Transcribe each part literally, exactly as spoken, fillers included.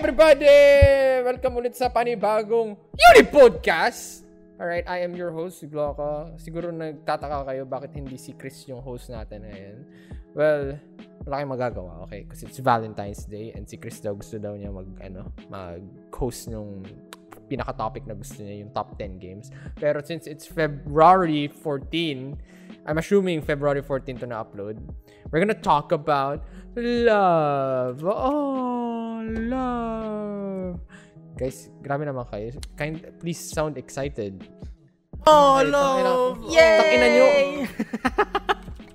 everybody! Welcome ulit sa panibagong Uni Podcast! Alright, I am your host, Glocka. Siguro nagtataka kayo bakit hindi si Chris yung host natin ngayon. Well, wala kayong magagawa, okay? Kasi it's Valentine's Day and si Chris daw gusto daw niya mag, ano, mag-host nung pinaka-topic na gusto niya, yung top ten games. Pero since it's February fourteenth, I'm assuming February fourteenth to na-upload, we're gonna talk about love. Oh, love. Guys, grabe naman kayo. Kind, please sound excited. Oh, ay, love! Takin na, yay! Takin na nyo.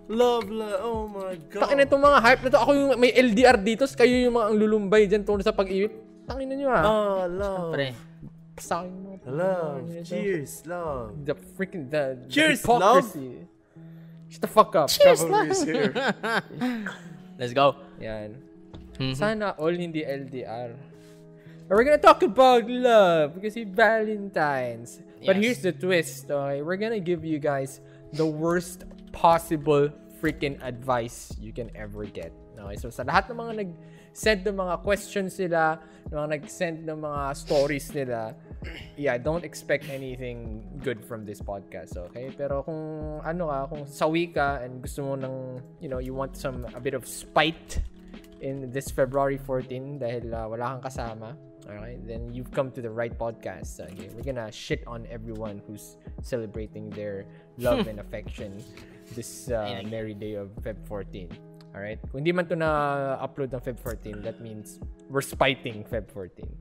Love, love. Oh my God. Takin na itong mga hype na to. Ako yung may L D R dito. Kayo yung mga ang lulumbay dyan tungkol sa pag-iwit. Takin na nyo ha. Oh, love. Siyempre. Pasakin mo. Love. Cheers, love. The freaking, the, the cheers, hypocrisy. Love. Shut the fuck up. Cheers, love. Here. Let's go. Yan. Mm-hmm. Sana all hindi L D R. We're gonna talk about love because it's Valentine's. Yes. But here's the twist, okay? We're gonna give you guys the worst possible freaking advice you can ever get. Okay? So sa lahat ng mga nag-send ng mga questions nila, mga nag-send ng mga stories nila, yeah, don't expect anything good from this podcast, okay? Pero kung ano ka, kung sawi ka and gusto mo ng, you know, you want some, a bit of spite in this February fourteenth dahil uh, wala kang kasama. Alright, then you've come to the right podcast. Okay, we're gonna shit on everyone who's celebrating their love and affection this uh, merry day of February fourteenth. Alright, kung hindi man to na-upload ng February fourteenth, that means we're spiting February fourteenth.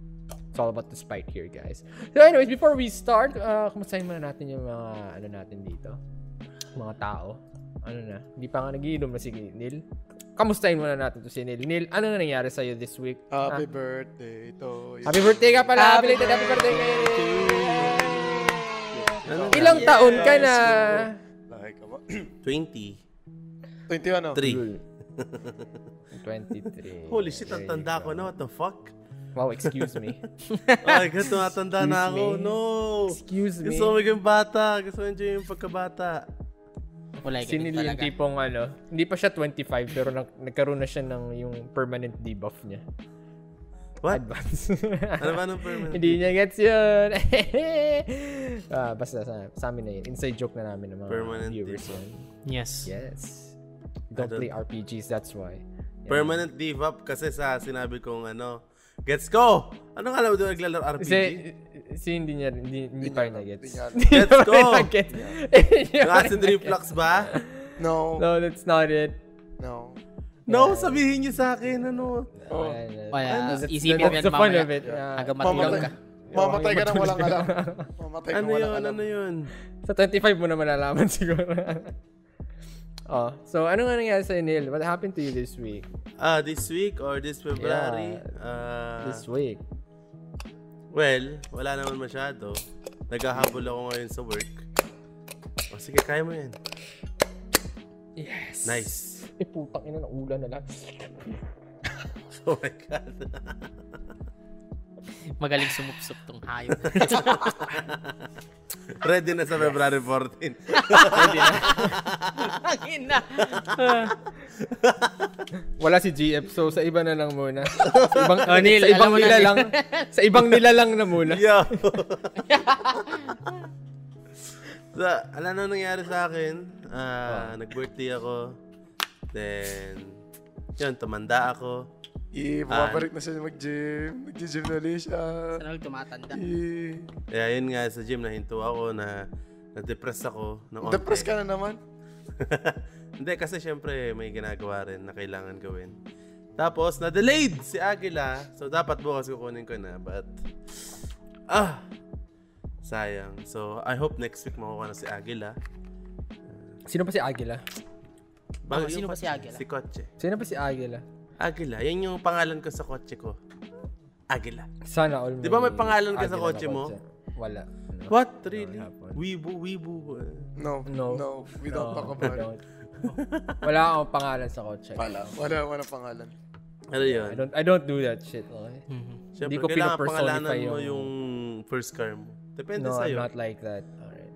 It's all about the spite here, guys. So anyways, before we start, uh, kumustahin muna natin yung mga ano natin dito. Mga tao. Ano na, hindi pa nga nagiinom na si Neil. Kamustahin muna natin to si Neil. Neil, ano na nangyari sa'yo this week? Happy ah. birthday to you. Happy birthday ka pala. Happy birthday, happy birthday. Yeah. Ilang yeah. taon ka na? twenty. twenty-one o? three. twenty-three. Holy shit, ang tanda ko na. What the fuck? Wow, excuse me. Ay, gato, matanda na ako. Me. No. Excuse me. Gusto mo yung bata. Gusto mo yung pagkabata. Si Neil yung tipong ano, hindi pa siya twenty-five pero nag- nagkaroon na siya ng yung permanent debuff niya. What? Advance. Ano ba nung permanent? Hindi niya gets yun. ah, basta sa, sa amin na yun. Inside joke na namin ng mga permanent viewers yun. Yes. Yes. Don't, don't play R P Gs, that's why. Yeah. Permanent debuff kasi sa sinabi kong ano, gets go! Ano nga alam mo doon naglalaro R P G? Kasi, kasi hindi niya, hindi, hindi pa rin na-gets. Let's go! Nakasin reflux ba? No. No, that's not it. No. No, yeah. Sabihin niyo sa akin, ano? Oh. Wala. Isipin mo yan mamaya. Hanggang matulog ka. Mamatay ka nang walang alam. Mamatay ka nang walang alam. Ano yun? Sa twenty-five mo na malalaman siguro. Oh, so ano nga nangyari sa'yo, Neil? What happened to you this week? Ah, uh, this week or this February? Yeah, uh, this week. Well, wala naman masyado. Naghahabol ako ngayon sa work. O oh, sige, kaya mo yan. Yes. Nice. Eh, putang ina, naulan na lang. Oh my God. Magaling sumupsup tong hayop. Ready na sa February fourteenth. Ready na. Hangin na. Wala si G F, so sa iba na lang muna. Sa ibang, uh, Neil, sa ibang nila lang. Sa ibang nila lang na muna. Yeah. So, alam na nangyari sa akin. Uh, oh. Nag-birthday ako. Then, yun, tumanda ako. Eh, babalik na siya mag-gym. Mag-gym na ulit siya. Sana huwag tumatanda. Eh. Kaya yun nga, sa gym nahinto ako na na-depress ako. Depress ka na naman? Hindi, kasi syempre may ginagawa rin na kailangan gawin. Tapos, na-delayed si Aguila. So, dapat bukas kukunin ko na. But, ah, sayang. So, I hope next week makukuha na si Aguila. Sino pa si Aguila? Bago, oh, sino pa si Aguila? Si Kotche. Sino pa si Aguila? Aguila. Yan yung pangalan ko sa kotse ko. Aguila. Sana all. Di ba may pangalan ka sa kotse mo? Wala. No. What? Really? No, Weibo, Weibo. No. No. No. We don't no, talk about it. Wala akong pangalan sa kotse. Wala. Wala, wala pangalan. Ano yun? I don't, I don't do that shit. Okay? Mm-hmm. Siyempre, hindi ko pinapersonify yung... mo yung first car mo. Depende no, sa'yo. No, I'm not like that. Alright.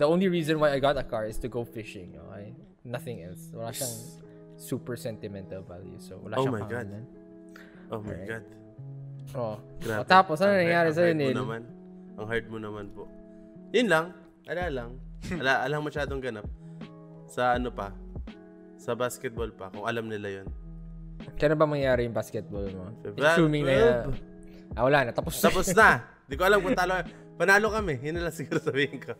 The only reason why I got a car is to go fishing. Okay? Nothing else. Wala siyang... super sentimental value. So, wala oh siyang pangalan. Oh my God. Oh my God. Oh. Grabe. O tapos, ano ang nangyari sa'yo, Neil? Naman. Ang hard mo naman po. Yun lang. Ala lang. Ala, alang masyadong ganap. Sa ano pa? Sa basketball pa. Kung alam nila yun. Kailan ba mangyari yung basketball mo? Assuming na yun. Ah, wala na. Tapos na. Tapos na. Hindi ko alam kung talo. Panalo kami. Yun lang siguro sabihin ko.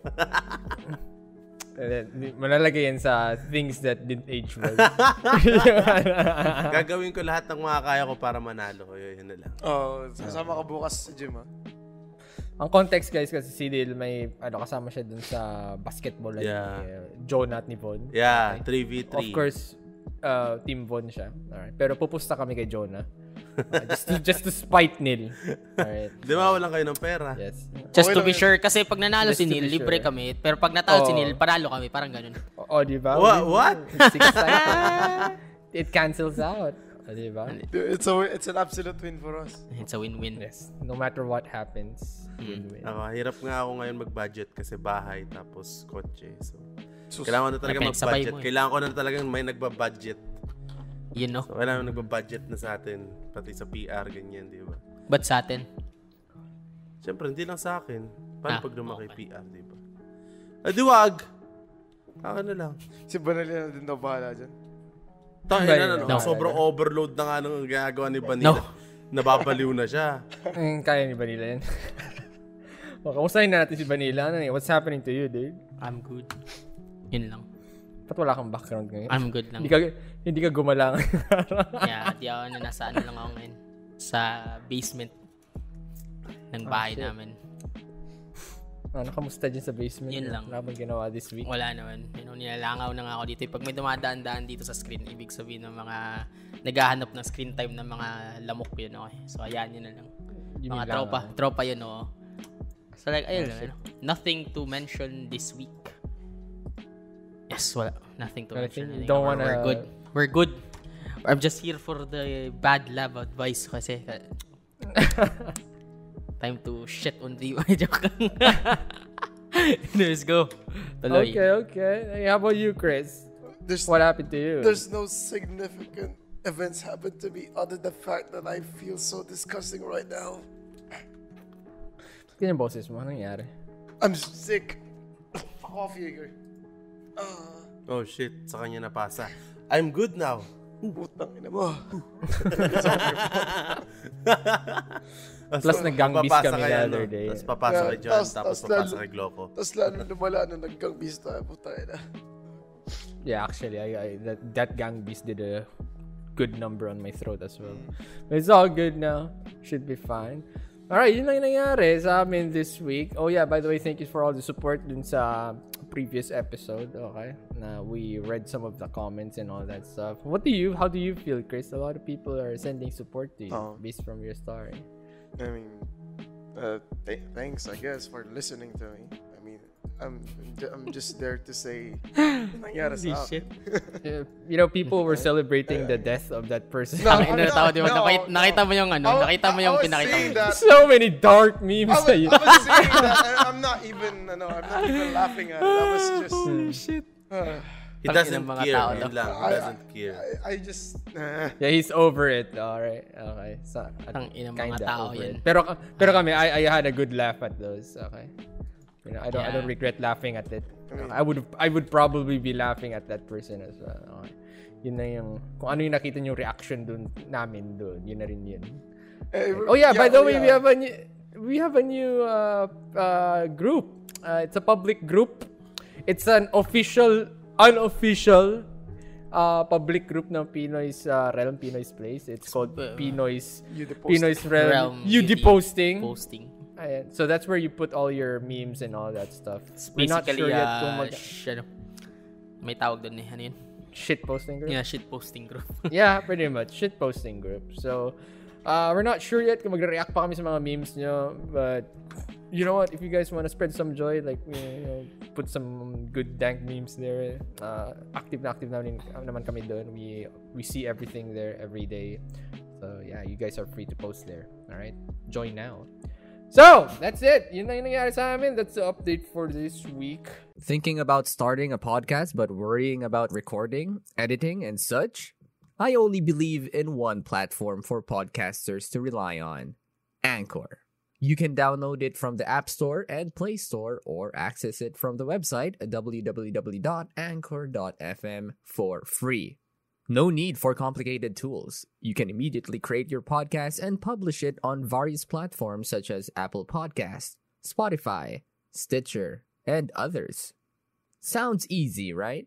Manalagay yan sa things that didn't age well. Gagawin ko lahat ng makakaya ko para manalo ko. Yun na lang. Oh, sasama ka bukas sa gym, ha? Ang context, guys, kasi si Neil may ano, kasama siya dun sa basketball. Yeah. Ni, uh, Jonat ni Von. Yeah, okay. three v three. Of course, uh, Team Von siya. Alright. Pero pupusta kami kay Jonah. Uh, just, to, just to spite Neil. Alright. Di ba walang kayo ng pera? Yes. Just okay, to be sure. Kasi pag nanalo si Neil, sure. libre kami. Pero pag natalo oh. si Neil, panalo kami. Parang ganun. Oo, oh, di ba? What? what? It cancels out. O, di ba? It's, a, it's an absolute win for us. It's a win-win. Yes. No matter what happens, mm. win-win. Uh, hirap nga ako ngayon mag-budget kasi bahay tapos kotse. So, Sus- kailangan ko na talaga mag-budget. Eh. Kailangan ko na talaga may nagba-budget. You know? So, wala naman nagbabudget na sa atin. Pati sa P R, ganyan, di ba? Ba't sa atin? Siyempre, hindi lang sa akin. Paano ah, pag lumaki okay. P R, di ba? Adiwag! Kaka na lang. Si Vanilla na din daw bahala dyan. Tayo na, no? No. Sobrang overload na nga nung gagawa ni Vanilla. No. Nababaliw na siya. Kaya ni Vanilla yan. Kamustahin na natin si Vanilla. Ano, what's happening to you, dude? I'm good. Yun lang. Ba't wala kang background ngayon? I'm good lang. Hindi ka, hindi ka gumala ngayon. Yeah, di ako na nasa ano lang ako ngayon. Sa basement ng bahay oh, namin. Ano, kamusta dyan sa basement? Yun lang. Wala bang ginawa this week? Wala naman. Yun, nilalangaw na nga ako dito. Pag may dumadaan-daan dito sa screen, ibig sabihin ng mga naghahanap ng screen time ng mga lamok yun. Okay? So, ayan, yun na lang. Yun mga tropa. Lang. Tropa yun, oo. So, like, ayun lang. Nothing to mention this week. Yes, wala. Nothing to mention. Think, don't wanna... We're good. We're good. I'm just here for the bad lab advice kasi. Time to shit on the... Joke lang. Let's go. Tuloy. Okay, okay. Hey, how about you, Chris? There's, what happened to you? There's no significant events happened to me other than the fact that I feel so disgusting right now. Kanyang boses mo. Anong nangyari? I'm sick. Coffee again. Uh, oh shit, sa kanya napasa. I'm good now. Putang ina mo. Plus nag-gangbis kami the other day. Tapos papasa kay John, tapos papasa kay Glocko. Tapos lalo lumala na nag-gangbis tayo, putang ina. Yeah, actually, I, I, that, that gangbis did a good number on my throat as well. But it's all good now. Should be fine. Alright, yun lang yung nangyari sa amin this week. Oh yeah, by the way, thank you for all the support dun sa previous episode, okay? Na we read some of the comments and all that stuff. What do you, how do you feel, Chris? A lot of people are sending support to you oh. based from your story. I mean, uh, th- thanks, I guess, for listening to me. I mean, I'm I'm just there to say, nangyari sa akin. You know, people were celebrating the death of that person. No, I'm not, no, nakita, nakita mo yung ano, I, nakita mo yung pinakita. So many dark memes. I was, I was saying that. I'm not even, ano, I'm not even laughing at it. I was just, holy shit. Uh, He doesn't care. He doesn't care. I, I, I just... Uh. Yeah, he's over it. Alright. Okay. So, kinda mga tao over yun. It. Pero, pero kami, I, I had a good laugh at those. Okay. You know, I don't, yeah. I don't regret laughing at it. Okay. I would, I would probably be laughing at that person as well. Okay. Yun na yung, kung ano yung nakita yung reaction dun namin dun, yun na rin yun. Eh, oh yeah, yeah, by the way, yeah. we have a new, we have a new uh, uh, group. Uh, it's a public group. It's an official, unofficial uh, public group ng Pinoys uh, Realm, Pinoys Place. It's called uh, Pinoys, Pinoys Realm. U D Posting. Posting. Ayan. So that's where you put all your memes and all that stuff. It's basically, we're not sure yet kung mag... Uh, sh- ano. May tawag doon eh. Ano yun? Shit posting group? Yeah, shit posting group. Yeah, pretty much. Shit posting group. So, uh, we're not sure yet kung magre-react pa kami sa mga memes nyo. But, you know what? If you guys want to spread some joy, like, you know, put some good dank memes there. Uh, active na active namin, naman kami doon. We, we see everything there every day. So, yeah, you guys are free to post there. Alright? Join now. So, that's it. Yun na yung nangyari sa amin. That's the update for this week. Thinking about starting a podcast but worrying about recording, editing, and such? I only believe in one platform for podcasters to rely on. Anchor. You can download it from the App Store and Play Store or access it from the website w w w dot anchor dot f m for free. No need for complicated tools. You can immediately create your podcast and publish it on various platforms such as Apple Podcasts, Spotify, Stitcher, and others. Sounds easy, right?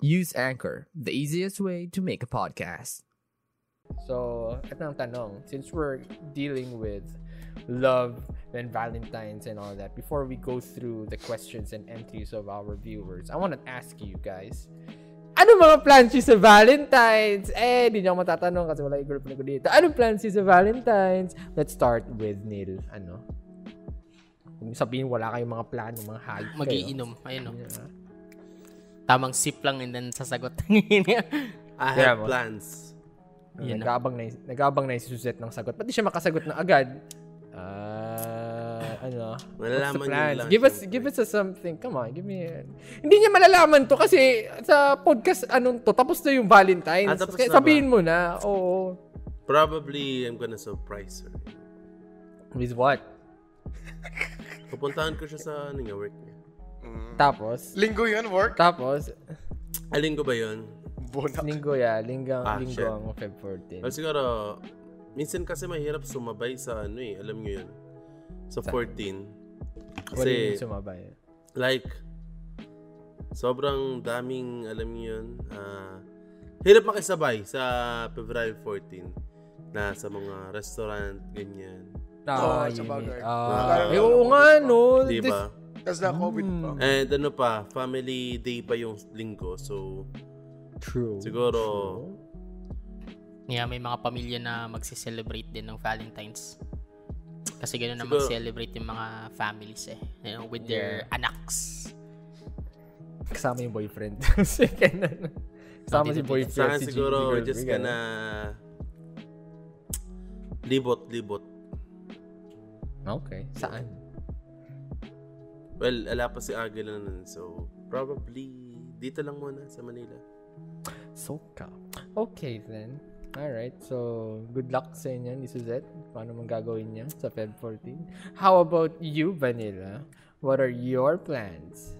Use Anchor, the easiest way to make a podcast. So, ito ang tanong. Since we're dealing with love and Valentine's and all that, before we go through the questions and entries of our viewers, I want to ask you guys, ano mga plans niyo sa Valentine's? Eh, di niyo matatanong kasi wala yung group na ko dito. Anong plans niyo sa Valentine's? Let's start with Neil. Ano? Kung sabihin wala kayong mga plano, mga hype. Magiinom. Ayun, no? Yeah. Tamang sip lang and then sasagot. I have yeah, plans. Uh, yeah, nag-aabang na, nag-aabang na si Susette ng sagot. Pati siya makasagot na agad. Uh, ano? Malalaman niyo. Give us, give us a something. Come on, give me. A... Hindi niya malalaman to kasi sa podcast anong to. Tapos na yung Valentine's. Ah, kaya, na sabihin ba? Mo na. Oo. Probably I'm gonna surprise her. With what? Pupuntahan ko siya sa ano nga work niya. Mm. Tapos? Linggo yun work? Tapos? Ah, linggo ba yun? Bonak. Linggo ya, linggo, ah, linggo ang February fourteenth. Well, siguro, minsan kasi mahirap sumabay sa ano eh, alam nyo yun, sa so, fourteen. Kasi, sumabay. Like, sobrang daming, alam nyo yun, uh, hirap makisabay sa February fourteenth na sa mga restaurant, ganyan. Ah, oh, sa bagay. Ah, eh, oo nga, no. Diba? Kasi na COVID pa. And ano pa, family day pa yung linggo, so, true. Siguro. True. Yeah, may mga pamilya na magse-celebrate din ng Valentine's. Kasi ganoon na mag-celebrate yung mga families eh. You know, with their yeah. anaks. Kasama yung boyfriend. Kasama si boyfriend. Si siguro, girl, just gonna libot, libot. Okay. Saan? Well, ala pa si Agila nun. So, probably dito lang muna sa Manila. Soka. Okay then. Alright. So, good luck sa inyo ni Suzette. Paano mong gagawin niya sa February fourteenth? How about you, Vanilla? What are your plans?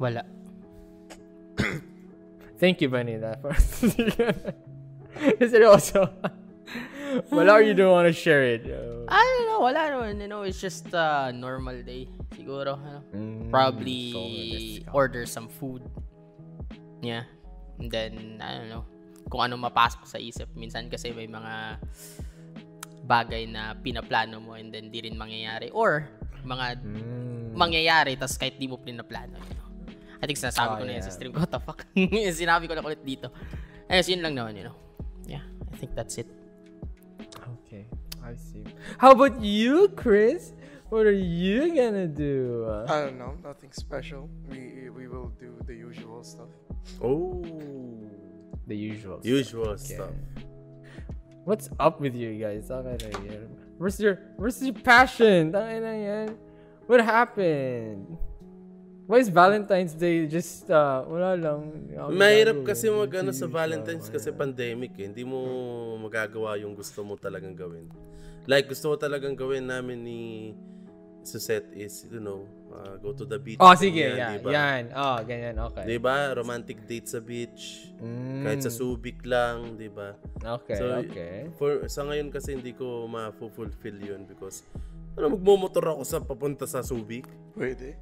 Wala. Thank you, Vanilla. For... Is it also... Wala or you don't want to share it? Uh... I don't know. Wala naman. You know, it's just a uh, normal day. Siguro, ano? Mm, probably so order some food. Yeah. And then, I don't know, kung ano mapasok sa isip. Minsan kasi may mga bagay na pinaplano mo and then di rin mangyayari. Or, mga mm. mangyayari tas kahit di mo pinaplano. You know? I think sinasabi oh, ko na yeah. yun sa stream ko. What the fuck? Sinabi ko na ulit dito. Ayun, so yun lang naman, you know. Yeah, I think that's it. Okay, I see. How about you, Chris? What are you gonna do? I don't know. Nothing special. We we will do the usual stuff. Oh, the usual. Usual stuff. stuff. Okay. What's up with you guys? Where's your Where's your passion? What happened? Why is Valentine's Day just uh, wala lang? Mahirap kasi magano sa Valentine's kasi pandemic eh. Hindi mo magagawa yung gusto mo talagang gawin. Like gusto mo talagang gawin namin ni Susette is, you know, uh, go to the beach. Oh, sige. Yan, yeah, diba? Yan. Oh, ganyan. Okay. Diba? Romantic date sa beach. Mm. Kahit sa Subic lang, diba? Okay, so, okay. For, sa ngayon kasi hindi ko ma-fulfill yun because, ano, magmumotor ako sa papunta sa Subic? Pwede.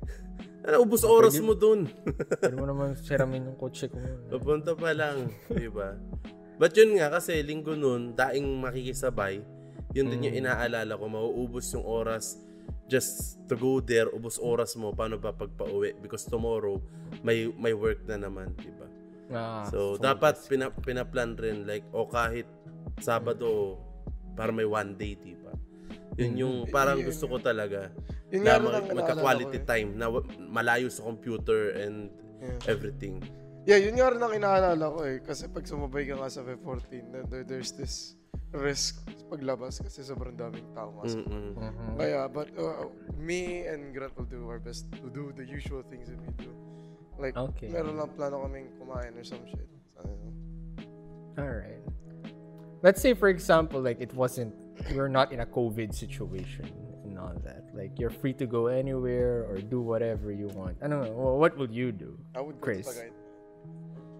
Ano, ubos oh, oras pwede. Mo dun. Pwede mo naman siramin yung kotse ko. Papunta pa lang, diba? But yun nga, kasi linggo nun, daing makikisabay, yun mm. din yung inaalala ko, mauubos yung oras just to go there, ubos oras mo, paano ba pagpa-uwi? Because tomorrow, may may work na naman, diba? Ah, so, so, dapat pina, pinaplan rin, like, o kahit Sabado, para may one day, diba? Yun yung parang yun, gusto yun, ko talaga, yun, na mag- magka-quality time, na malayo sa computer and yeah. everything. Yeah, yun nga rin ang inaalala ko eh. Kasi pag sumabay ka nga sa February fourteen, there, there's this risk paglabas kasi sobrang daming tao mas. Mm-hmm. But, yeah, but uh, me and Grant will do our best to do the usual things that we do. Like, okay. meron lang plano kaming kumain or some shit. So, alright. Let's say for example, like it wasn't we're not in a COVID situation and all that. Like, you're free to go anywhere or do whatever you want. I don't know. Well, what would you do? I would go Chris. To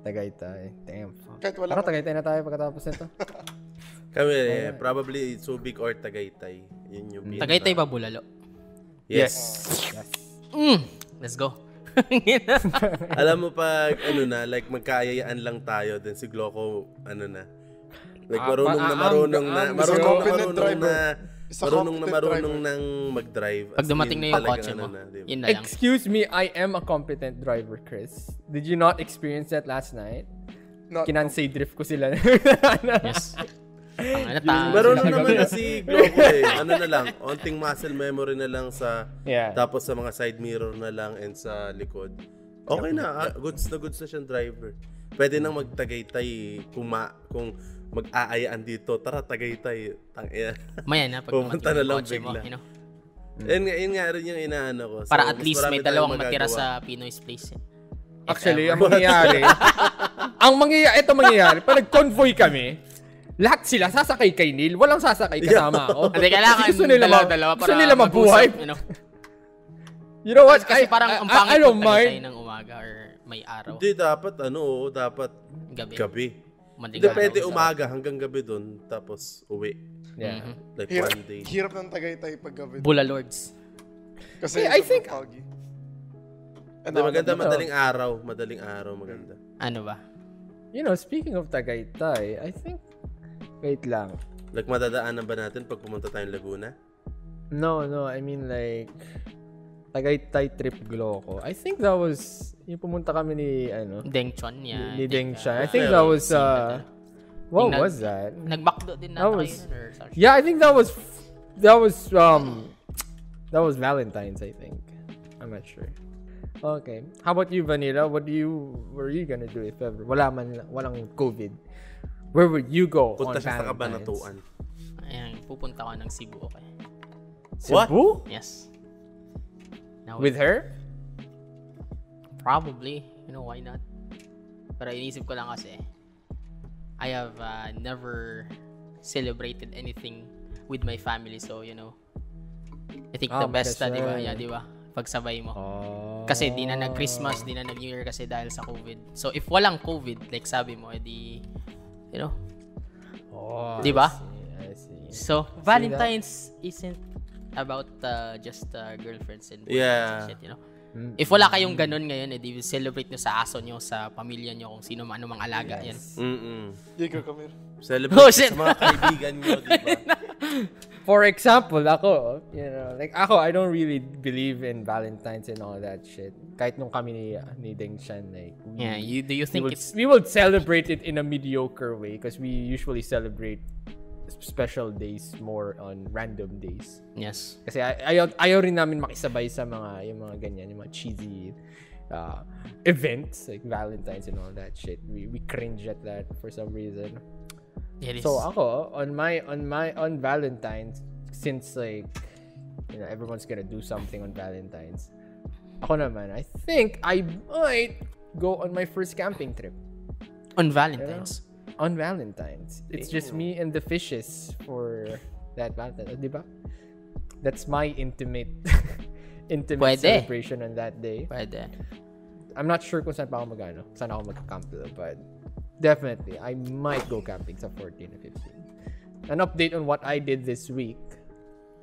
Tagaytay. Damn, fuck. Ano, Tagaytay na tayo pagkatapos nito? Kami, eh, probably Subic or Tagaytay. Yun yung mm. Tagaytay ba Bulalo? Yes. Yes. Yes. Mm. Let's go. Alam mo pag, ano na, like, magkayayaan lang tayo. Then si Glocko, ano na. Like, marunong na marunong na. Marunong na marunong na. Marunong na marunong nang mag-drive. Pag dumating na yung kotse mo, yun na lang. Excuse me, I am a competent driver, Chris. Did you not experience that last night? Kinansay drift ko sila. Yes. Marunong naman na si Glocko eh. Ano na lang, onting muscle memory na lang sa, tapos sa mga side mirror na lang and sa likod. Okay na, goods na goods na siyang driver. Pwede nang magtagaytay kuma kung mag-aayaan dito. Tara, Tagaytay. Tang-ina. Maya na. Pumunta na lang bigla. You know? And yun nga rin yung inaano ko. So, para at least may dalawang matira sa Pinoy's place. Eh. Actually, ang mangyayari, ang mangyayari, ito mangyayari, pag nag-convoy kami, lahat sila sasakay kay Neil, walang sasakay kasama ako. Hindi, kailangan dalawa-dalawa para gusto nila mabuhay. You know, you know what? Kasi I, parang ang pangit ng Tagaytay ng umaga or may araw. Hindi, dapat ano, dapat gabi. Gabi. Depende umaga hanggang gabi doon tapos uwi. Yeah. Mm-hmm. Like hirap, one day. Hirap ng Tagaytay pag gabi. Bula Lords. Kasi hey, I think pagi. Ano, maganda dito. Madaling araw, madaling araw maganda. Ano ba? You know, speaking of Tagaytay, I think wait lang. Like madadaanan ba natin pag pumunta tayong Laguna? No, no, I mean like Tagaytay trip Glocko. I think that was yung pumunta kami ni ano Deng Chan yeah. Ni, ni Deng Chan. I think that was uh what nag, was that? Nag-McDo din na tayo or something. Yeah, I think that was that was um that was Valentine's I think. I'm not sure. Okay. How about you Vanilla? What do you were you gonna do if ever wala man walang COVID? Where would you go punta on Valentine's? Punta sa Kabanatuan. Ayun, pupunta ako ng Cebu okay. Cebu? What? Yes. Now, with her? Probably. You know, why not? Pero inisip ko lang kasi, I have uh, never celebrated anything with my family. So, you know, I think oh, the best na, di ba? Yeah, di ba? Pagsabay mo. Oh. Kasi di na nag-Christmas, di na nag-New Year kasi dahil sa COVID. So, if walang COVID, like sabi mo, edi, you know, oh, di ba? I see, I see. So, see Valentine's that? Isn't about uh, just uh, girlfriends and boyfriends yeah. And shit, you know? Mm-hmm. If wala kayong ganun ngayon, edi celebrate nyo sa aso nyo, sa pamilya nyo, kung sino man anumang alaga. Yes. Yan. Diego, come here. Celebrate oh, sa mga kaibigan nyo, diba? For example, ako, you know, like ako, I don't really believe in Valentine's and all that shit. Kahit nung kami ni, ni Deng Chan, like, we, yeah, you, do you think we it's... Would, we would celebrate it in a mediocre way because we usually celebrate special days more on random days. Yes. Kasi ay- ayaw, ayaw rin namin makisabay sa mga yung mga ganyan, yung mga cheesy uh, events like Valentine's and all that shit. We we cringe at that for some reason. It is. So ako on my on my on Valentine's since like you know everyone's gonna do something on Valentine's. Ako naman, I think I might go on my first camping trip. On Valentine's. You know? On Valentine's. It's just me and the fishes for that Valentine's. Diba? That's my intimate intimate Pwede. Celebration on that day. Pwede. I'm not sure kung saan pa ako mag-ano. Saan ako mag-camp though. But definitely, I might go camping sa fourteen or fifteen. An update on what I did this week,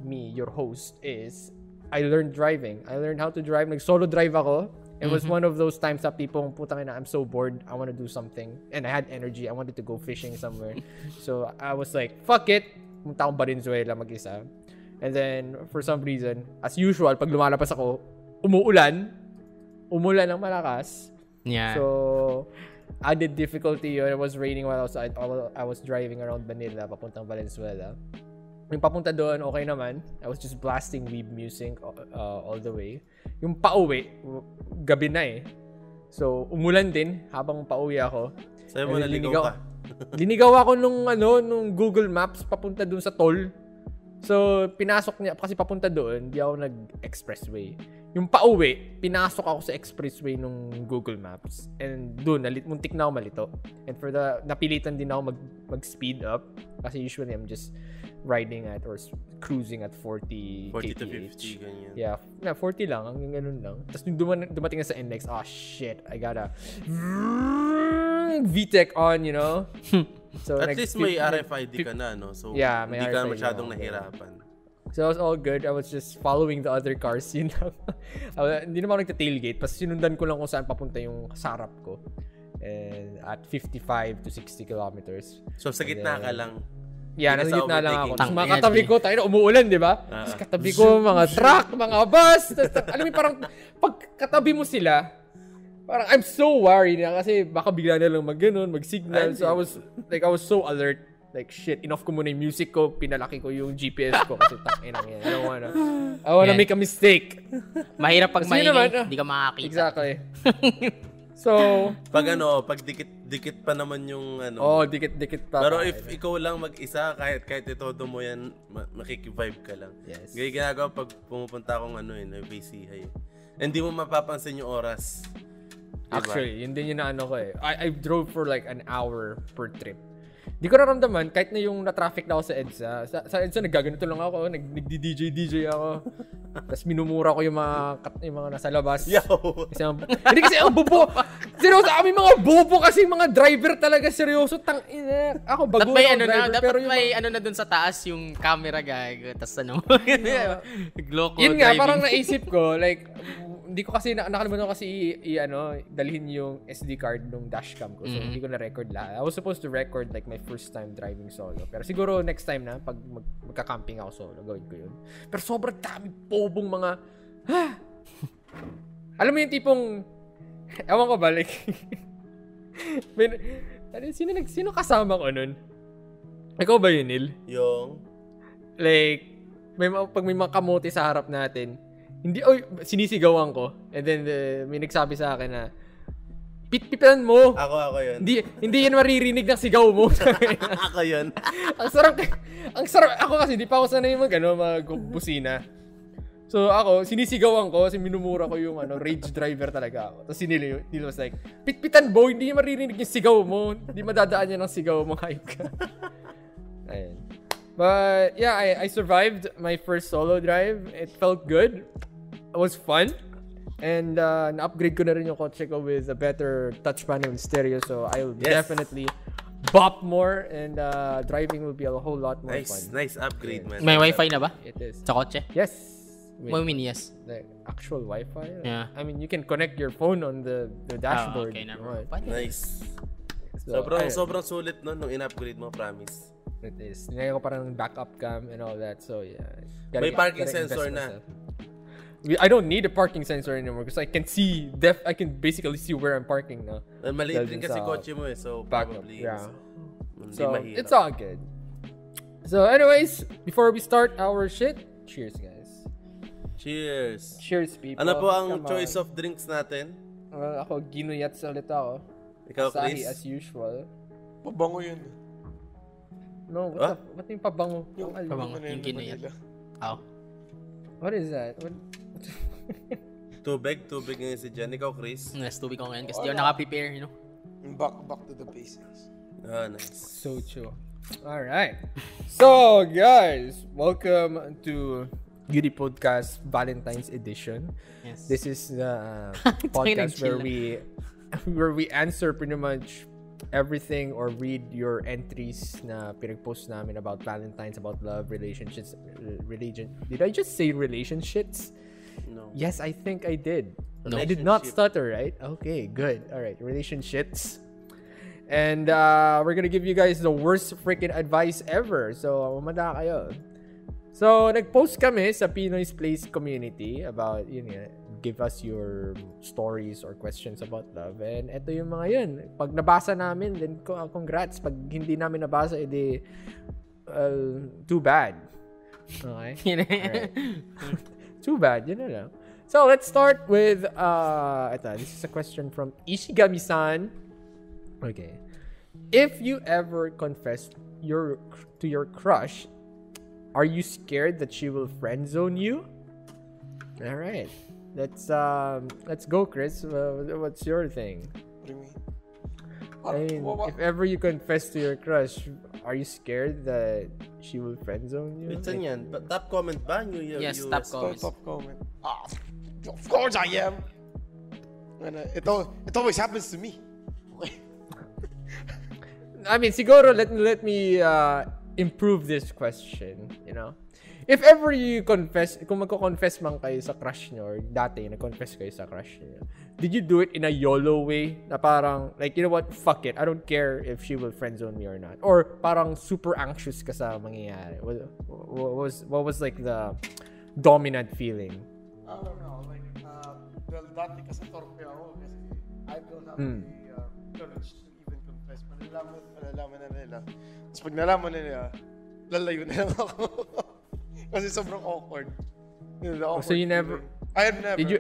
me, your host, is I learned driving. I learned how to drive. Nag-solo drive ako. It was mm-hmm. one of those times that people, putang ina, I'm so bored. I want to do something. And I had energy. I wanted to go fishing somewhere. So I was like, fuck it. Pumunta akong Barinduela mag-isa. And then, for some reason, as usual, pag lumalapas ako, umuulan. Umulan ng malakas. Yeah. So, added difficulty yun. It was raining while I was, I was driving around Manila, papuntang Valenzuela. Yung papunta doon, okay naman. I was just blasting weeb music uh, all the way. Yung pauwi, gabi na eh. So, umulan din habang pauwi ako. Sa'yo mo naligaw ka. Linigaw ako nung, ano, nung Google Maps papunta doon sa toll. So, pinasok niya, kasi papunta doon, di ako nag-expressway. Yung pauwi, pinasok ako sa expressway nung Google Maps. And doon, nalit, muntik na ako malito. And for the, napilitan din ako mag, mag-speed up. Kasi usually, I'm just riding at or cruising at forty, forty kph. forty to fifty, ganyan. Yeah, na, forty lang, hanggang ganun lang. Tapos dum- dumating na sa index, ah, oh, shit, I gotta V TEC on, you know? So, at least may R F I D ka na, no? So, yeah, hindi ka masyadong nahirapan. So, it was all good. I was just following the other cars, you know? Hindi naman ako nagtatailgate. Tapos, sinundan ko lang kung saan papunta yung sarap ko. And at fifty-five to sixty kilometers. So, sa gitna ka lang? Yeah, nasa gitna lang ako. Tapos, mga katabi ko, tayo na umuulan, di ba? Tapos, katabi ko, mga truck, mga bus. Tapos, alam mo, parang pag katabi mo sila, parang I'm so worried na kasi baka bigla na lang mag-ganon, mag-signal. So I was like I was so alert. Like shit, enough ko muna yung music ko, pinalaki ko yung G P S ko kasi tangina yan. I don't wanna, I wanna yeah. make a mistake. Mahirap pag may hindi ka makakita. Exactly. So, pag ano, pag dikit-dikit pa naman yung ano. Oh, dikit-dikit pa. Pero pa, if eh. ikaw lang mag-isa, kahit kahit itodo mo yan, makiki-vibe ka lang. Yes. Gaya ginagawa pag pumupunta akong ano eh, Bisaya. Hindi mo mapapansin yung oras. Actually, yun din yun na ano ko eh. I, I drove for like an hour per trip. Di ko naramdaman, kahit na yung na-traffic na ako sa EDSA. Sa, sa EDSA, naggaganito lang ako. Nag-D J D J ako. Tapos minumura ko yung mga, yung mga nasa labas. Yo! Kasi, hindi kasi ang bobo. Seryoso, kami mga bobo kasi mga driver talaga. Seryoso, tang ina. Ako, bago dapat may ano driver, na, dapat may mga ano na dun sa taas yung camera gag. Tapos ano, Glocka driving. Yun nga, parang naisip ko, like, hindi ko kasi na, nakalimutan ko kasi i, i, ano, dalhin yung S D card nung dashcam ko. So mm-hmm. hindi ko na record lahat. I was supposed to record like my first time driving solo. Pero siguro next time na pag mag, magka-camping ako solo, gawin ko yun. Pero sobrang dami pobong mga ah! Alam mo yung tipong ewan ko balik. Like, sino nag sino kasama ko nun? Ikaw ba yun, Neil? Yung like may pag may mga kamote sa harap natin. Hindi, oh, sinisigawan ko. And then, uh, may nagsabi sa akin na, pit-pitan mo. Ako, ako yun. Hindi, hindi yan maririnig ng sigaw mo. Ako yun. Ang sarap, ang sarap. Ako kasi, hindi pa ako sanay mag, ano, mag-busina. So, ako, sinisigawan ko kasi minumura ko yung, ano, rage driver talaga ako. Tapos, si Neil, Neil was like, pit-pitan mo, hindi maririnig yung sigaw mo. Hindi madadaan yan ng sigaw mo, hype ka. Ayun. But, yeah, I, I survived my first solo drive. It felt good. It was fun. And uh, na-upgrade ko na rin yung kotse ko with a better touch panel and stereo. So I will yes. definitely bop more. And uh, driving will be a whole lot more nice, fun. Nice upgrade, yeah. man. May Wi-Fi na ba? It is. Sa kotse? Yes. Wait, what do you mean yes? Like actual Wi-Fi? Yeah. I mean, you can connect your phone on the, the dashboard. Oh, okay. Never right. Nice. So, sobrang, sobrang sulit nun nung in-upgrade mo, promise. It is. Nilagay ko parang backup cam and all that. So, yeah. Gotta, may parking sensor na. I don't need a parking sensor anymore because I can see, def- I can basically see where I'm parking now. Maliit rin kasi kotse mo eh. So, backup, probably. Yeah. So, so it's all good. So, anyways, before we start our shit, cheers, guys. Cheers. Cheers, people. Ano po ang Come choice on. Of drinks natin? Uh, ako, ginuyats ulit ako. Ikaw, Chris? Asahi, as usual. Pabango yun. No, what huh? the, what yung pabango? Yung pabango, yung ginuyat. Oh. What is that? What? Tubig, tubig ngayon si Jan. Ikaw, Chris? Yes, tubig ko ngayon kasi oh, di ako naka-prepare, you know? Back, back to the basics. Ah, nice. So chill. Alright. So, guys, welcome to Beauty Podcast Valentine's Edition. Yes. This is the uh, podcast where we, where we answer pretty much everything or read your entries na pinag-post namin about Valentine's, about love, relationships, religion. Did I just say relationships? No. Yes, I think I did. No. I did not stutter, right? Okay, good. All right, relationships. And uh, we're gonna give you guys the worst freaking advice ever. So, umanda kayo. So, nag-post kami sa Pinoy's Place community about, yun nga, give us your stories or questions about love. And eto yung mga yun. Pag nabasa namin, then congrats. Pag hindi namin nabasa, edi, uh, too bad. Okay? Right. Too bad, yun na lang. So, let's start with, uh, eto, this is a question from Ishigami-san. Okay. If you ever confessed your, to your crush Are you scared that she will friend zone you? All right, let's um, let's go, Chris. Uh, what's your thing? What do you mean? I mean, what, what, what? If ever you confess to your crush, are you scared that she will friend zone you? It's like, yan. But top comment ba you? Yes, you top, comment. top comment. Ah, of course I am. And uh, it all, it always happens to me. I mean, siguro, let let me uh, improve this question, you know. If ever you confess, kung magko-confess man kayo sa crush nyo or dati nag-confess kayo sa crush nyo, did you do it in a YOLO way na parang like, you know what, fuck it, I don't care if she will friendzone me or not, or parang super anxious ka sa mangyayari? What, what was what was like the dominant feeling? I don't know, like uh, well, dati kasi torpe ako kasi I don't have mm. the uh, courage to even confess. Malalaman, malalaman na nila. Tapos pag nalaman nila, lalayo na lang ako. Kasi sobrang awkward. awkward. So you never... Feeling. I have never. Did you,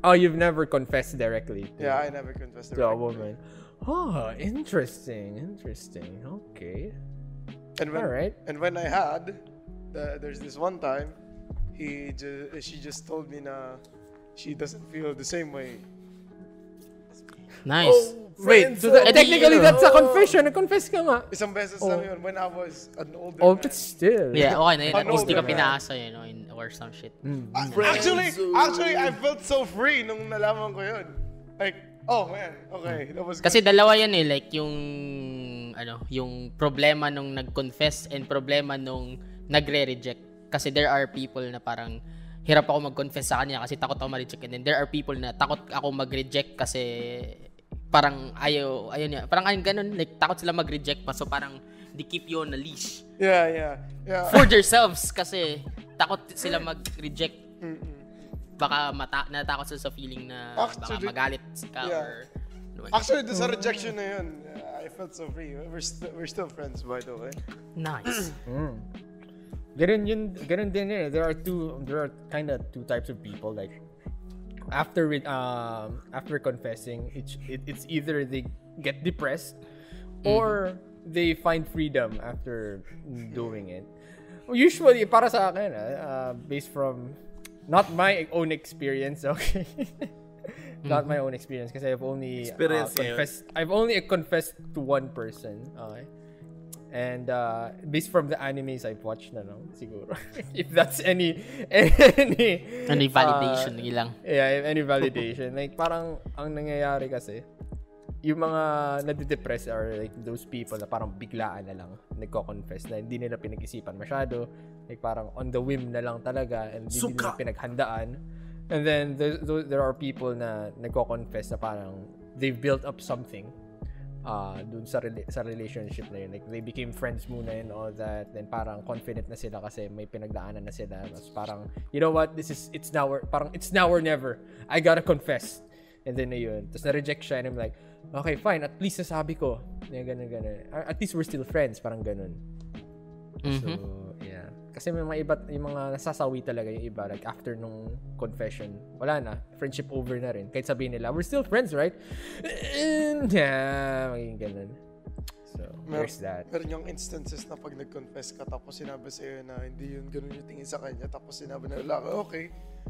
oh, you've never confessed directly? To, yeah, I never confessed directly. To a woman. Oh, interesting. Interesting. Okay. And when, all right. And when I had, uh, there's this one time, he ju- she just told me na she doesn't feel the same way. Nice. Oh, wait, so that, technically that's a confession. Confess ka nga. Isang beses oh. lang yun when I was an older Oh, but still. Yeah, okay na yun. At least di ka pinaasa yun, no? In, or some shit. Mm. Actually, actually, I felt so free nung nalaman ko yun. Like, oh man, okay. That was good. Kasi dalawa yan eh. Like, yung, ano, yung problema nung nag-confess and problema nung nagre-reject. Kasi there are people na parang, hirap ako mag-confess sa kanya kasi takot ako ma-reject. And then there are people na takot ako mag-reject kasi parang ayaw, ayaw niya. Parang ayaw ganun, like takot sila mag-reject pa. So parang they keep you on a leash. Yeah, yeah. yeah. For themselves kasi takot sila mag-reject. Baka mata- natakot sila sa feeling na actually, baka magalit ka yeah. or... Actually, doon sa rejection na yun, I felt so free. We're, st- we're still friends, by the way. Nice. mm. Ganun yun, ganun din yun. There are two, there are kind of two types of people. Like after it, um, after confessing, it's it, it's either they get depressed or mm-hmm. they find freedom after doing it. Usually, para sa akin, uh, based from not my own experience, okay, not mm-hmm. my own experience, kasi I've only uh, confessed. I've only confessed to one person, okay. And uh, based from the animes I've watched na, no? Siguro. If that's any... Any, any validation uh, ilang. Yeah, any validation. Like, parang ang nangyayari kasi, yung mga nadidepress are like those people na parang biglaan na lang nagko-confess na hindi nila pinag-isipan masyado. Like, parang on the whim na lang talaga and hindi nila pinaghandaan. And then, there, there are people na nagko-confess na parang they've built up something. Uh, dun sa, re- sa relationship na yun. Like, they became friends muna and all that. Then, parang confident na sila kasi may pinagdaanan na sila. Mas parang, you know what? This is, it's now or, parang, it's now or never. I gotta confess. And then, yun. Tapos, na-reject siya and I'm like, okay, fine. At least nasabi ko. Ganun, ganun. At least we're still friends. Parang ganun. Mm-hmm. So, yeah. Kasi may mga iba, yung mga nasasawi talaga yung iba. Like, after nung confession, wala na. Friendship over na rin. Kahit sabihin nila, we're still friends, right? Yeah, magiging ganun. So, Mer- there's that. Meron yung instances na pag nag-confess ka, tapos sinabi sa'yo na hindi yun ganun yung tingin sa kanya, tapos sinabi na lalaki, okay.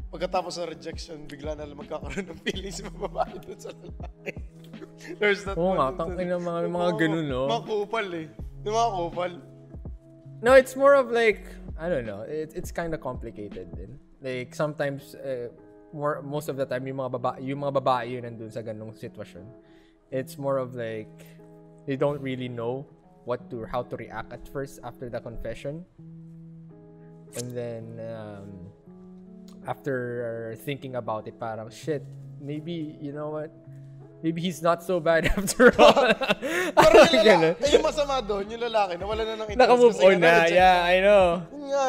Pagkatapos ng rejection, bigla na lang magkakaroon ng feelings sa babae doon sa lalaki. There's that oh, one. Oo nga, tangin ng mga, mga ganun, no? Mga kupal eh. Yung mga kupal. No, it's more of like, I don't know, it, it's kind of complicated din. Like, sometimes, uh, more, most of the time, yung mga babae, yung mga babae yun nandun sa ganung sitwasyon. It's more of like, they don't really know what to, how to react at first after the confession. And then, um, after thinking about it, parang, shit, maybe, you know what? Maybe he's not so bad after all. Pero yung, lala- yung masama doon, yung lalaki, nawala na ng interest. Naka-move on na, yeah, I know.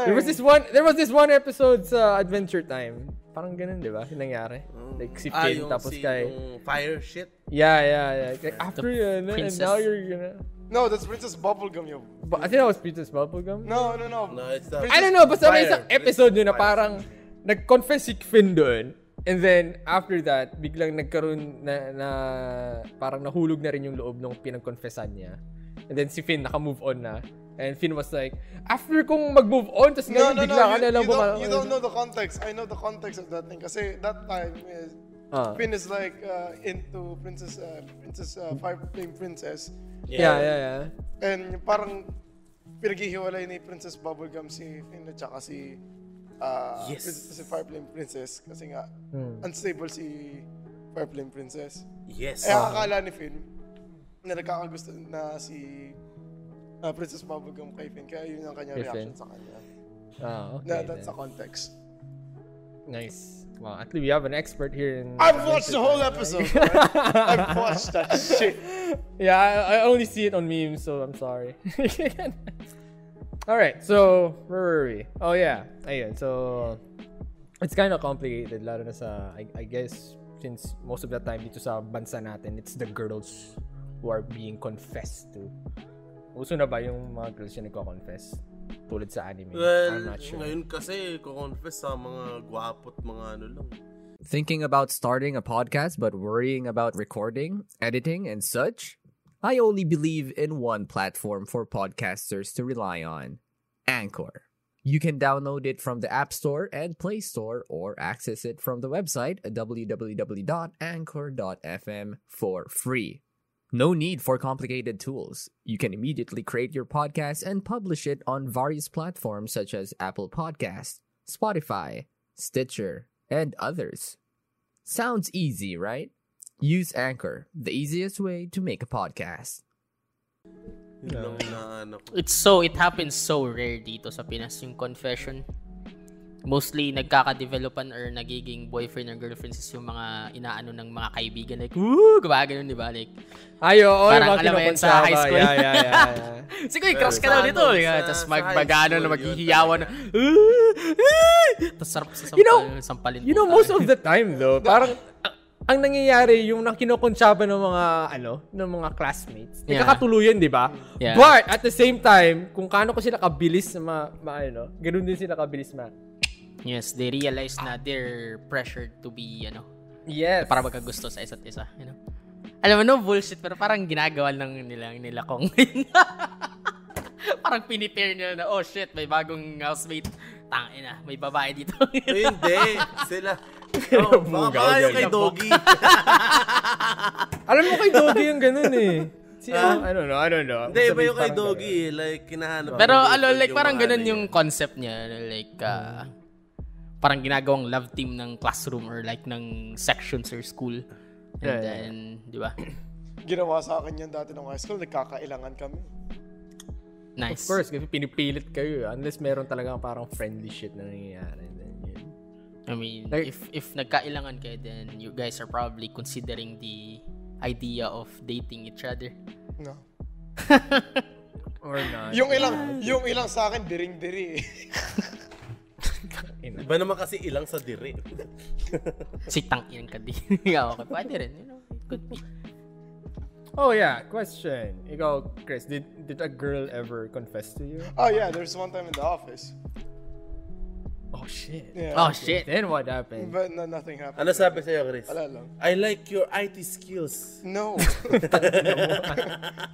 There was this one There was this one episode sa Adventure Time. Parang ganun, di ba? Yung nangyari. Like si Finn, ah, tapos si kay... yung fire shit? Yeah, yeah, yeah. Like, after yun, uh, and now you're gonna... No, that's Princess Bubblegum yun. But I think that was Princess Bubblegum? No, no, no. No, it's the... I don't know, basta may isang episode yun na parang nag-confess si Finn doon. And then, after that, biglang nagkaroon na, na parang nahulog na rin yung loob nung pinag-confessan niya. And then si Finn naka-move on na. And Finn was like, after kong mag-move on, tapos ngayon no, no, bigla no, ka na lang bumalik. You don't know the context. I know the context of that thing. Kasi that time, is, uh. Finn is like uh, into Princess, uh, Princess, uh, Flame Princess. Yeah, yeah, yeah, yeah. And parang pinaghihiwalay ni Princess Bubblegum si Finn at saka si, uh, yes. si Fireflame Princess. Kasi nga, hmm. unstable si Fireflame Princess. Yes. Eh, uh. akala ni Finn na nagkakagusto na si... Uh, Princess Bubblegum kay Finn. Kaya yun ang kanyang reaction sa kanya. Oh, okay. Na, that's then. A context. Nice. Wow, at least we have an expert here in... I've watched the whole episode, right? I've watched that shit. Yeah, I, I only see it on memes, so I'm sorry. Alright, so, where were we? Oh yeah, ayun. So, it's kind of complicated, lalo na sa, I, I guess, since most of the time dito sa bansa natin, it's the girls who are being confessed to. Uso na ba yung mga girls yung nagko-confess? Tulad sa anime? Well, I'm not sure. Ngayon kasi, ko-confess sa mga guwapo't mga ano lang. Thinking about starting a podcast but worrying about recording, editing, and such? I only believe in one platform for podcasters to rely on. Anchor. You can download it from the App Store and Play Store or access it from the website w w w dot anchor dot f m for free. No need for complicated tools. You can immediately create your podcast and publish it on various platforms such as Apple Podcasts, Spotify, Stitcher, and others. Sounds easy, right? Use Anchor, the easiest way to make a podcast. No. It's so, it happens so rare dito sa Pinas yung confession. Mostly, nagkakadevelopan or nagiging boyfriend or girlfriends is yung mga inaano ng mga kaibigan. Like, woo! Gawa ganun, di ba? Like, ay, oo. Oh, parang alam mo yan sa high school. Yeah, yeah, yeah. yeah. Sige, cross ka daw dito. Tapos mag-ano na maghihiyawan. Tapos sarap sa sampalin. You know, sampalin you know most of the time, though, parang ang nangyayari yung nakinokonsyaba ng mga, ano, ng mga classmates. Yeah. Nagkakatuluyan, di ba? Yeah. But, at the same time, kung kano ko sila kabilis na ma, ma, ano, ganun din sila kabilis na, yes, they realize na they're pressured to be, ano, yes, para magkagusto sa isa't isa, you know? Alam mo, no bullshit, pero parang ginagawa lang nila, nila kong parang pinipare nila na, oh shit, may bagong housemate, tangin na, may babae dito. Hindi, sila, oh, baka yung kay Doggy. Alam mo kay Doggy yung ganun eh. Uh, I don't know, I don't know. Hindi, iba yung kay Doggy, like, kinahanap. Pero, alo, like, parang ganun yung concept niya, like, ah, uh, parang ginagawang love team ng classroom or like ng sections or school. And yeah, then, yeah. Di ba? Ginawa sa akin yan dati ng high school. Nagkakailangan kami. Nice. Of course, kasi pinipilit kayo. Unless meron talaga parang friendly shit na nangyayari. Then, yun. I mean, like, if if nagkailangan kayo, then you guys are probably considering the idea of dating each other. No. Or not. Yung ilang, yung ilang sa akin, diring-diri eh. Iba naman kasi ilang sa diri. Si tangin ka din. Okay, pwede rin. You know, it could be. Oh yeah, question. Ikaw, Chris, did did a girl ever confess to you? Oh yeah, there's one time in the office. Oh shit. Yeah, oh shit. Then what happened? But no, nothing happened. Ano sabi sa'yo, Chris? Wala lang. I like your I T skills. No.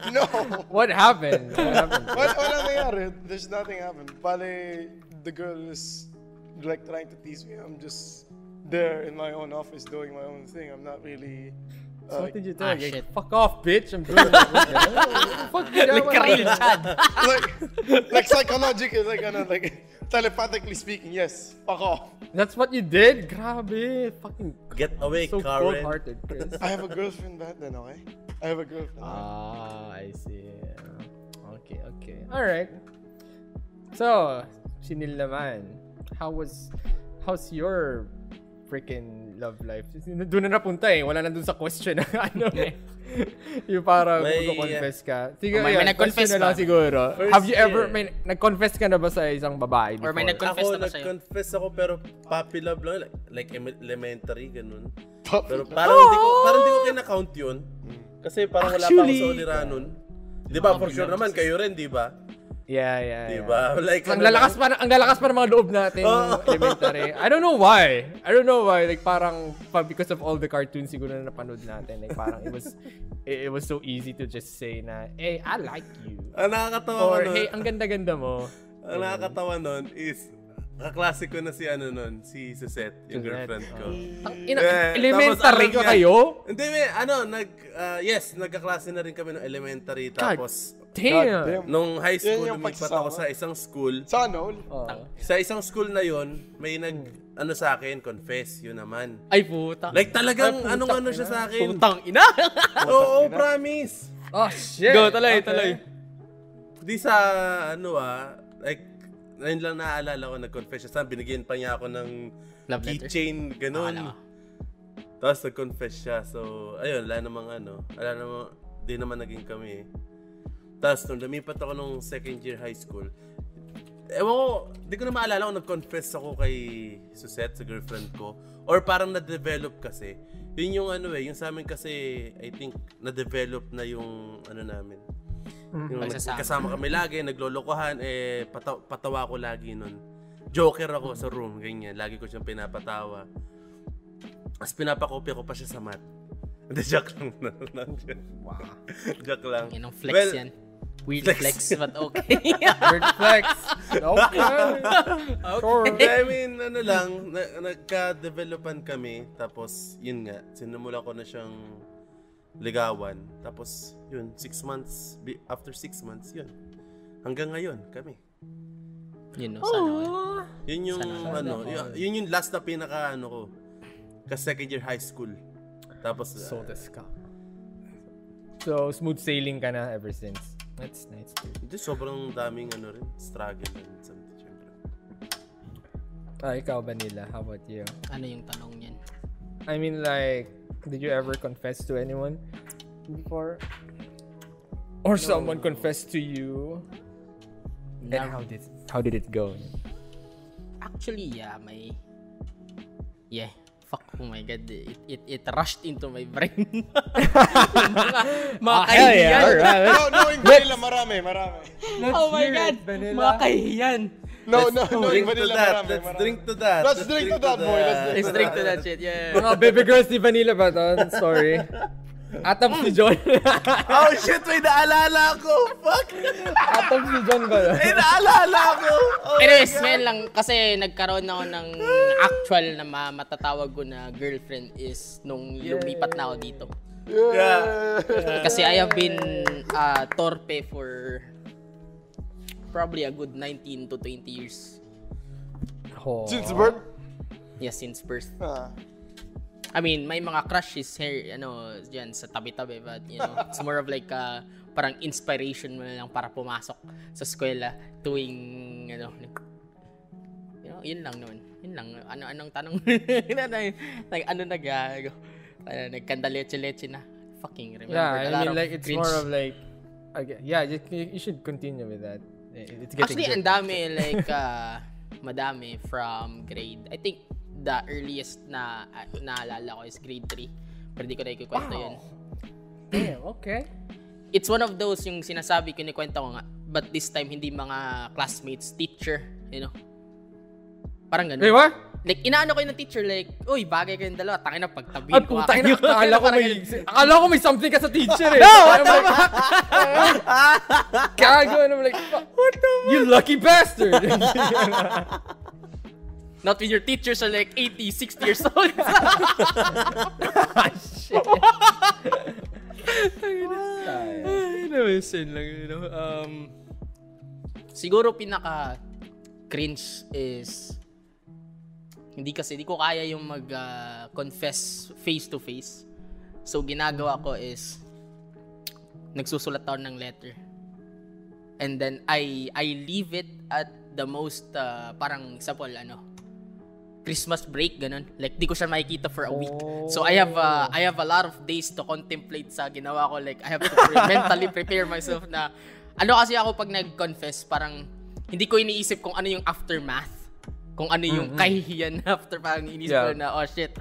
No. What happened? What happened? What wala nangyari? There's nothing happened. Bale, the girl is like trying to tease me. I'm just there in my own office doing my own thing. I'm not really. Uh, so what did you do? Ah, like, shit. Fuck off, bitch! I'm doing it. Fuck you, like real Chad. Like, like psychologically, like, ano, like telepathically speaking, yes. Fuck off. That's what you did. Grabe, fucking. Get away, so Karen. Cold-hearted, Chris. I have a girlfriend back then, okay? I have a girlfriend. Ah, I see. Okay, okay. All right. So, si Neil naman. How was, how's your freaking love life? Doon na napunta eh. Wala na doon sa question. Ano eh. Yung parang mag-confess ka. Sige, oh, may, may nag-confess na lang siguro. First have you year. Ever, may nag-confess ka na ba sa isang babae before? Or may nag-confess ako, na ba sa'yo? Ako, nag-confess ako pero puppy love lang. Like, like elementary, ganun. Puppy pero parang hindi oh! ko, parang hindi ko kinakount yun. Kasi parang actually, wala pa ako sa ulira nun. Di ba, oh, for sure naman, kayo rin, di ba? Yeah, yeah. Diba? Yeah. Like, ang lalakas pa ang lalakas pa ng mga loob natin oh. elementary. I don't know why. I don't know why. Like parang because of all the cartoons siguro na napanood natin. Like parang it was it, it was so easy to just say na, "Hey, I like you." Ang nakakatawa or, nun. "Hey, ang ganda-ganda mo." Ang nakakatawa nun is kaklasik ko na si ano nun, si Susette, yung Susette. Girlfriend ko. Ang ina, eh, elementary ko kayo? Hindi, may, ano, nag, uh, yes, nagkaklase na rin kami ng elementary. Tapos, God damn! Nung high school, lumipat ako sa isang school. Sa ano? Uh, sa isang school na yon may nag, hmm. ano sa akin, confess, yun naman. Ay, puta. Like, talagang Ay, anong-ano siya sa akin. Putang ina! Oo, ina. Promise! Oh, shit! Go, talay, okay. talay. Di sa, ano ah, like, ayun lang naaalala ko, nag-confess siya. Binigyan pa niya ako ng keychain, ganun. Tapos nag-confess siya. So, ayun, wala namang ano. Wala namang, di naman naging kami eh. Tapos nung lumipat ako nung second year high school, ewan ko, di ko na maalala kung nag-confess ako kay Susette, sa girlfriend ko. Or parang na-develop kasi. Yun yung ano eh, yung sa amin kasi, I think, na-develop na yung ano namin. Yung kasama kami lagi, naglolokohan, eh, pataw- patawa ko lagi nun. Joker ako sa room, ganyan. Lagi ko siyang pinapatawa. As pinapakopya ko pa siya sa mat. Hindi, joke lang. Wow. Joke lang. Yan ang flex well, yan. Weird flex, flex but okay. Weird flex. Okay. Okay. I mean, ano lang, na- nagka-developan kami. Tapos, yun nga, sinumula ko na siyang ligawan. Tapos, yun, six months, after six months, yun. Hanggang ngayon, kami. Yun, no, sana. Yun yung, sana, ano, sana. Yun, yun yung last na pinaka, ano ko, ka second year high school. Tapos, so, uh, ka. So, smooth sailing ka na ever since. That's nice. Ito, sobrang daming, ano rin, struggle and something, syempre. Ah, ikaw, Vanilla, how about you? Ano yung tanong yan? I mean, like, did you ever confess to anyone before? Or no. Someone confessed to you? No. And how did how did it go? Actually, yeah, my yeah, fuck, oh my god, it it, it rushed into my brain. Mga kahihiyan. No, no, in Vanilla, marami, marami. Let's oh my god, it, mga kahihiyan. No, let's no, no, drink no, Vanilla, to that. Marami, let's marami. Drink to that. Let's, let's drink, drink to that, boy. Let's drink, let's drink to that shit, yeah. Mga baby girls ni Vanilla ba to? Sorry. Atom si John. Oh shit, may naalala ko. Fuck. Atom si John ba? May naalala ko. Oh pero smell lang kasi nagkaroon ako ng actual na matatawag ko na girlfriend is nung yeah. lumipat na ako dito. Yeah. yeah. Kasi I have been uh, torpe for probably a good nineteen to twenty years. Oh. Since birth? Yeah, since birth. Ah. I mean, may mga crushes here, ano, diyan sa tabi-tabi, but you know, it's more of like uh, parang inspiration mo na lang para pumasok sa eskwela tuwing ano, you know, yun lang noon. Yun lang ano anong tanong like ano nag uh, uh, nagkandaleche-leche na. Fucking remember. Yeah, I mean, like it's cringe. More of like okay, yeah, you, you should continue with that. It's getting actually, ang dami like uh, madami from grade. I think the earliest na uh, naalala ko is grade three. Pero di ko na ikikwento wow. yun. Yeah, okay. It's one of those yung sinasabi, kinikwento ko nga. But this time, hindi mga classmates, teacher, you know. Parang ganun. Wait, what? Like, inaano ko yun ng teacher, like, uy, bagay kayong dalawa, tangin na pagtabi ko. At putang na, akala ko may, akala ko may something ka sa teacher eh. No, what the fuck? Kago, and I'm like, what the fuck? You lucky bastard! Not when your teachers are like eighty, sixty years old. Shit. Ay, nawasin lang, you know. Um, siguro pinaka-cringe is, hindi kasi, hindi ko kaya yung mag-confess uh, face-to-face. So, ginagawa ko is, nagsusulat ako ng letter. And then, I I leave it at the most, uh, parang, example, ano, Christmas break, ganun. Like, di ko siya makikita for a week. So, I have uh, I have a lot of days to contemplate sa ginawa ko. Like, I have to pre- mentally prepare myself na, ano kasi ako pag nag-confess, parang, hindi ko iniisip kung ano yung aftermath. Kung ano yung mm-hmm. kahihiyan after. Parang iniisip yeah. ko na, oh shit.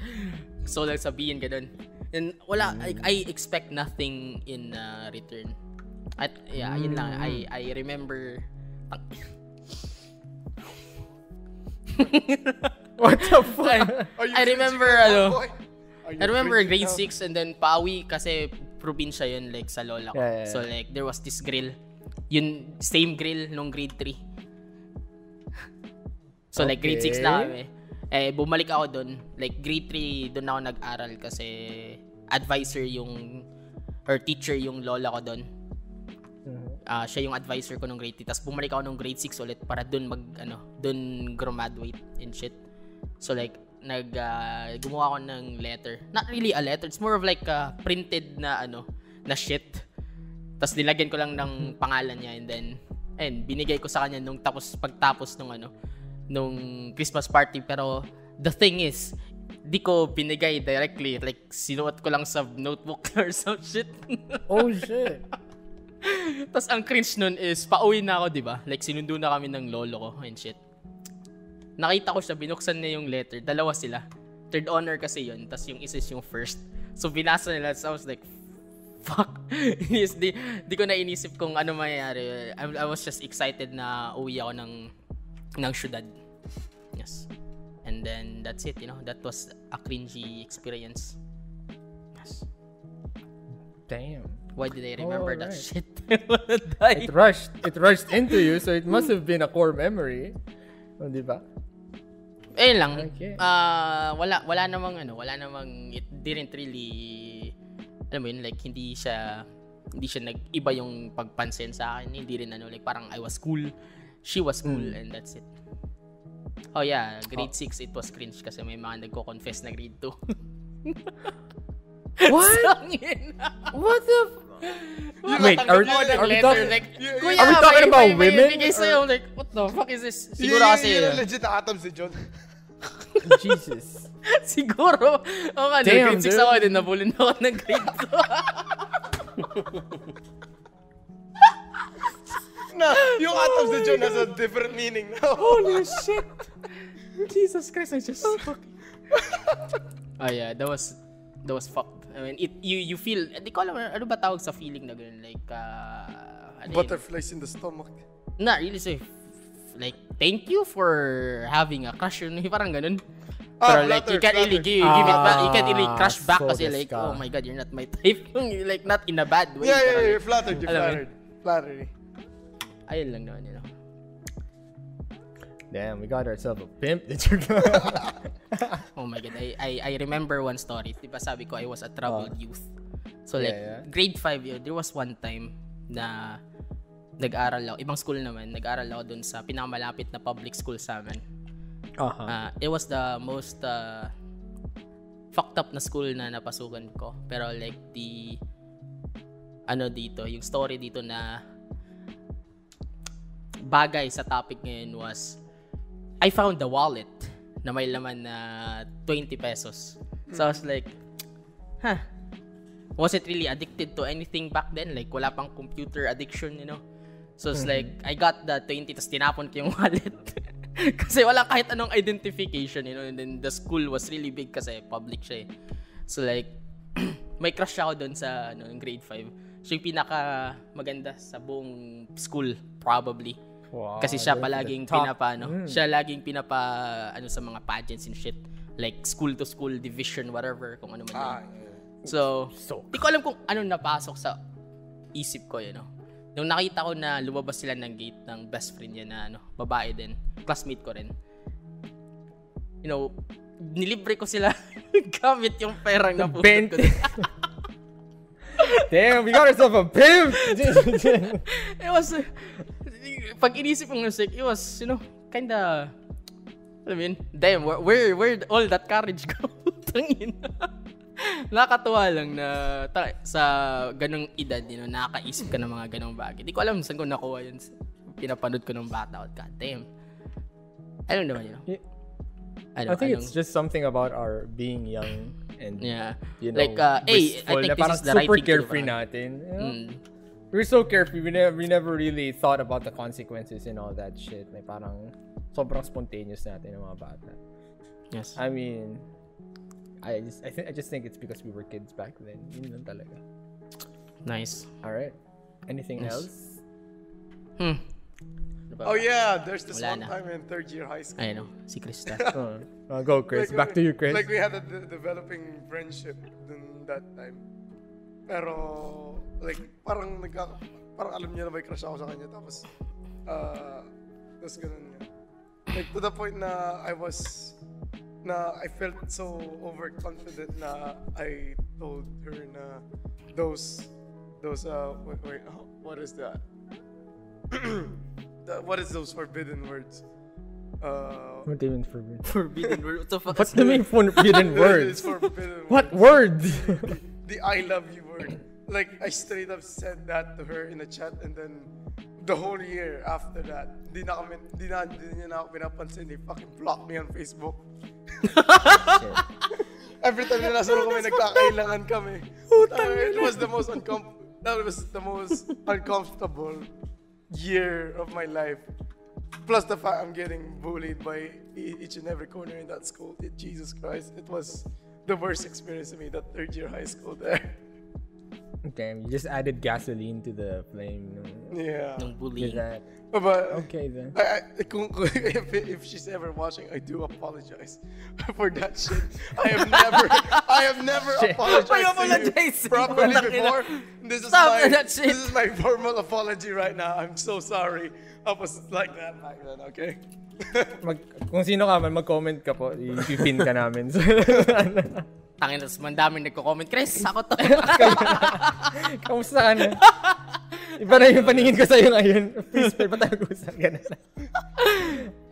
So, lang sabihin, ganun. And, wala, I, I expect nothing in uh, return. At, yeah, mm. yun lang. I I remember What the fuck? I remember, ano, I remember grade six and then Pawi kasi probinsya yun, like, sa lola ko. Yeah, yeah, yeah. So, like, there was this grill. Yun, same grill nung grade three. So, okay. Like, grade six na kami. Eh, bumalik ako dun. Like, grade three, dun ako nag-aral kasi advisor yung, or teacher yung lola ko dun. Uh, siya yung advisor ko nung grade three. Tapos bumalik ako nung grade six ulit para dun mag, ano, dun graduate and shit. So like, nag, uh, gumawa ako ng letter. Not really a letter. It's more of like a printed na, ano, na shit. Tapos nilagyan ko lang ng pangalan niya and then, and binigay ko sa kanya nung tapos, pagtapos nung, ano, nung Christmas party. Pero the thing is, di ko binigay directly. Like, sinuot ko lang sa notebook or some shit. Oh shit. Tapos ang cringe nun is, pauwi na ako, diba? Like, sinundo na kami ng lolo ko and shit. Nakita ko siya, binuksan niya yung letter. Dalawa sila. Third honor kasi yun. Tapos yung isa is yung first. So, binasa nila. So, I was like, fuck. di, di ko na inisip kung ano mangyayari. I, I was just excited na uwi ako ng, ng syudad. Yes. And then, that's it, you know? That was a cringy experience. Yes. Damn. Why did I remember oh, right. that shit? It rushed. It rushed into you, so it must have been a core memory. O, di ba? Eh lang. Okay. Uh, wala, wala namang, ano, wala namang, it didn't really, alam mo yun, like, hindi siya, hindi siya nag-iba yung pagpansin sa akin. Hindi rin, ano, like, parang I was cool, she was cool, mm. and that's it. Oh, yeah, grade six, oh. It was cringe kasi may mga nagko-confess na grade two. What? What the f- Wait, are, are, are we talking, like, yeah, yeah. Are we talking about may, women? May, may or... Like, what the fuck is this? Siguro yeah, yeah, yeah, yeah. Legit na atom si John. Jesus. Siguro. O nga, grade six ako din, nabulin ako ng grade two. Na, yung atoms ni John has a different meaning now. Holy shit. Jesus Christ, I just fuck. Oh yeah, that was, that was fucked. I mean, it, you you feel, di ko alam, ano ba tawag sa feeling na gano'n? Like, uh, butterflies in the stomach. Not really, so, like, thank you for having a crush. Parang gano'n. Ah, Pero, like, flutter, you can't flutter. really give, give ah, it back. You can't really crush back so kasi, like, ka. Oh my God, you're not my type. Like, not in a bad way. Yeah, yeah, yeah, you're flattered, you're flattered. Flattery. Ayun lang naman, you know. Damn, we got ourselves a pimp that you're going Oh my God, I, I I remember one story. Diba sabi ko, I was a troubled oh. youth. So like, yeah, yeah. grade five, yun, there was one time na nag-aral ako. Ibang school naman, nag-aral ako dun sa pinakamalapit na public school sa amin. Uh-huh. Uh, it was the most uh, fucked up na school na napasukan ko. Pero like, the, ano dito, yung story dito na bagay sa topic ngayon was, I found the wallet na may laman na twenty pesos. So I was like, huh, was it really addicted to anything back then? Like, wala pang computer addiction, you know? So it's mm-hmm. like, I got the twenty, tapos tinapon ko yung wallet. Kasi wala kahit anong identification, you know? And then the school was really big kasi public siya eh. So like, may crush ako dun sa ano, grade five. Siya yung pinaka maganda sa buong school, probably. Wow, kasi siya palaging pinapa, ano, mm. siya laging pinapa, ano, sa mga pageants and shit. Like, school to school, division, whatever, kung ano man yun. Ah, yeah. So, so, di ko alam kung ano napasok sa isip ko, you know. Nung nakita ko na lumabas sila ng gate ng best friend niya na, ano, babae din, classmate ko rin. You know, nilibre ko sila gamit yung perang na putot ko din. Damn, we got ourselves a pimp! It was, uh, pag inisip ng music, it was, you know, kinda, I mean, damn, where, where all that courage go? Tangin. Nakakatuwa lang na ta- sa ganung edad, you know, nakakaisip ka ng mga ganung bagay. Hindi ko alam saan ko nakuha yun. Pinapanood ko ng bata. God damn. I don't know, you know. Ano, I think anong, it's just something about our being young and, yeah, you know, like, uh, hey, I think this is the right thing to do. Super carefree natin. You know? Mm. We're so carefree. We never, we never really thought about the consequences and all that shit. May parang sobrang spontaneous natin ng mga bata. Yes. I mean, I just, I think, I just think it's because we were kids back then. Yun lang talaga. Nice. All right. Anything yes. else? Hmm. Ano Oh yeah, there's this one na. time in third year high school. I know, si Chris na. Oh. Oh, go Chris, like, back to you Chris. Like we had a de- developing friendship dun that time. Pero like parang nagka, parang alam niya na may crush ako sa kanya. Tapos, uh, tapos ganun niya. Like to the point na I was, na I felt so overconfident na I told her na those, those, uh, wait, wait, oh, what is that? The, what is those forbidden words? Uh, what do you mean forbidden? Forbidden words? What the fuck? What do you mean forbidden words? Forbidden what word? The, the I love you word. Like I straight up said that to her in a chat, and then the whole year after that, di na kami, di na, di niya na ako pinapansin. He fucking blocked me on Facebook. Every time na nasuro kami, nagkakailangan kami. It was the most uncom- that was the most uncomfortable year of my life. Plus the fact I'm getting bullied by each and every corner in that school. It, Jesus Christ, it was the worst experience of me, that third year high school there. Damn, you just added gasoline to the flame. Yeah. Nung bullying. But okay then. I, I, if, if she's ever watching, I do apologize for that shit. I have never, I have never apologized to you properly before. This is my, this is my formal apology right now. I'm so sorry. I was like that back then. Okay. Mag, kung sino ka man, mag-comment ka po, i-pin ka namin. Tanginas, mandaming nagko-comment. Chris, ako to. Kamusta ka na? Iba na yung paningin ko sa'yo ngayon. Please, pwede pa tayo kusa. Ganun na.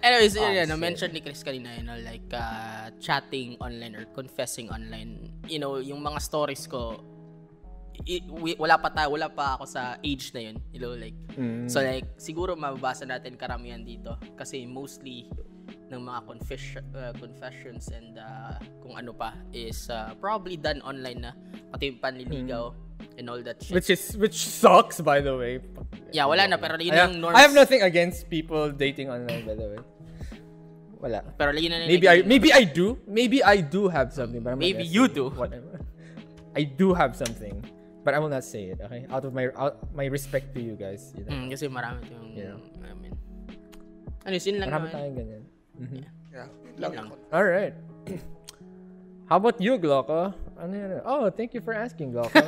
Anyways, oh, yun, no, mention ni Chris kanina, you know, like uh, chatting online or confessing online. You know, yung mga stories ko, I, wala pa tayo, wala pa ako sa age na yun, you know, like mm. so like siguro mababasa natin karamihan dito kasi mostly ng mga confession, uh, confessions and uh, kung ano pa is uh, probably done online na, pati yung panliligaw mm. and all that shit, which is which sucks by the way. Yeah, wala na, pero yun yung norms. I have nothing against people dating online, by the way. Wala, pero yun na, maybe I maybe I do maybe I do have something, but I'm maybe you do whatever. I do have something, but I will not say it, okay? Out of my out, my respect to you guys. You know? Mm, kasi marami tayong, you know? I mean, ano, yun lang marami naman. Marami tayong ganyan. Mm-hmm. Yeah. Yeah. Yeah. Alright. How about you, Glocka? Ano yun? Oh, thank you for asking, Glocka.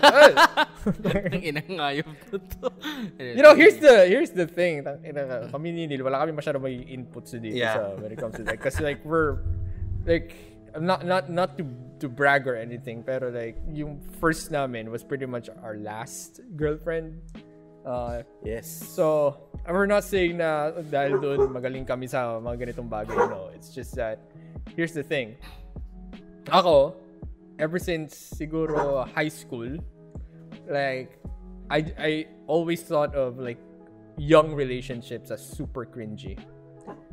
You know, here's the here's the thing. Kami ni Neil, wala kami masyado may input sa dito sa when it comes to that. Kasi like, we're, like, not not not to to brag or anything, pero like yung first namin was pretty much our last girlfriend. Uh, yes. So we're not saying na dahil doon magaling kami sa mga ganitong bagay. No, it's just that here's the thing. Ako, ever since siguro high school, like I I always thought of like young relationships as super cringy.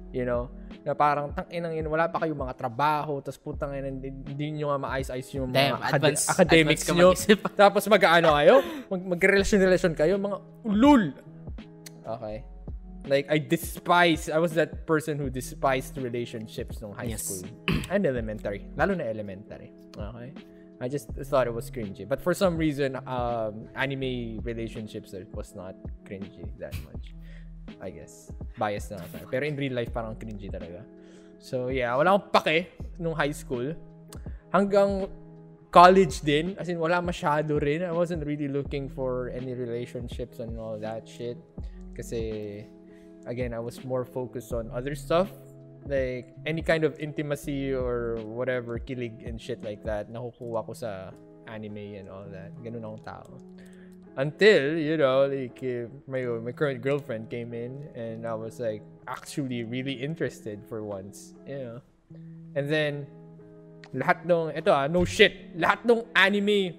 You know, na parang tangin ng wala pa kayong mga trabaho, tas putang ina, hindi niyo nga ma-ice-ice yung mga Damn, advanced, acad- academics niyo. Tapos mag-aano kayo? Mag-relasyon-relasyon kayo, mga ulul. Okay. Like I despise, I was that person who despised relationships nung high yes. school and elementary, lalo na elementary. Okay. I just thought it was cringy. But for some reason, um, anime relationships was not cringy that much. I guess. Bias na ako. Pero in real life, parang cringy talaga. So, yeah. Wala akong pake nung high school. Hanggang college din. As in, wala masyado rin. I wasn't really looking for any relationships and all that shit. Kasi, again, I was more focused on other stuff. Like, any kind of intimacy or whatever, kilig and shit like that. Nakukuha ko sa anime and all that. Ganun akong tao. Until, you know, like my my current girlfriend came in and I was like actually really interested for once, you know. And then lahat nung eto ah, no shit, lahat nung anime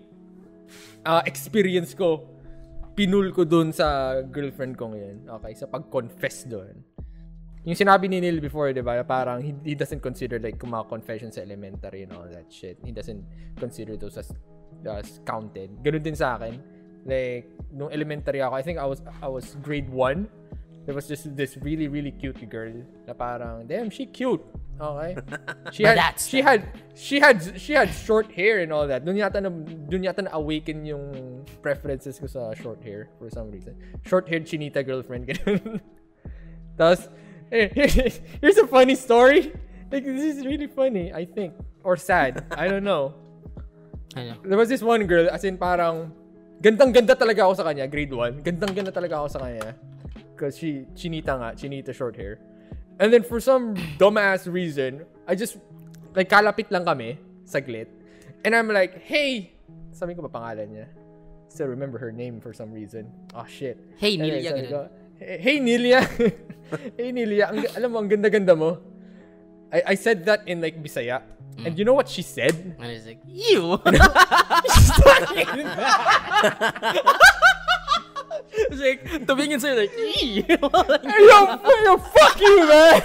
uh, experience ko pinul ko doon sa girlfriend kong 'yan. Okay, sa pag-confess doon. Yung sinabi ni Neil before, di ba? Parang he, he doesn't consider like mga confessions sa elementary and all that shit. He doesn't consider those as, as counted. Ganun din sa akin. Like, nung elementary ako, I think I was I was grade one. There was just this really, really cute girl na parang, damn, she cute. Okay? She had, she had, she had, she had short hair and all that. Dun yata na, dun yata na awaken yung preferences ko sa short hair for some reason. Short-haired chinita girlfriend, ganun. Tapos, here's a funny story. Like, this is really funny, I think. Or sad. I don't know. I know. There was this one girl, as in parang, gandang-ganda talaga ako sa kanya, grade one. Gandang-ganda talaga ako sa kanya. Because she, chinita nga, chinita short hair. And then for some dumbass reason, I just, like, kalapit lang kami, saglit. And I'm like, hey! Sabi ko ba pangalan niya? Still remember her name for some reason. Oh, shit. Hey, Nilia. Ko, hey, hey, Nilia. Hey, Nilia. Ang, alam mo, ang ganda-ganda mo. I, I said that in, like, Bisaya. Mm. And you know what she said? And I was like, you! She's talking! It's like, tumingin sa'yo, like, eee! Yo, fuck you, man!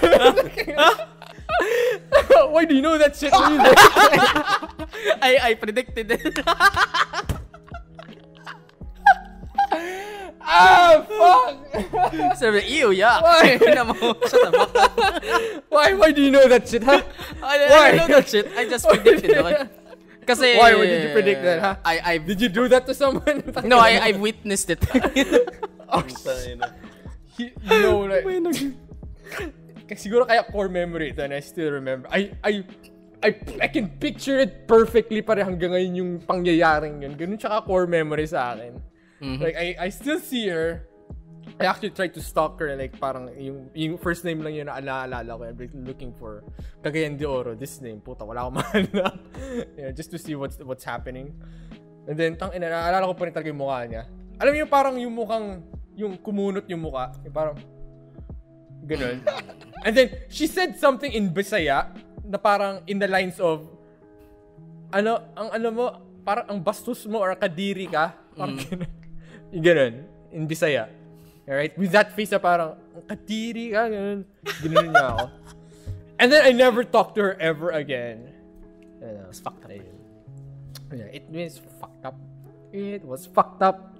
Why do you know that shit? I, I predicted it. Ah, fuck! Sabi, ew, yeah. Why? Why? Why do you know that shit, huh? I, Why? I don't know that shit. I just predicted it. Like, kasi, why? Why did you predict that, huh? I, I, did you do that to someone? No, I, I witnessed it. Oh, shit. You know, like... Siguro kaya core memory ito, and I still remember. I, I, I, I can picture it perfectly pare hanggang ngayon yung pangyayaring yun. Ganun siya ka core memory sa akin. Mm-hmm. Like, I, I still see her. I actually tried to stalk her, like, parang yung, yung first name lang yun na alaalala ko. I'm looking for Cagayan de Oro, this name. Puta, wala akong mahanap. You know, just to see what's, what's happening. And then, tang ina, naalala ko pa rin talaga yung mukha niya. Alam mo yung parang yung mukhang, yung kumunot yung mukha. Yung parang, ganun. And then, she said something in Bisaya na parang in the lines of, ano, ang ano mo, parang ang bastos mo or kadiri ka. Parang mm. ganun. Ganun. In Bisaya. Alright? With that face na parang, ang kadiri ka, ganun. Ganun niya ako. And then, I never talked to her ever again. It was fucked up. It was fucked up. It was fucked up.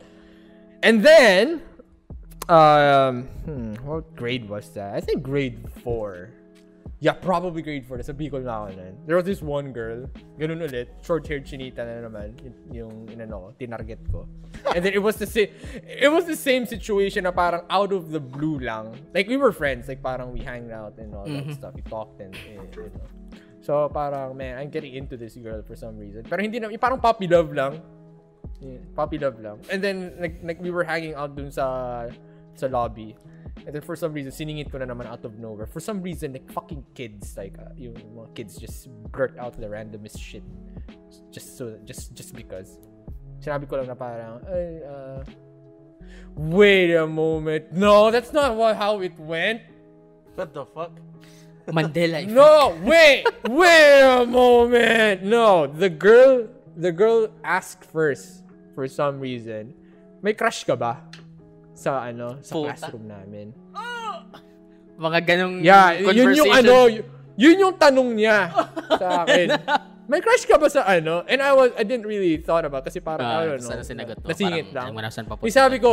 And then, Um, hmm, what grade was that? I think grade four. Yeah, probably grade four. Nasa Bicol na ako nun. There was this one girl, ganun ulit, short-haired chinita na naman, yung inano ko, tinarget ko. And then it was the same, it was the same situation na parang out of the blue lang. Like, we were friends, like parang we hang out and all mm-hmm. that stuff. We talked and, you know. So, parang, man, I'm getting into this girl for some reason. Pero hindi na, parang puppy love lang. Yeah, puppy love lang. And then, like, like we were hanging out dun sa... sa lobby. And then for some reason, siningit ko na naman out of nowhere. For some reason, like, fucking kids, like, uh, yung mga kids just blurt out the randomest shit. Just so, just, just because. Sinabi ko lang na parang, ay, uh, wait a moment. No, that's not what, how it went. What the fuck? Mandela. No, wait! Wait a moment! No, the girl, the girl asked first, for some reason, may crush ka ba? Sa ano, sa Puta. Classroom namin. Oh! Mga ganong yeah, conversation. Yun yung ano, yun yung tanong niya sa akin. May crush ka ba sa ano? And I was, I didn't really thought about kasi parang, uh, I don't know. Sinagot mo? Nasingit parang, lang. Yung sabi ko,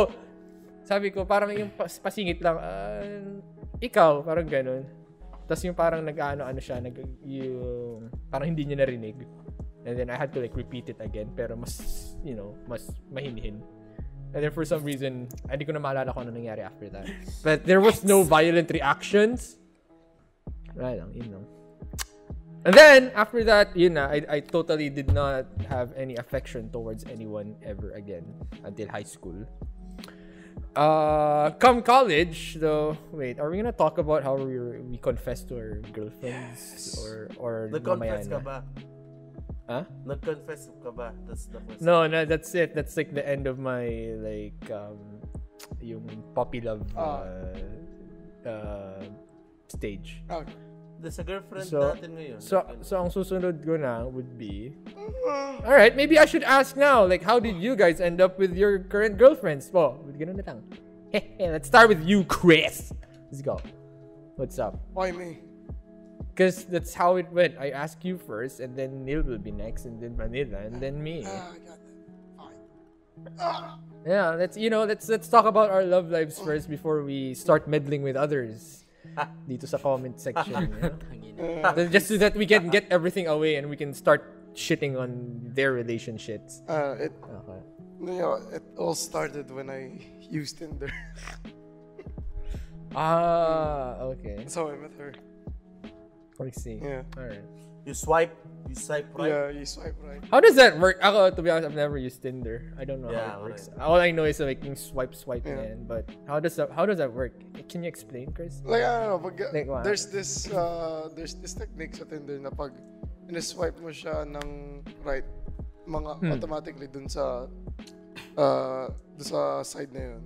sabi ko, parang yung pasingit lang, uh, ikaw, parang ganon. Tapos yung parang nag-ano-ano siya, nag, yung, parang hindi niya narinig. And then I had to like repeat it again, pero mas, you know, mas mahinhin. And then for some reason, I hindi ko na maalala kung ano nangyari after that. But there was no violent reactions. Right lang, yun lang. And then, after that, yun na, I, I totally did not have any affection towards anyone ever again until high school. Uh, come college, though, wait, are we gonna talk about how we we confess to our girlfriends? Yes. Or, or nag-confess ka ba? Huh? Nag-confess ka ba? That's the first no, no, that's it. That's like the end of my, like, um, yung puppy love uh, oh. uh, stage. Okay. There's a girlfriend so, natin ngayon. So, so, ang susunod ko na would be, alright, maybe I should ask now, like, how did you guys end up with your current girlfriends? Po, ganun na lang. Let's start with you, Chris. Let's go. What's up? Why me? Because that's how it went. I ask you first, and then Neil will be next, and then Vanilla, and then me. Ah, I got that. Fine. Ah. Yeah, let's you know, let's let's talk about our love lives first before we start meddling with others. Dito sa comment section, you know? Just so that we can get everything away and we can start shitting on their relationships. Uh, it, okay. You know, it all started when I used Tinder. Ah, okay. That's how I met her. Foxy. Yeah. Alright. You swipe, you swipe right. Yeah, you swipe right. How does that work? Ako, to be honest, I've never used Tinder. I don't know yeah, how it works. Right. All I know is like you swipe, swipe, yeah. in. But how does that, how does that work? Can you explain, Chris? Like I don't know, but like, wow. there's this uh, there's this technique sa Tinder na pag in-swipe mo siya ng right, mga hmm. automatically dun sa uh, dun sa side na yun.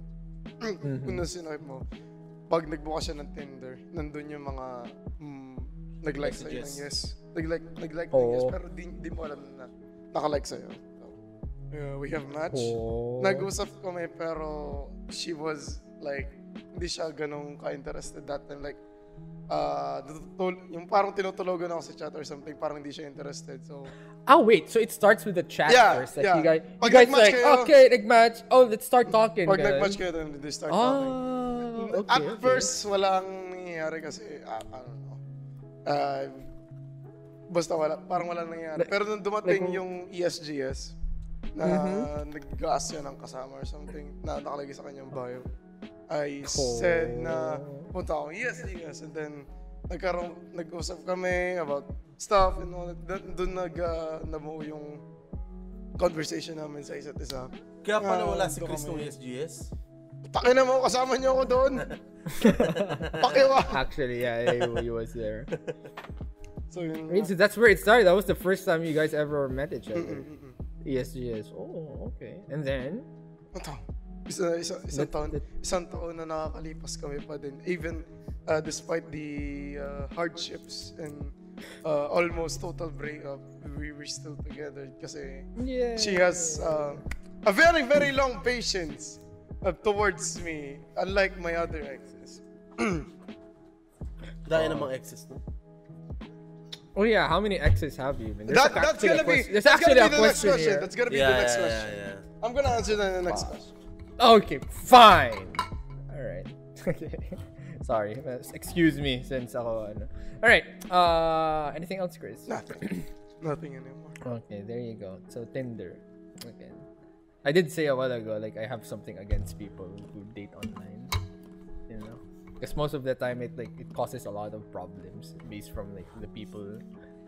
Mm-hmm. Kung na-swipe mo, pag nagbukas siya ng Tinder, nandun yung mga mm, nag-like sa'yo ng yes. Nag-like, nag-like oh. ng yes, pero di, di mo alam na naka-like sa'yo. So, uh, we have match. Oh. Nag-usap kami pero she was like, hindi siya ganun ka-interested that time. Like, uh, yung parang tinutulogan ako sa chat or something, parang hindi siya interested. So, oh wait, so it starts with the chat yeah, first. Like yeah. you guys, you guys like, kayo, okay, nag-match. Oh, let's start talking. Pag nag-match kayo, then they start ah, talking. Okay, At okay. first, walang nangyayari kasi, I don't know. Uh, basta wala, parang walang nangyayari. Pero nung dumating like, yung E S G S, na mm-hmm. nag-gas yan ang kasama or something, na nakalagay sa kanyang bio, I oh. said na punta akong E S G S and then nagkaroon, nag-usap kami about stuff and all that. Doon nag, uh, nabuo yung conversation namin sa isa't isa. Kaya pala uh, wala si Chris ng E S G S? Takin na mo, kasama niyo ako doon! Pakiwa! Actually, yeah, he was there. So, yun na. So that's where it started. That was the first time you guys ever met each other. Mm-mm-mm. E S G S. Oh, okay. And then? Ito. Isa, isa, isang, that, taon, that, isang taon na nakakalipas kami pa din. Even uh, despite the uh, hardships and uh, almost total breakup, we were still together kasi yeah. she has uh, a very, very long patience uh, towards me, unlike my other exes. Dahil namang exes, no? Oh yeah, how many exes have you been? That, that's gonna be, that's actually gonna be the next question. Here. That's gonna be yeah, the next yeah, question. Yeah, yeah. I'm gonna answer that in the next wow. question. Okay, fine. All right. Okay. Sorry. Excuse me since ako ano. All right. Uh, anything else, Chris? Nothing. Nothing anymore. Okay, there you go. So Tinder. Okay. I did say a while ago, like I have something against people who date online. You know, because most of the time it like it causes a lot of problems based from like the people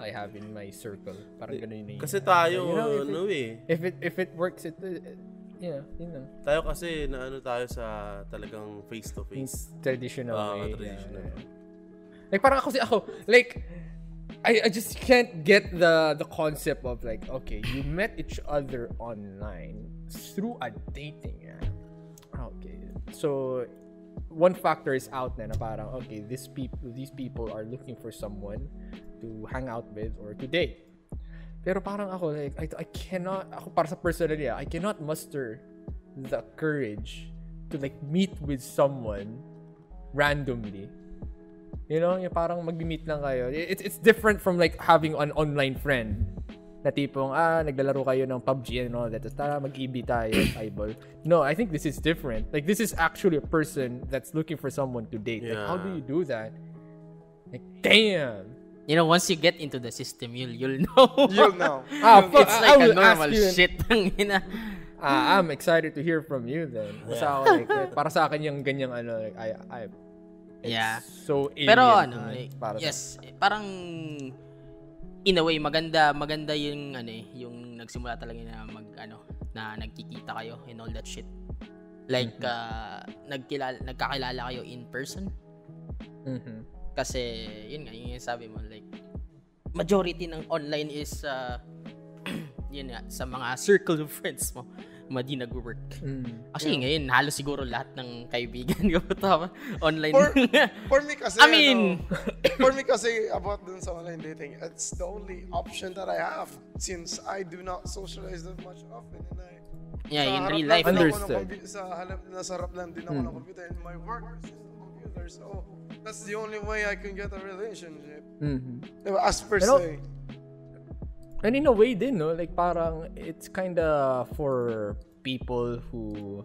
I have in my circle. Parang ganun yun. Kasi tayo, you know, if, it, if it if it works, it. it Yeah, yun lang. Tayo kasi naano tayo sa talagang face to face traditional uh, way. Traditional. Yeah, yeah. Like parang ako si ako like I I just can't get the the concept of like okay, you met each other online through a dating app. Okay. So one factor is out na, na parang okay, these people these people are looking for someone to hang out with or to date. Pero parang ako, like, I, I cannot, ako para sa personally, I cannot muster the courage to, like, meet with someone randomly. You know, yung parang mag-meet lang kayo. It's, it's different from, like, having an online friend na tipong, ah, naglalaro kayo ng P U B G and all that. Tara, mag-E B tayo, eyeball. No, I think this is different. Like, this is actually a person that's looking for someone to date. Yeah. Like, how do you do that? Like, damn! You know, once you get into the system, you'll you'll know. You'll know. Ah, it's like a normal shit. Ah, I'm excited to hear from you then. Yeah. So, like, para sa akin yung ganyang ano, like, I, I, it's yeah. so alien. Pero ano, like, para yes, sa... parang in a way maganda, maganda yung ano eh, yung nagsimula talaga na mag ano, na nagkikita kayo and all that shit. Like mm-hmm. uh, nagkilala, nagkakilala kayo in person. Mhm. Kasi yun nga yung sabi mo like majority ng online is uh, yun nga sa mga circle of friends mo hindi nag-work. Mm. Actually yeah. ngayon halos siguro lahat ng kaibigan ko tama online. For, for me kasi I mean ano, for me kasi about dun sa online dating it's the only option that I have since I do not socialize that much often and I yeah in real life understood. Sa halap na sarap lang din ako mm. ng computer in my work is computer so that's the only way I can get a relationship. Mm-hmm. As per pero, se. And in a way din, no? Like parang it's kind of for people who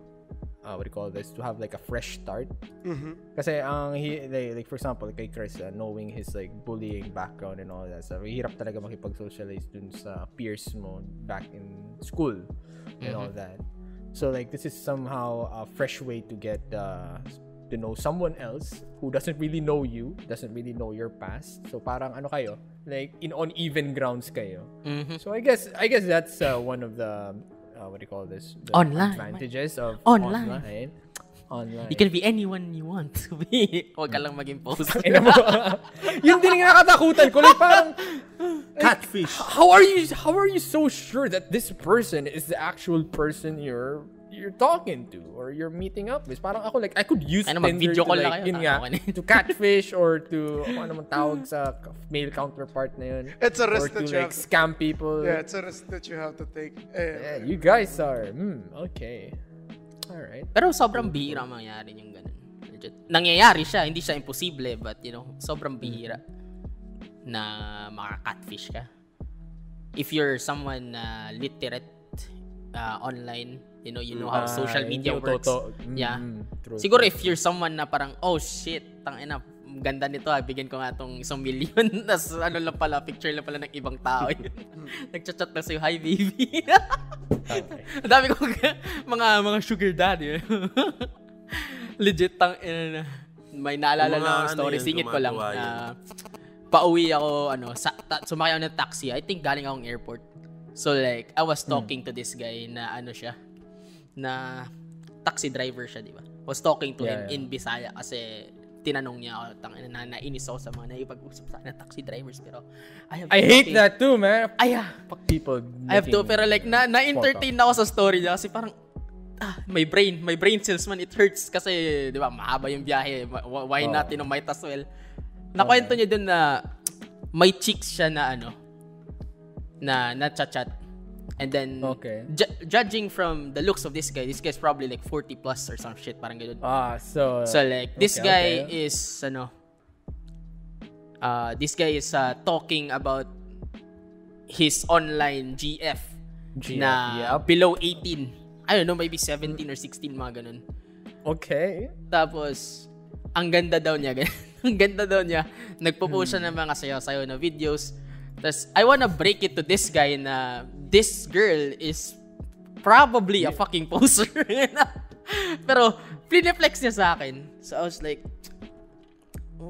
uh, what do you call this? To have like a fresh start. Mm-hmm. Kasi ang he, like, like for example, kay Chris, uh, knowing his like bullying background and all that stuff, hirap talaga makipag-socialize dun sa peers mo back in school and mm-hmm. all that. So like this is somehow a fresh way to get uh, to know someone else who doesn't really know you, doesn't really know your past. So parang ano kayo, like in on even grounds kayo. Mm-hmm. So I guess I guess that's uh, one of the uh, what do you call this? The online advantages of online. online. Online. You can be anyone you want to be. Huwag ka lang maging poster. Yun din yung nakatakutan ko. Like, parang, like, catfish. How are you How are you so sure that this person is the actual person you're you're talking to or you're meeting up with? Parang ako, like, I could use ano, Tinder to, like, yun nga, to catfish or to, ano man tawag sa male counterpart na yun. It's a risk or that to, you like, have to scam people. Yeah, it's a risk that you have to take. Eh, yeah, you guys are, hmm, okay. Alright. Pero sobrang bihira mangyari yung ganun. Nangyayari siya, hindi siya imposible, but you know, sobrang bihira na makakatfish ka. If you're someone uh, literate uh, online, you know, you know how social media uh, works. Mm, yeah. True, siguro true. If you're someone na parang, oh shit, tangina, ganda nito, ah, bigyan ko nga itong isang million. Tapos ano lang pala, picture lang pala ng ibang tao yun. Nagchat-chat lang sa'yo, hi baby. Ang dami ko mga mga sugar daddy. Legit tang uh, may naalala na akong story, ano singit ko lang. Uh, pauwi ako, ano, sa, ta, sumakay ako ng taxi. I think galing akong airport. So like, I was talking hmm. to this guy na ano siya, na taxi driver siya, di ba? Was talking to yeah, him yeah. in Bisaya kasi tinanong niya ako, tangina na, nainis ako sa mga naipag-usap sa akin na taxi drivers, pero I, have I hate okay. that too, man. Ay, ah, fuck people. I have to, pero like, na, na-entertain na ako sa story niya kasi parang, ah, my brain, my brain cells man, it hurts kasi, di ba, mahaba yung biyahe, why oh. not, you know, might as well. Nakwento okay. niya dun na may chicks siya na, ano, na, na chat-chat. And then, okay. ju- judging from the looks of this guy, this guy's probably like forty plus or some shit, parang ganun. Ah, so... Uh, so like, this okay, guy okay. is, ano, uh, this guy is uh, talking about his online G F, G F na yeah. below eighteen. I don't know, maybe seventeen or sixteen, mga ganun. Okay. Tapos, ang ganda daw niya, ganun. Ang ganda daw niya. Nagpo-post siya ng mga sayo-sayo na videos. Tapos, I wanna break it to this guy na this girl is probably a fucking poser. Pero, plineflex niya sa akin. So, I was like,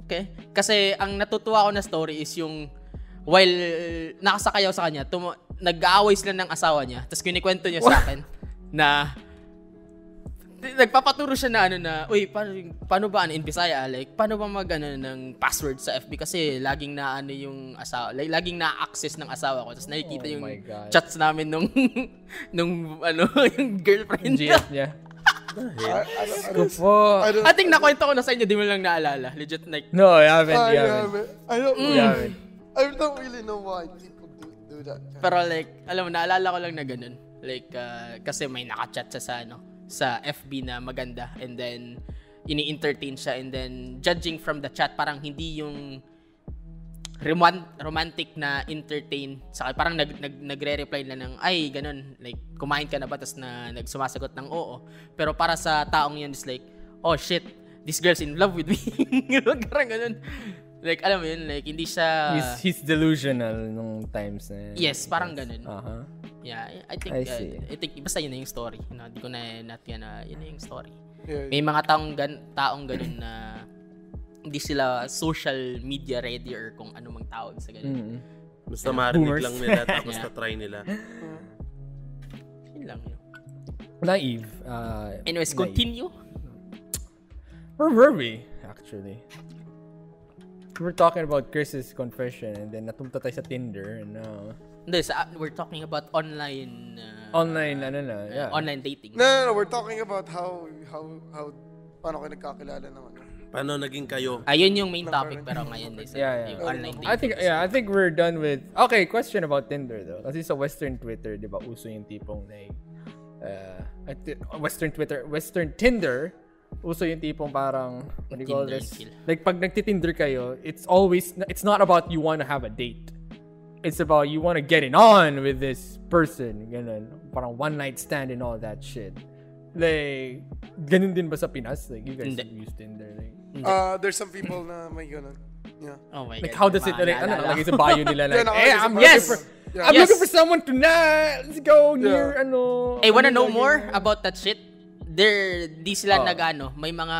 okay. Kasi, ang natutuwa ko na story is yung, while nakasakayaw sa kanya, tum- nag-aaway sila ng asawa niya. Tapos, kinikwento niya sa akin na, nagpapaturo siya na ano na, uy, paano, paano ba ano in Bisaya? Like, paano ba mag ano, ng password sa F B? Kasi laging na ano yung asawa, like, laging na-access ng asawa ko. Tapos nakikita oh yung chats namin nung, nung ano, yung girlfriend niya. Yeah. I think nakwento ko na sa inyo, di mo lang naalala. Legit, like. No, I haven't, I haven't. I don't, mm. haven't. I don't really know why people do, do that. Pero like, alam mo, naalala ko lang na ganun. Like, uh, kasi may nakachat siya sa ano, sa F B na maganda, and then ini-entertain siya, and then judging from the chat parang hindi yung rom- romantic na entertain sa parang nag, nag nagre-reply na ng ay ganun, like kumain ka na ba, tas na nagsumasagot ng oo, pero para sa taong yan is like, oh shit, this girl's in love with me. Parang ganun, like alam mo yun, like hindi siya he's, he's delusional nung times na yun. Yes, parang ganun. Aha. Uh-huh. Yeah, I think I, uh, I think basta yun na yung story. You know, di ko na natin na yun na yung story. Yeah, may mga taong gan- taong ganun na hindi sila social media ready or kung ano mang tawag sa ganun. Mm. Basta yeah, marinig lang nila tapos yeah. na-try nila. Yun lang yun. Naive. Uh, Anyways, naive. Continue. Where were we, actually? We were talking about Chris's confession and then natumta tayo sa Tinder and uh, this, uh, we're talking about online uh, online uh, ano na yeah. uh, online dating. No, no, no, we're talking about how how how paano kayo nagkakilala naman. Paano naging kayo? Ayun yung main topic pero ngayon is yeah, yeah. online dating. I think yeah, I think we're done with. Okay, question about Tinder though. Kasi sa Western Twitter, 'di ba, uso yung tipong like uh Western Twitter, Western Tinder, uso yung tipong parang what do you call this? Like pag nagti-Tinder kayo, it's always it's not about you want to have a date. It's about you want to get it on with this person, ganun, parang one night stand and all that shit. Like, ganun din ba sa Pinas? Like, you guys have used Tinder, like. Uh, there's some people na may ganun. Yeah. Oh my like, God. Like, how does it, like, ano, like, sa bio nila, like, eh, I'm, yes! For, yeah. I'm yes. looking for someone tonight! Let's go near, yeah. ano. Eh, wanna know more about that shit? There, di sila oh. nag, ano, may mga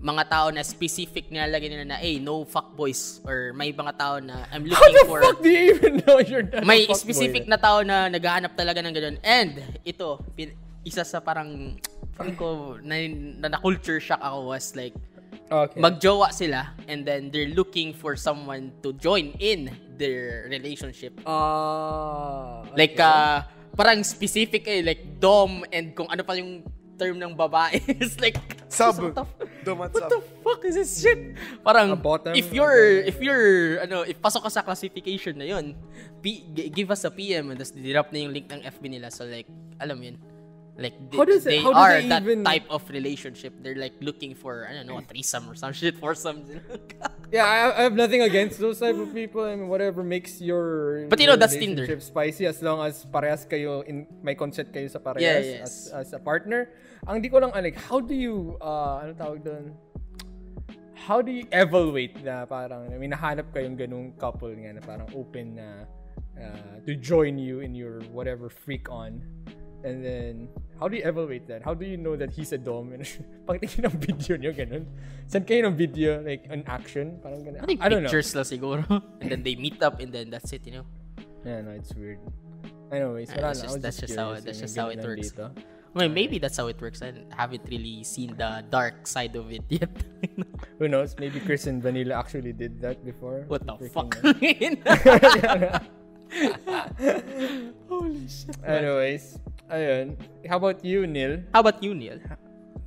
mga tao na specific nilalagay nila na eh hey, no fuckboys, or may mga tao na I'm looking for. How the for, fuck do you even know you're not may a specific boy? Na tao na naghahanap talaga ng ganun. And ito isa sa parang parang ko na, na culture shock ako was like okay. Magjowa sila and then they're looking for someone to join in their relationship. Ah, uh, okay. Like uh, parang specific eh like dom and kung ano pa yung term ng babae is like sub. What, the, what sub. The fuck is this shit? Parang if you're if you're ano if pasok ka sa classification na yun, P, give us a P M and tas di-drop na yung link ng F B nila. So like alam yun. Like they, how does it, they how are do they that even... type of relationship. They're like looking for I don't know a threesome or some shit for some. Yeah, I, I have nothing against those type of people. I mean, whatever makes your but you know that's Tinder spicy as long as parehas kayo in may consent kayo sa parehas yeah, yes. as, as a partner. Ang di ko lang like how do you uh, ano tawag doon? How do you evaluate na parang I mean nahanap kayong ganung couple nga na parang open na uh, to join you in your whatever freak on. And then, how do you evaluate that? How do you know that he's a dom? Pagtingin ng video niyo, ganun. Send kayo ng video, like, an action? Parang ganun. I think I don't pictures know. La siguro. And then they meet up and then that's it, you know? Yeah, no, it's weird. Anyways, wala na. That's just, just how, that's just how it works. Well, maybe that's how it works. I haven't really seen the dark side of it yet. Who knows? Maybe Chris and Vanilla actually did that before. What the fuck? Holy shit. Anyways. Ayun. How about you, Neil? How about you, Neil?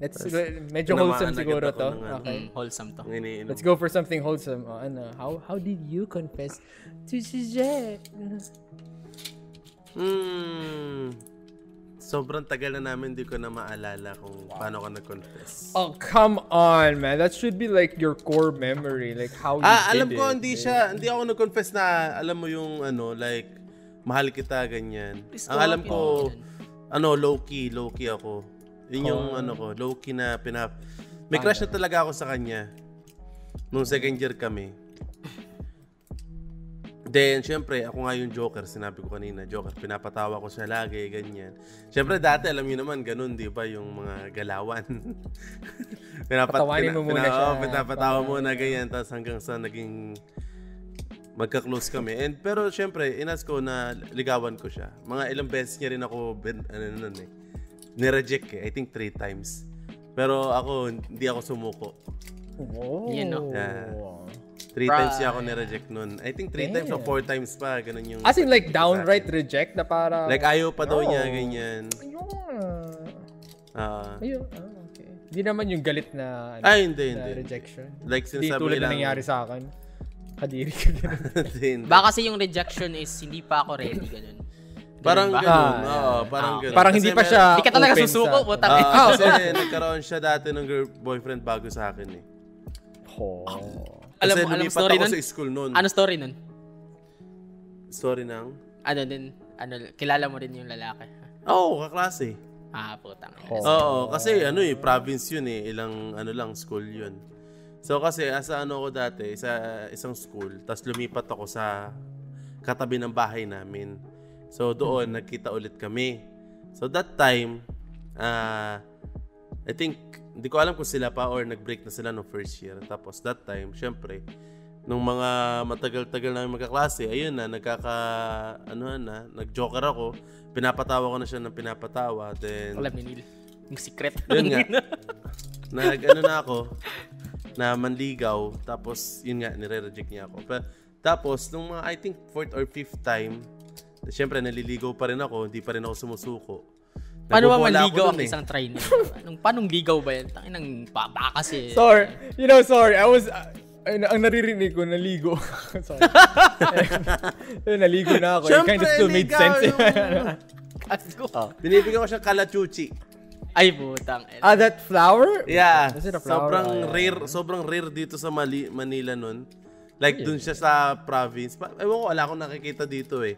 Let's medyo wholesome siguro to. Okay. Mm, wholesome to. Let's go for something wholesome. Oh, ano? How how did you confess to Susette? Hmm. Sobrang tagal na namin, di ko na maalala kung paano ka nag-confess. Oh, come on, man. That should be like your core memory, like how you ah, did alam it. Alam ko hindi siya, hindi ako nag-confess na alam mo yung ano, like mahal kita ganyan. Please ang alam ko man. Ano, low-key, low-key ako. Yun yung oh. Ano ko, low-key na pinap... May crush na talaga ako sa kanya. Nung second year kami. Then, syempre, ako nga yung joker. Sinabi ko kanina, joker. Pinapatawa ko siya lagi, ganyan. Syempre, dati, alam niyo naman, ganun, di ba? Yung mga galawan. Pinapat- Patawanin pina- mo muna pina- siya. Oh, pinapatawa pa- muna, ganyan. Tapos hanggang sa naging... magka-close kami. And pero syempre, inas ko na ligawan ko siya. Mga ilang beses niya rin ako ben, ano nun eh. Nireject eh. I think three times. Pero ako, hindi ako sumuko. Oh. You know. Uh, three right. times siya ako nireject nun. I think three yeah. times or four times pa. Ganun yung... As in like downright reject na para... Like ayaw pa daw oh. niya, ganyan. Ayaw. Uh, ayaw. Oh, okay. Hindi naman yung galit na, ano, ay, hindi, na hindi. Rejection. Like sinasabi lang. Hindi tulad na nangyari sa akin. Kadiri ka ganun. Baka kasi yung rejection is hindi pa ako ready ganun. Parang ganun. Ah, oh, yeah. Parang ganun. Parang hindi pa siya. Hindi ka talaga susuko. Ah, so nagkaroon siya dati ng girl boyfriend bago sa akin eh. Oh. Alam mo, alam story nun? Sa school nun. Ano story nun? Story ng ano din, ano kilala mo rin yung lalaki. Oo, oh, kaklase. Ah, putang ina. Oo, oh, kasi ano eh province yun eh, ilang ano lang school yun. So kasi asa ano ko dati sa isang school, tapos lumipat ako sa katabi ng bahay namin. So doon mm-hmm. nagkita ulit kami. So that time, uh, I think, hindi ko alam kung sila pa or nag-break na sila no first year. Tapos that time, syempre, nung mga matagal-tagal namin magkaklase, ayun na, nagkaka, ano na, nag-joker ako. Pinapatawa ko na siya ng pinapatawa. Then, alam ni Neil, yung secret. Yun nga, nag-ano na ako. Na manligaw, tapos yun nga nire-reject niya ako. Pero tapos nung mga I think fourth or fifth time, syempre naliligaw pa rin ako, hindi pa rin ako sumusuko. Paano ba manligaw ang eh. Isang try niya? Anong panong ligaw ba yan? Tanginang baka kasi. Sorry, you know, sorry. I was uh, ang naririnig ko naligo. Sorry. eh, naligo na ako. It kind of still made sense. Kasko. Yung... Binibigyan ko siya kalachuchi. Ay, butang. Ah, that flower? Yeah. Is it a flower? Sobrang oh, yeah. rare, sobrang rare dito sa Mali- Manila nun. Like, yeah. dun siya sa province. Ewan ko, wala akong nakikita dito eh.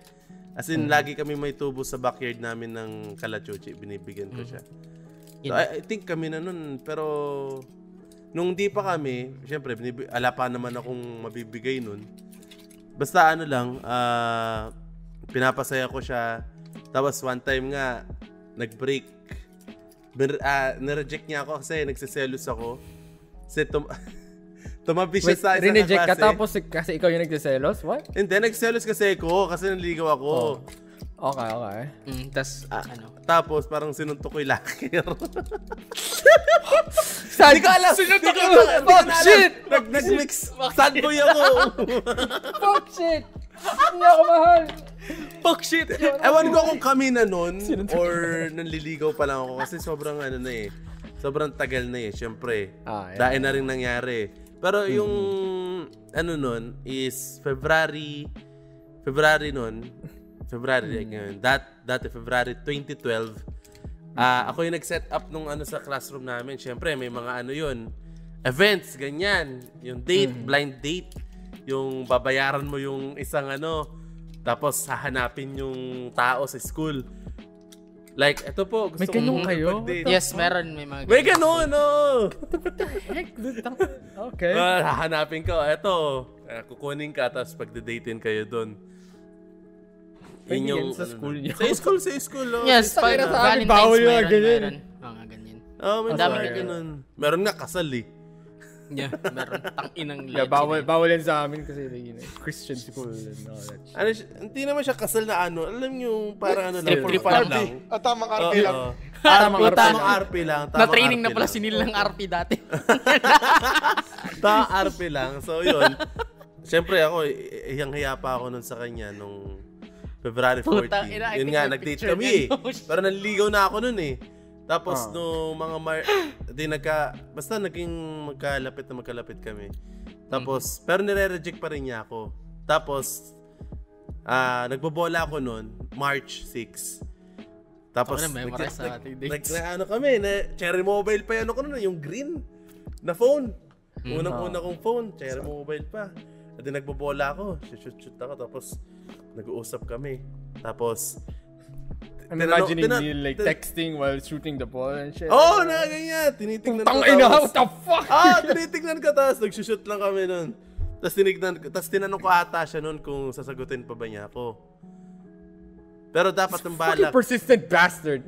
As in, mm-hmm. lagi kami may tubo sa backyard namin ng kalachuchi. Binibigyan ko siya. Mm-hmm. So, I, I think kami na nun. Pero, nung di pa kami, syempre, binib- ala pa naman akong mabibigay nun. Basta ano lang, uh, pinapasaya ko siya. Tapos, one time nga, nag-break. Uh, nireject niya ako kasi nagsiselos ako. Kasi tum- tumabi siya Wait, sa isang na klase. Ka tapos kasi ikaw yung nagsiselos? What? Hindi, nagsiselos kasi ako kasi nanligaw ako. Oh. Okay, okay. Mm, tas, ah, ano? Tapos, parang sinuntok ko yung locker. Saan ko alam? Sinuntok ko yung locker. Fuck shit! Nag-mix. Sad boy ako. Fuck shit! Hindi ako mahal. Fuck shit! Ewan ko kung kami na nun or nanliligaw pa lang ako kasi sobrang ano na eh. Sobrang tagal na eh, syempre. Ah, yeah. Dahil na rin nangyari. Pero yung mm-hmm. ano nun is February, February nun, February, mm. that dati February twenty twelve. Ah, uh, ako yung nag-set up nung ano sa classroom namin. Syempre, may mga ano 'yun. Events ganyan, yung date, mm. blind date, yung babayaran mo yung isang ano, tapos hahanapin yung tao sa school. Like, eto po, gusto mo kayo? Yes, meron may mga. May ganun, no. What the heck? Okay. Uh, hahanapin ko, eto, uh, kukunin ka tapos pagde-datein kayo doon. Inyong sa school niyo. Sa school, sa school. Oh. Yes, para sa amin bawal yung ganyan. Oo nga, ganyan. Oh, ang dami ganyan. Meron nga kasal eh. Yeah, meron. Tang inang legend. Yeah, bawal, bawal yan sa amin kasi yun, Christian school and all that. Ano, hindi naman siya kasal na ano. Alam niyo para ano lang. Trip lang. At tamang R P lang. Tamang R P lang. Na-training na pala si Neil ng R P dati. Tamang R P lang. So yun. Siyempre ako, hiyang-hiya pa ako nun sa kanya nung February fourteenth. Puta, ina, yun nga, nag-date kami eh. Pero nanligaw na ako nun eh. Tapos uh. no mga Mar- di nagka... Basta naging magkalapit na magkalapit kami. Tapos, mm-hmm. pero nire-reject pa rin niya ako. Tapos, uh, nagbobola ako nun, March sixth. Tapos, oh, nag- nag- nag- na, ano kami, na Cherry Mobile pa yun. Ano ko nun, yung green na phone. Mm-hmm. Unang-una kong phone, Cherry so, Mobile pa. At nagbobola ako, shoot-shoot ako. Tapos, nag-uusap kami. Tapos, I'm imagining you like texting while shooting the ball and shit. Oh, na ganyan. Tinitingnan ko. Tangina, what the fuck? Ah, tinitingnan ko. Tapos, nag-shoot lang kami nun. Tapos, tinignan ko. Tapos, tinanong ko ata siya nun kung sasagutin pa ba niya ako. Pero dapat ang balak. Fucking persistent bastard.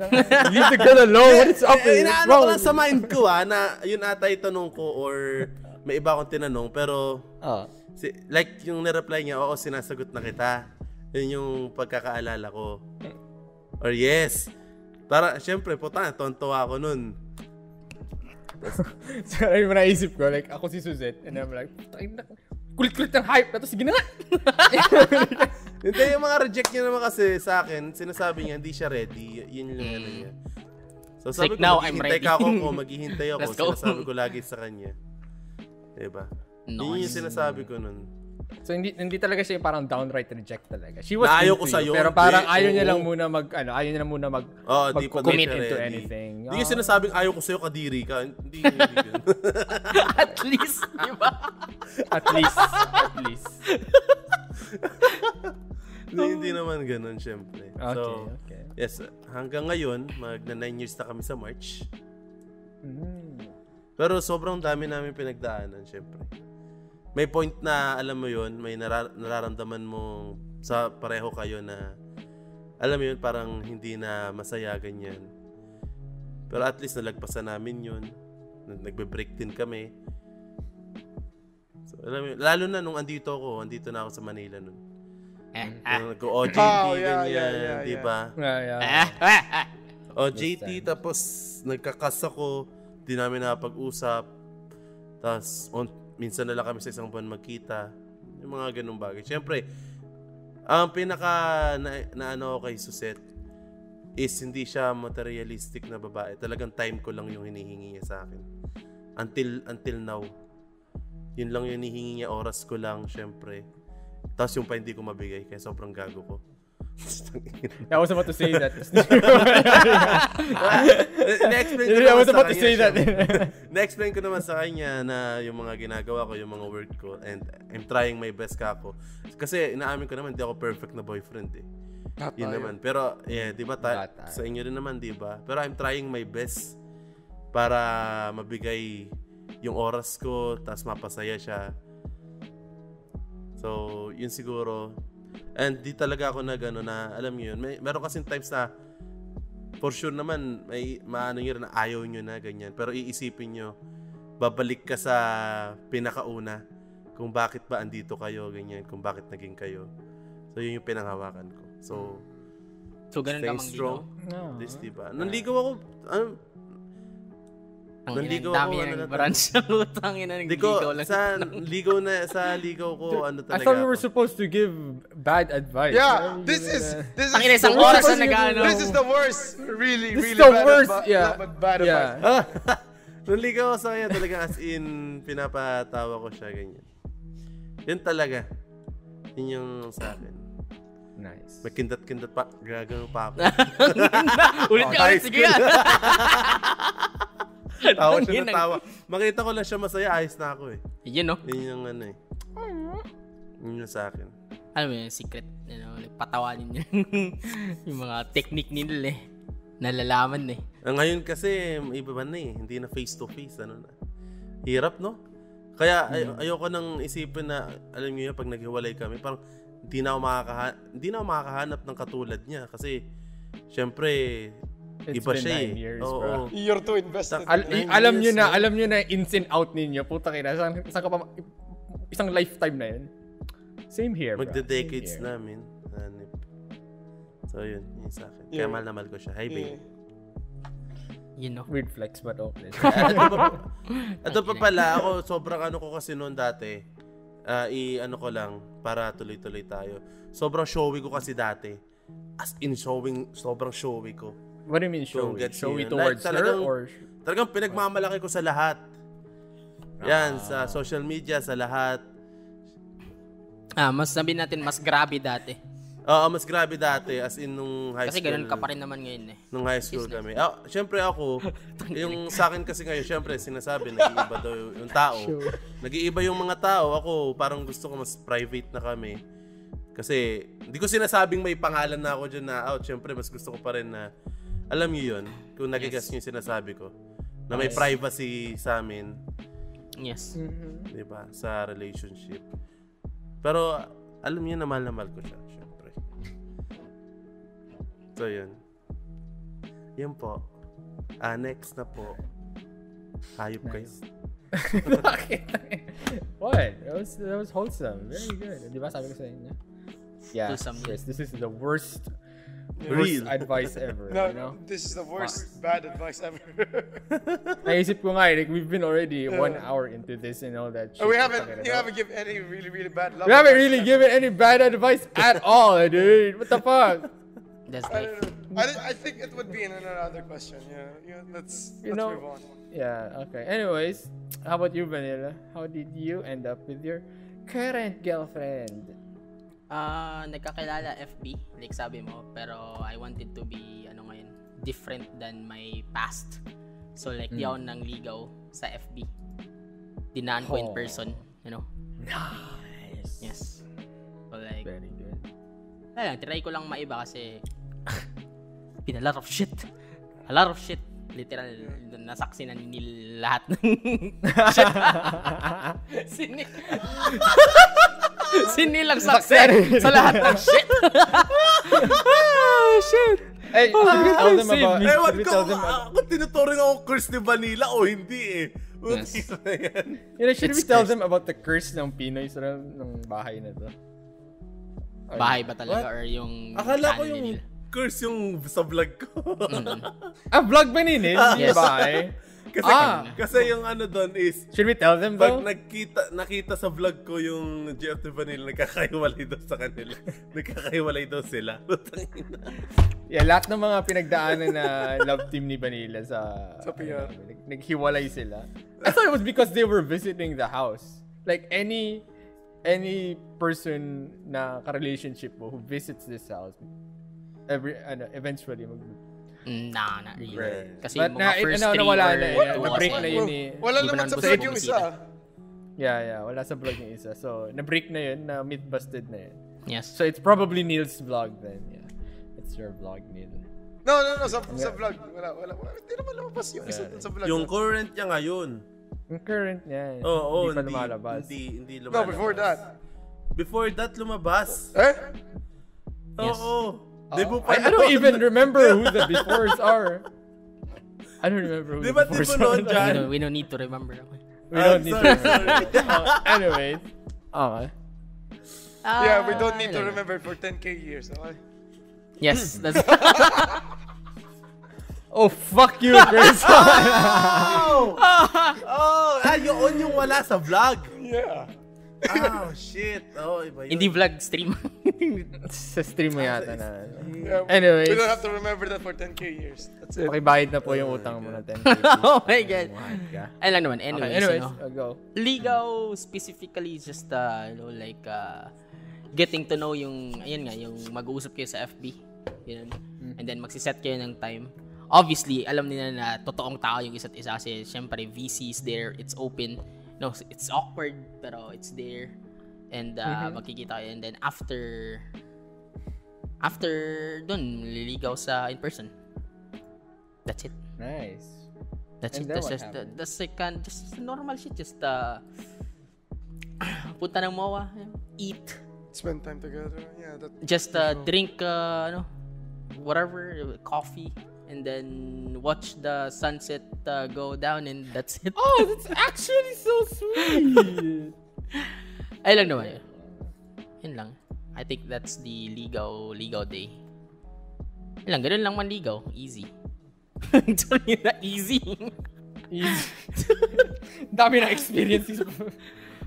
Leave the girl alone. What is up with you? Inaano ko lang sa mind ko ha, na yun ata itanong ko or may iba akong tinanong. Pero, si, like yung nireply niya, oo, sinasagot na kita. Yun yung pagkakaalala ko. Or yes. Para, syempre, puta, tontuwa ako nun. So, ayun mo naisip ko, like, ako si Susette, and I'm like, kulit-kulit ng hype, tapos sige na nga! Hindi, yung mga reject niya naman kasi sa akin, sinasabi niya, hindi siya ready. Yun yung ano niya. So, sabi like, ko, maghihintay ka ako ko, maghihintay ako. Sinasabi ko lagi sa kanya. Diba? Nice. Yun yung sinasabi ko nun. So hindi hindi talaga siya parang downright reject talaga. She was ayaw ko sa iyo pero parang ayaw niya lang muna mag ano, ayaw niya lang muna mag oh, mag-commit into ready. Anything. Hindi oh. niya sinasabing ayaw ko sa iyo kadiri ka. Hindi hindi ganoon. At least, di ba? At least, at least. Hindi, hindi naman ganoon syempre. Okay, so, okay. Yes, hanggang ngayon magna nine years na kami sa March. Mm. Pero sobrang dami namin pinagdaanan syempre. May point na alam mo yun, may nara- nararamdaman mo sa pareho kayo na alam mo yun, parang hindi na masaya ganyan. Pero at least nalagpasan namin yun. Nagbe-break din kami. So, alam mo yun, lalo na nung andito ako, andito na ako sa Manila nun. So, nag-O J T, oh, yeah, ganyan, yeah, yeah, di ba? Yeah, yeah. O J T, tapos nagkakas ako, di namin nakapag-usap. Tapos, on- minsan na lang kami sa isang buwan magkita. Yung mga ganung bagay. Siyempre, ang pinaka na, na ano kay Susette is hindi siya materialistic na babae. Talagang time ko lang yung hinihingi niya sa akin. Until until now. Yun lang yung hinihingi niya. Oras ko lang, siyempre. Tapos yung pa hindi ko mabigay kaya sobrang gago ko. I was about to say that. Na-explain ko I was about to say that. Na-explain ko naman sa kanya na yung mga ginagawa ko, yung mga work ko, and I'm trying my best ka ako. Kasi inaamin ko naman, di ako perfect na boyfriend eh. Yun naman. Pero, yeah, di ba, ta- sa inyo rin naman, di ba? Pero I'm trying my best para mabigay yung oras ko, tapos mapasaya siya. So, yun siguro. And di talaga ako na gano'n na, alam nyo yun, may, meron kasing times na, for sure naman, may maano nyo na ayaw nyo na ganyan. Pero iisipin nyo, babalik ka sa pinakauna kung bakit ba andito kayo, ganyan, kung bakit naging kayo. So yun yung pinanghawakan ko. So so ganun ka mangligaw. No. This diba? Nanligaw ako, ano, nanligaw ako, ano na branch ng utang ina, nangligaw lang. Sa ligaw na sa ligaw ko ano talaga. I thought we were supposed to give bad advice. Yeah, this is this is the worst. This is the worst. Really, really bad. Yeah, bad advice. Naligaw ako sa kanya talaga, as in, pinapatawa ko siya, ganyan. Yun talaga. Yun yung sa akin. Nice. Magkindat-kindat pa. Gagano pa ako. Ulit ka, ulit. Sige yan. Tawa siya na tawa. Makita ko lang siya masaya, ayos na ako eh. Yun, no? Yun yung ano eh. Yun yung sa akin. Alam mo yung secret, you know, patawanin nila. Yung mga technique nila eh. Nalalaman eh. Ngayon kasi, iba ba na eh. Hindi na face-to-face. Ano na. Hirap, no? Kaya ay- ayoko nang isipin na, alam niyo yun, pag naghiwalay kami, parang hindi na ako, makakaha- hindi na ako makakahanap ng katulad niya. Kasi, syempre, it's iba siya eh. Years, oh, oh. You're too invested. Al- in alam niyo na, alam niyo na, ins and out ninyo. Puta kina. Saan, saan ka pa, ma- isang lifetime na yun. Same here, bro. Magda-decades namin. Hanip. So, yun. Yun sa akin. Kaya yeah. mahal na mahal ko siya. Hi, babe. Yeah. You know. Weird flex, but okay. Ito pa pala, ako, sobrang ano ko kasi noon dati. Uh, I-ano ko lang, para tuloy-tuloy tayo. Sobrang showy ko kasi dati. As in showing, sobrang showy ko. What do you mean showy? Get showy towards like, her? Or... Talagang pinagmamalaki ko sa lahat. Yan, ah. Sa social media, sa lahat. Ah, mas sabihin natin, mas grabe dati. Oo, uh, mas grabe dati, as in nung high kasi school. Kasi ganun ka pa rin naman ngayon eh. Nung high school kami. Oh, siyempre ako, yung sa akin kasi ngayon, siyempre sinasabi, nag-iiba daw yung tao. Sure. Nag-iiba yung mga tao. Ako, parang gusto ko mas private na kami. Kasi, hindi ko sinasabing may pangalan na ako dyan na out. Siyempre, mas gusto ko pa rin na, alam niyo yun, kung nagigas yes. niyo yung sinasabi ko, na may yes. privacy sa amin. Yes. Mm-hmm. Diba? Sa relationship. Pero, alam niyo na mahal na mahal ko siya. So, yun. Yun po. Ah, next na po. Hayop nice. Kayo. What? That was, that was wholesome. Very good. Diba sabi ko sa inyo? Yeah. Chris, this is the worst, worst advice ever. No, you know? This is the worst bad advice ever. Naisip ko nga, like, we've been already one hour into this and all that shit. We haven't, you haven't given any really, really bad love. We haven't really given any bad advice at all, dude. What the fuck? That's like, I, don't I, I think it would be in another question. Yeah, yeah let's, let's know, move on. Yeah, okay. Anyways, how about you, Vanilla? How did you end up with your current girlfriend? Ah, uh, nagkakilala F B, like sabi mo, pero I wanted to be ano ngayon, different than my past. So like mm. yaon ng ligaw sa F B. Dinaan ko oh. in person, you know. Nice. Yes. So like very good. Alam, try ko lang maiba kasi been a lot of shit. A lot of shit. Literal, nasaksi na ni lahat ng shit. Sini. Sini lang saksi sa lahat ng shit. Oh, shit. Hey, oh, should we tell them about... Hey, should we tell them about... Kung tinuturing ako curse ni Vanilla o hindi eh. Yes. You know, should It's we tell cursed. Them about the curse ng Pinoy sa ng bahay na to? Or bahay ba talaga? What? Or yung... Akala ko yung... Nila? Curse yung sa vlog ko. Mm-hmm. Ah, vlog ba nini? Ah, yes. Bye. Kasi, ah. kasi yung ano doon is... Should we tell them though? Pag nakita, nakita sa vlog ko yung Jeff de Vanilla, nagkakahiwalay daw sa kanila. Nagkakahiwalay daw sila. Yeah, lahat ng mga pinagdaanan na love team ni Vanilla sa... Sa P R. Ano, naghiwalay sila. I thought it was because they were visiting the house. Like any any person na ka-relationship mo who visits this house... Every ano eventually mag nah, not really. Right. Kasi but mga na, first three or na-break na yun eh. Wala naman sa vlog yung isa. Yeah, yeah. Wala sa vlog yung isa. So, na-break na yun. Na-myth-busted na yun. Yes. So, it's probably Neil's vlog then. Yeah. It's your vlog, Neil. No, no, no. Sa, yeah. sa vlog. Wala, wala. Hindi naman lumabas yung isa dun sa vlog. Yung current niya ngayon. Yung current niya. Oo, oh, oh, hindi, hindi, hindi, hindi lumalabas. No, before that. Before that, lumabas. Eh? Oo, yes. oo. Oh, I, I don't even remember who the befores are. I don't remember who diba the befores are. We don't need to remember. We don't I'm need sorry, to remember. uh, anyway, okay. Uh, yeah, we don't need to remember for ten K years. Okay? Yes, that's. Oh, fuck you, Chris! Oh! Oh, ah, yun yung wala sa vlog. Yeah. Oh, shit. Oh, iba yun. Hindi vlog, stream. Sa stream mo yata na. Yeah, anyways. We don't have to remember that for ten K years. That's it. Okay, bayad na po yung utang mo na ten K. Oh my God. Ayun lang naman. Anyways, okay, anyways, you know, go. Ligaw specifically just, uh, you know, like, uh, getting to know yung, ayun nga, yung mag-uusap kayo sa F B. You know? And then magsiset kayo ng time. Obviously, alam nila na totoong tao yung isa't isa. Kasi syempre, V C's there. It's open. No, it's awkward, pero it's there. And uh, mm-hmm. magkikita kayo. And then after, after dun, liligaw sa in-person. That's it. Nice. That's and it. That's just, uh, that's like, uh, just normal shit. Just, uh, punta ng MOA. Eat. Spend time together. Yeah, that, just uh, drink, uh, ano, whatever, coffee. And then watch the sunset uh, go down and that's it. Oh, that's actually so sweet. Ay lang naman. Yun lang. I think that's the ligaw ligaw day. Yun lang, ganun lang man ligaw. Easy. Actually, na easy. Easy. Dami na experiences.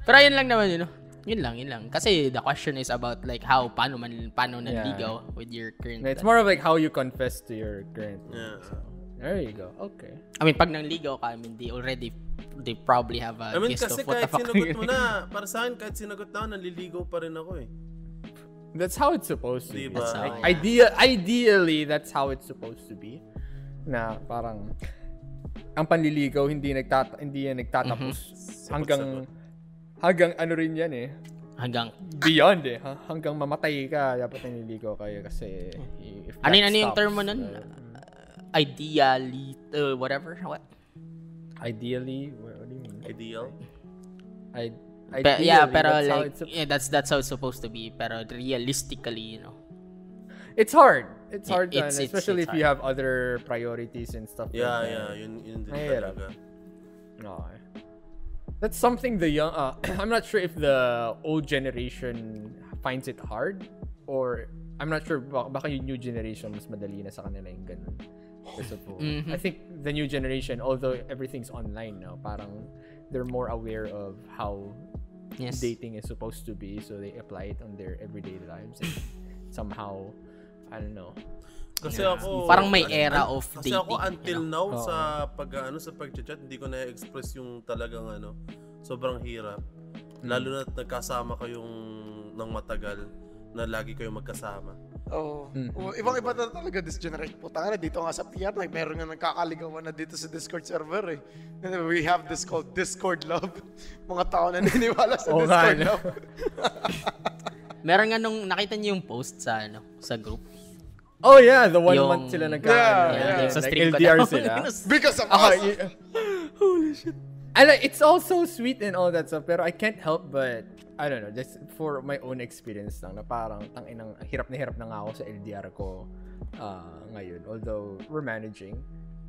Pero yun lang naman yun. Know? Yun lang, yun lang. Kasi the question is about like how, paano man, paano nanligaw yeah. with your current. It's more of like how you confess to your current. Yeah. So, there you go. Okay. I mean, pag nanligaw ka, I mean, they already, they probably have a I mean, guess of what the fuck. I mean, kasi kahit sinagot mo na, para sa akin, kahit sinagot na, nanliligaw pa rin ako eh. That's how it's supposed to diba? Be. That's how, like, yeah. idea, ideally, that's how it's supposed to be. Na parang, ang panliligaw, hindi, nagtata, hindi yan nagtatapos mm-hmm. hanggang... Sagot. Hanggang ano rin yan eh. Hanggang beyond eh. Ha? Hanggang mamatay ka. Dapat nililigaw kayo kasi if that ano, stops. Ano yung term mo nun? Uh, ideally, uh, whatever? What? Ideally? What do you mean? Ideal? I, ideally, Pe- yeah, pero that's like, how it's su- yeah, that's, that's how it's supposed to be. Pero realistically, you know. It's hard. It's hard, it, it's, it's, especially it's if hard. You have other priorities and stuff. Yeah, like yeah. Yun, yun din talaga. No eh. That's something the young, uh, I'm not sure if the old generation finds it hard or I'm not sure baka, baka yung new generation mas madali na sa kanila yung ganun. Mm-hmm. I think the new generation, although everything's online now, parang they're more aware of how yes. dating is supposed to be, so they apply it on their everyday lives and somehow, I don't know. Kasi yeah. ako parang may era an, of kasi dating. Kasi ako until you know? Now oh. sa pag ano sa pag-chat hindi ko na-express yung talagang ano sobrang hirap. Lalo mm. na't nagkasama kayong ng matagal na lagi kayong magkasama. Oo. Oh. Mm. Oh, ibang-iba na talaga this generation. Puta nga dito nga sa P R like meron nga nagkakaligawan na dito sa Discord server eh. And we have this called Discord love. Mga tao na naniniwala sa oh, Discord man. Love. Meron nga nung nakita niyo yung post sa ano sa group. Oh yeah, the one yung, month sila nagka yeah, yeah, yeah. Like, sa stream like, L D R sila. Because of us. Oh, yeah. Holy shit. And like, it's all so sweet and all that stuff, pero I can't help but I don't know, just for my own experience lang na parang tanginang hirap na hirap na nga ako sa L D R ko uh, ngayon. Although we're managing.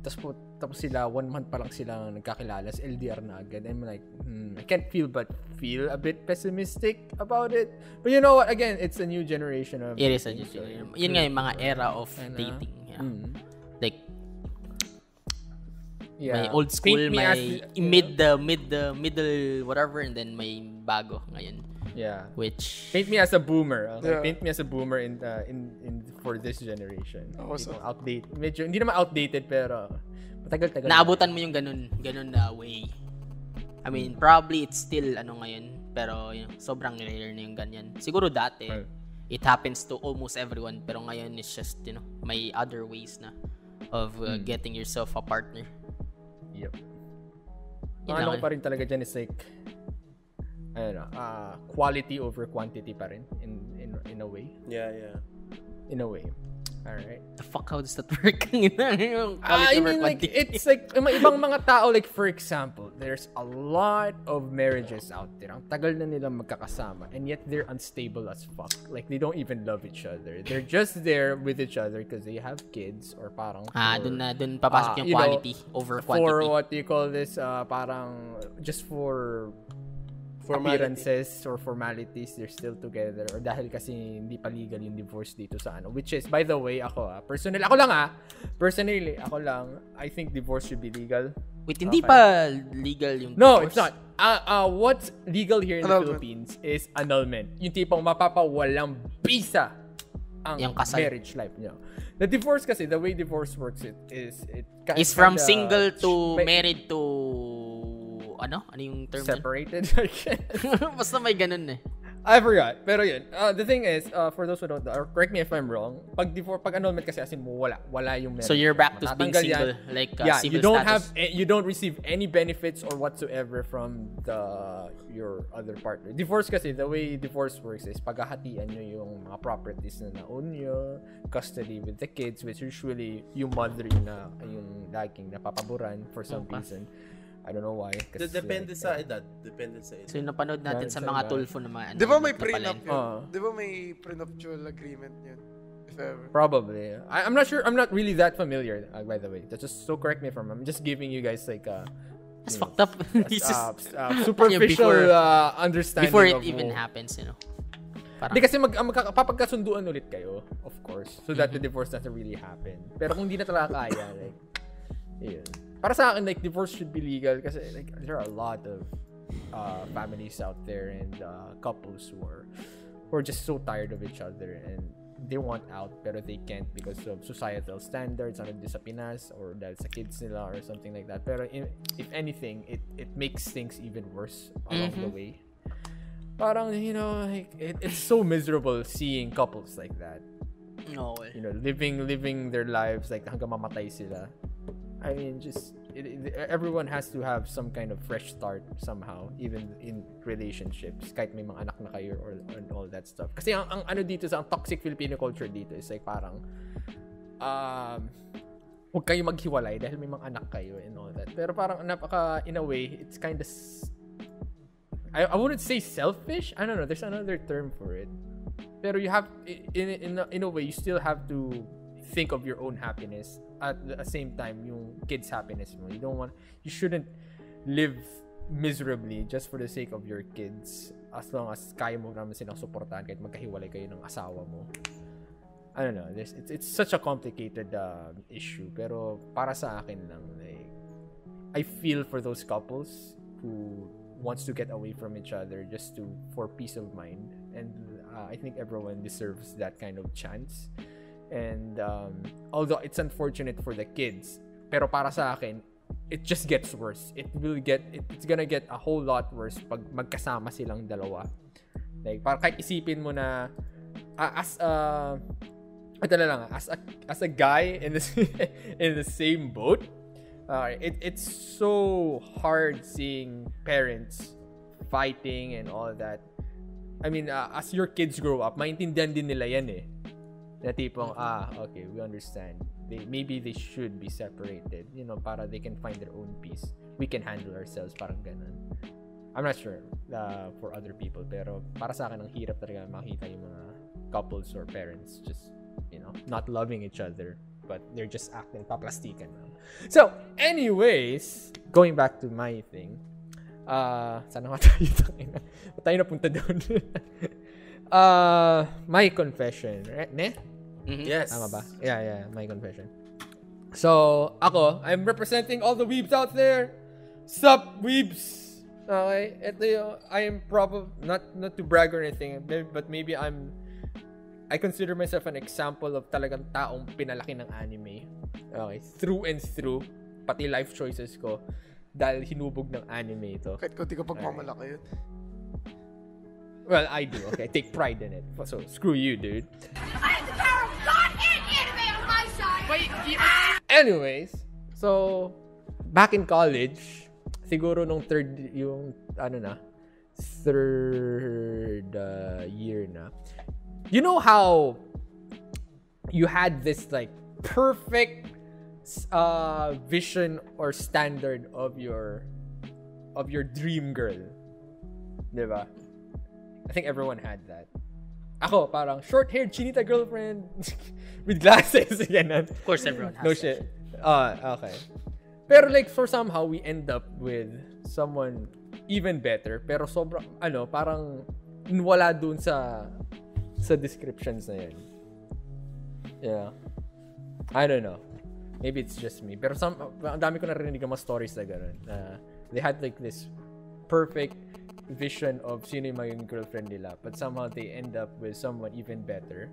Tapos po, tapos sila one month pa lang silang nagkakilala sa L D R na agad. I'm like, hmm, I can't feel but feel a bit pessimistic about it. But you know what? Again, it's a new generation of it dating, is a new generation. So, yun nga yung mga era of and, uh, dating. Yeah. Mm-hmm. Like, yeah. May old school, Think may as, mid the uh, mid the middle whatever, and then may bago ngayon. Yeah. Which paint me as a boomer. Okay? Yeah. Paint me as a boomer in uh, in in for this generation. Oh, so outdated. Medyo hindi naman outdated pero matagal-tagal. Naabutan na. Mo yung ganun, ganun na way. I mean, probably it's still ano ngayon, pero you know, sobrang rare na yung ganyan. Siguro dati right. It happens to almost everyone, pero ngayon it's just, you know, may other ways na of uh, hmm. getting yourself a partner. Yep. Yun ano pa rin talaga dyan is like I don't know, uh, quality over quantity pa rin in, in in a way. Yeah, yeah. In a way. All right. The fuck, how does that work? Quality I mean, over like, quantity. It's like, may ibang mga tao, like for example, there's a lot of marriages out there. Ang tagal na nilang magkakasama, and yet they're unstable as fuck. Like, they don't even love each other. They're just there with each other because they have kids or parang... Ah, for, dun na, dun papasok uh, yung quality you know, over quantity. For what you call this, uh, parang just for... appearances or formalities, they're still together, or dahil kasi hindi pa legal yung divorce dito sa ano, which is, by the way, ako ah, personally, ako lang ah, personally, ako lang, I think divorce should be legal. Wait, hindi okay. pa legal yung divorce? No, it's not. Uh, uh, what's legal here in annulment. The Philippines is annulment. Yung tipong mapapawalang bisa ang yung marriage life niyo. The divorce kasi, the way divorce works it is, it is from kinda, single to may, married to ano? Ano yung term? Separated, I guess. Basta may ganun eh. I forgot. Pero yun. Uh, the thing is, uh, for those who don't know, correct me if I'm wrong, pag divorce, pag annulment kasi as in wala. Wala yung marriage. So you're back to being single. Yan. Like uh, yeah, civil you don't status. Have, you don't receive any benefits or whatsoever from the your other partner. Divorce kasi, the way divorce works is paghahatian nyo yung mga properties na na-own nyo, custody with the kids, which usually yung mother na yung laging napapaboran for some okay. reason. I don't know why. Kasi, depende sa edad. Depende sa edad. So, yung napanood natin yeah, sa mga tulfo naman. Di ba may prenup yun? Uh, Di ba may prenuptial agreement yun? If ever. Probably. I, I'm not sure. I'm not really that familiar, uh, by the way. That's just so correct me if I'm wrong. I'm just giving you guys like a... That's fucked up. A, uh, uh, superficial before, uh, understanding before it of even mo. Happens, you know. Hindi kasi mag, magka, papagkasunduan ulit kayo, of course. So that mm-hmm. the divorce doesn't really happen. Pero kung hindi na talaga kaya, like, yun. Para sa akin, like, divorce should be legal kasi, like, there are a lot of uh, families out there and uh, couples who are, who are just so tired of each other and they want out pero they can't because of societal standards, ano din sa Pinas or dahil sa kids nila or something like that. Pero in, if anything, it, it makes things even worse along mm-hmm. the way. Parang, you know, like, it, it's so miserable seeing couples like that. No way. You know, living, living their lives, like, hanggang mamatay sila. I mean, just it, it, everyone has to have some kind of fresh start somehow, even in relationships. Kahit may mga anak na kayo or, or and all that stuff. Kasi ang, ang ano dito sa ang toxic Filipino culture dito is like parang, um, huwag kayo maghiwalay dahil may mga anak kayo and all that. Pero parang napaka in a way, it's kind of I, I wouldn't say selfish. I don't know. There's another term for it. Pero you have in in in a way you still have to think of your own happiness. At the same time, yung kids' happiness mo. You don't want, you shouldn't live miserably just for the sake of your kids. As long as kaya mo naman silang suportahan kahit magkahiwalay kayo ng asawa mo. I don't know. It's it's such a complicated uh, issue. Pero para sa akin lang, like, I feel for those couples who wants to get away from each other just to for peace of mind. And uh, I think everyone deserves that kind of chance. And um, although it's unfortunate for the kids, pero para sa akin, it just gets worse. It will get, it, it's gonna get a whole lot worse pag magkasama silang dalawa. Like, para kahit isipin mo na, uh, as a, uh, ito na lang, as a, as a guy in the, in the same boat, uh, it, it's so hard seeing parents fighting and all that. I mean, uh, as your kids grow up, maintindihan din nila yan eh. Na tipong, ah, okay, we understand. They, maybe they should be separated. You know, para they can find their own peace. We can handle ourselves, parang ganun. I'm not sure uh, for other people, pero para sa akin, ang hirap talaga makita yung mga couples or parents just, you know, not loving each other, but they're just acting paplastikan. So, anyways, going back to my thing, uh, sana nga tayo, tayo napunta doon. Uh, my confession, right? Ne? Mm-hmm. Yes. Tama ba? Yeah, yeah, my confession. So, ako, I'm representing all the weebs out there. Sup, weebs? Okay, ito yung, I am probably, not not to brag or anything, but maybe I'm, I consider myself an example of talagang taong pinalaki ng anime. Okay, through and through, pati life choices ko, dahil hinubog ng anime ito. Kahit kunti ko pagmamalaki yun. Well, I do, okay? I take pride in it. So, screw you, dude. I have the power of God and anime on my side! Wait, you... Anyways, so, back in college, siguro nung third, yung, ano na, third uh, year na, you know how you had this, like, perfect uh, vision or standard of your of your dream girl. Diba? I think everyone had that. Ako, parang short-haired chinita girlfriend with glasses. Ganun. Of course, everyone has. No shit. Ah, uh, okay. Pero like, for somehow, we end up with someone even better. Pero sobrang, ano, parang wala dun sa sa descriptions na yun. Yeah. I don't know. Maybe it's just me. Pero some, ang dami ko narinig ng mga stories na ganun. Uh, they had like this perfect vision of sino yung magiging girlfriend nila, but somehow they end up with someone even better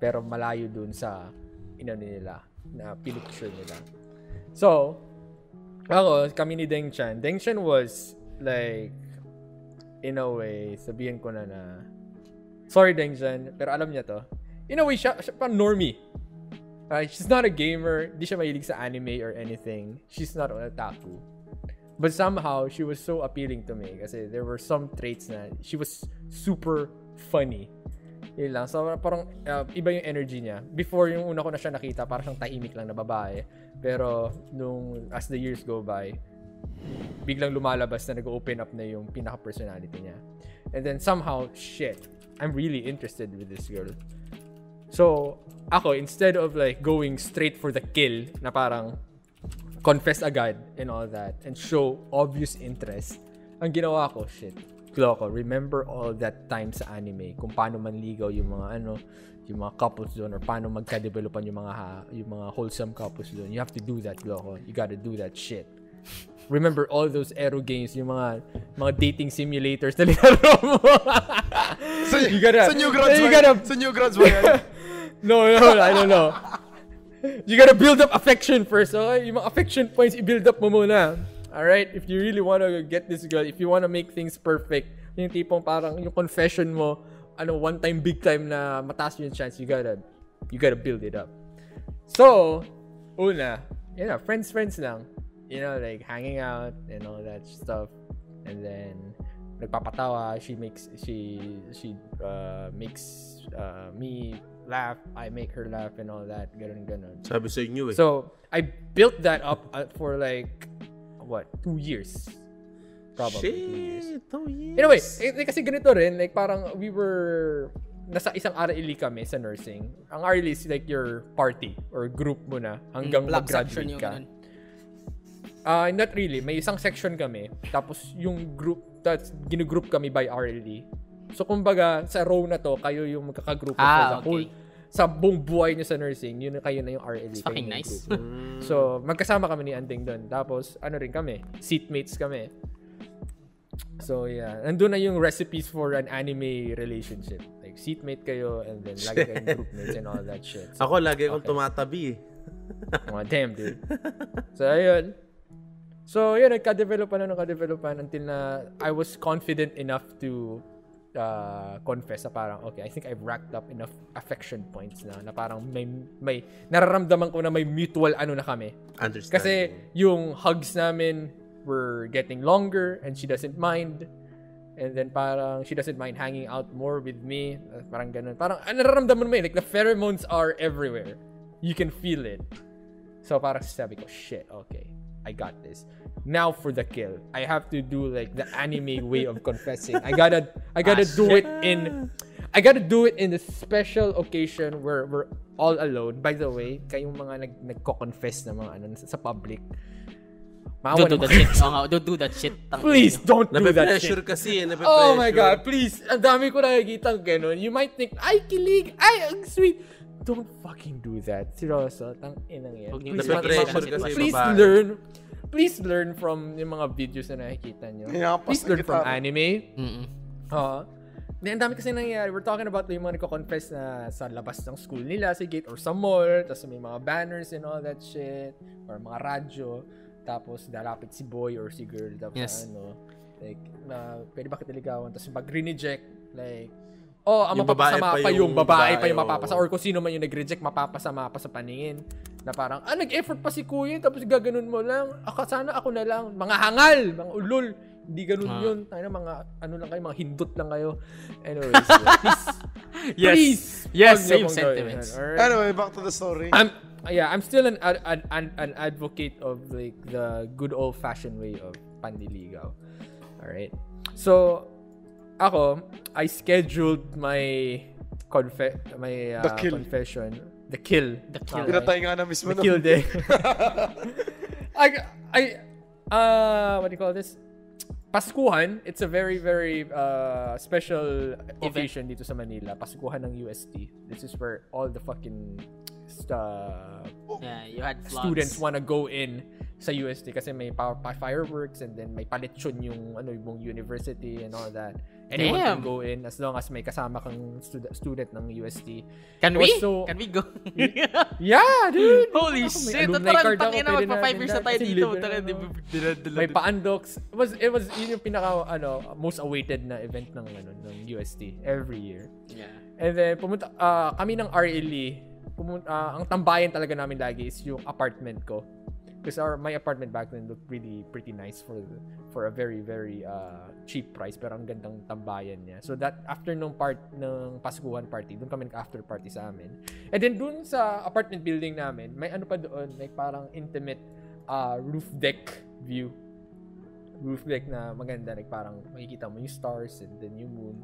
pero malayo dun sa inano nila na pinicture nila. So ako, kami ni Deng Chan Deng Chan was like, in a way, sabihin ko na na sorry Deng Chan, pero alam niya to. In a way, siya, siya pa normie, right? She's not a gamer, di siya mahilig sa anime or anything, she's not an otaku. But somehow, she was so appealing to me kasi there were some traits na she was super funny. Yun lang. So, parang uh, iba yung energy niya. Before, yung una ko na siya nakita, parang siyang tahimik lang na babae. Pero, nung as the years go by, biglang lumalabas na nag-open up na yung pinaka-personality niya. And then, somehow, shit, I'm really interested with this girl. So, ako, instead of like going straight for the kill, na parang confess agad and all that, and show obvious interest, ang ginawa ko, shit, Glocka, remember all that time sa anime, kung paano manligaw yung mga, ano, yung mga couples doon, or paano magka-developan yung mga, ha, yung mga wholesome couples doon. You have to do that, Glocka. You gotta do that shit. Remember all those ero games, yung mga, mga dating simulators na linaro mo. So, you gotta, sa Newgrounds ba yan? Sa Newgrounds ba yan? No, no, I don't know. You gotta build up affection first, okay? Yung mga affection points, i-build up mo muna. Alright? If you really wanna get this girl, if you wanna make things perfect, yung tipong parang yung confession mo, ano, one time, big time na mataas yung chance, you gotta, you gotta build it up. So, una, you know, friends, friends lang. You know, like, hanging out and all that stuff. And then, nagpapatawa, she makes, she, she, uh, makes, uh, me laugh, I make her laugh and all that, ganun ganun. Sabi sa inyo eh. So, I built that up for like, what, two years. Probably Shit, two years. two years. Anyway, eh, kasi ganito rin, like parang we were, nasa isang R L E kami sa nursing. Ang R L E is like your party or group mo na hanggang mm, mag-graduate ka. Ah, uh, not really. May isang section kami, tapos yung group, that's, ginugroup kami by R L E. So, kumbaga, sa row na to, kayo yung magkakagrupo. Ah, for okay. Whole, sa buong buhay nyo sa nursing, yun, kayo na yung R L E. It's fucking nice. So, magkasama kami ni Andeng doon. Tapos, ano rin kami, seatmates kami. So, yeah. Nandun na yung recipes for an anime relationship. Like, seatmate kayo, and then lagi kayong groupmates and all that shit. So, ako, lagi akong okay. tumatabi. Oh, damn, dude. So, ayun. So, yun, nagka-developan na nagka-developan until na I was confident enough to Uh, confess na parang, okay, I think I've racked up enough affection points na, na parang may, may, nararamdaman ko na may mutual ano na kami. Understand. Kasi yung hugs namin were getting longer and she doesn't mind. And then parang she doesn't mind hanging out more with me. Parang ganun. Parang ah, nararamdaman mo yun. Like the pheromones are everywhere. You can feel it. So parang sabi ko, shit, okay, I got this. Now for the kill. I have to do like the anime way of confessing. I gotta I gotta ah, do shit. it in I gotta do it in the special occasion where we're all alone. By the way, kayong mga nag nagko-confess na mga ano sa public. Don't do, do that shit. Oh, don't do that shit. Please don't do that shit. Kasi, oh my God, please. Ang dami ko nakikita ganun. You might think, ay kilig, ay ang sweet. Don't fucking do that. Seryoso, tang inang yan. Please, please, please learn. Please learn from yung mga videos na nakikita nyo. Please learn from anime. Uh, ang dami kasi nangyayari. We're talking about yung mga nagko-confess na sa labas ng school nila, sa gate or sa mall. Tapos may mga banners and all that shit. Or mga radyo. Tapos dalapit si boy or si girl. Tapos yes. ano. Like, uh, pwede ba kitiligawan? Tapos mag-re-reject. Like, oh, ang yung mapapasama pa yung, yung babae, babae pa yung mapapasama. Or kung sino man yung nag-reject, mapapasama pa sa paningin. Na parang, ah, nag-effort pa si kuya, tapos gaganon mo lang. Aka, sana ako na lang. Mga hangal, mga ulol. Hindi ganun ah. yun. Tayo na, mga, ano lang kayo, mga hindot lang kayo. Anyways, please. Yes. Please. Yes, same sentiments. Right. Anyway, back to the story. I'm, yeah, I'm still an an an, an advocate of like the good old-fashioned way of panliligaw. All right. So ako, I scheduled my confe- my uh, the confession, the kill, the kill. Pinatay nga na mismo the kill day. I I uh what do you call this? Paskuhan, it's a very very uh, special occasion dito sa Manila. Paskuhan ng U S T. This is where all the fucking uh, yeah, you had students want to go in sa U S T kasi may power pa fireworks and then may palitsyon yung ano yung university and all that. Anyone Damn. Can go in as long as may kasama kang stud- student ng U S T. Can we? So, can we go? Yeah, dude. Holy shit. Tatarang tangina, magpa five years na tayo dito. May paandoks. It was, it was yun yung pinaka ano, most awaited na event ng ano ng U S T every year. Yeah. And then pumunta uh, kami ng R L E. Pumunta uh, ang tambayan talaga namin lagi is yung apartment ko. Because our my apartment back then looked really pretty nice for the, for a very very uh, cheap price, pero ang gandang tambayan niya. So that after nung part ng Paskuhan party, doon kami nag-after party sa amin. And then doon sa apartment building namin, may ano pa doon, like parang intimate uh, roof deck view. Roof deck na maganda, like parang makikita mo yung stars and the new moon.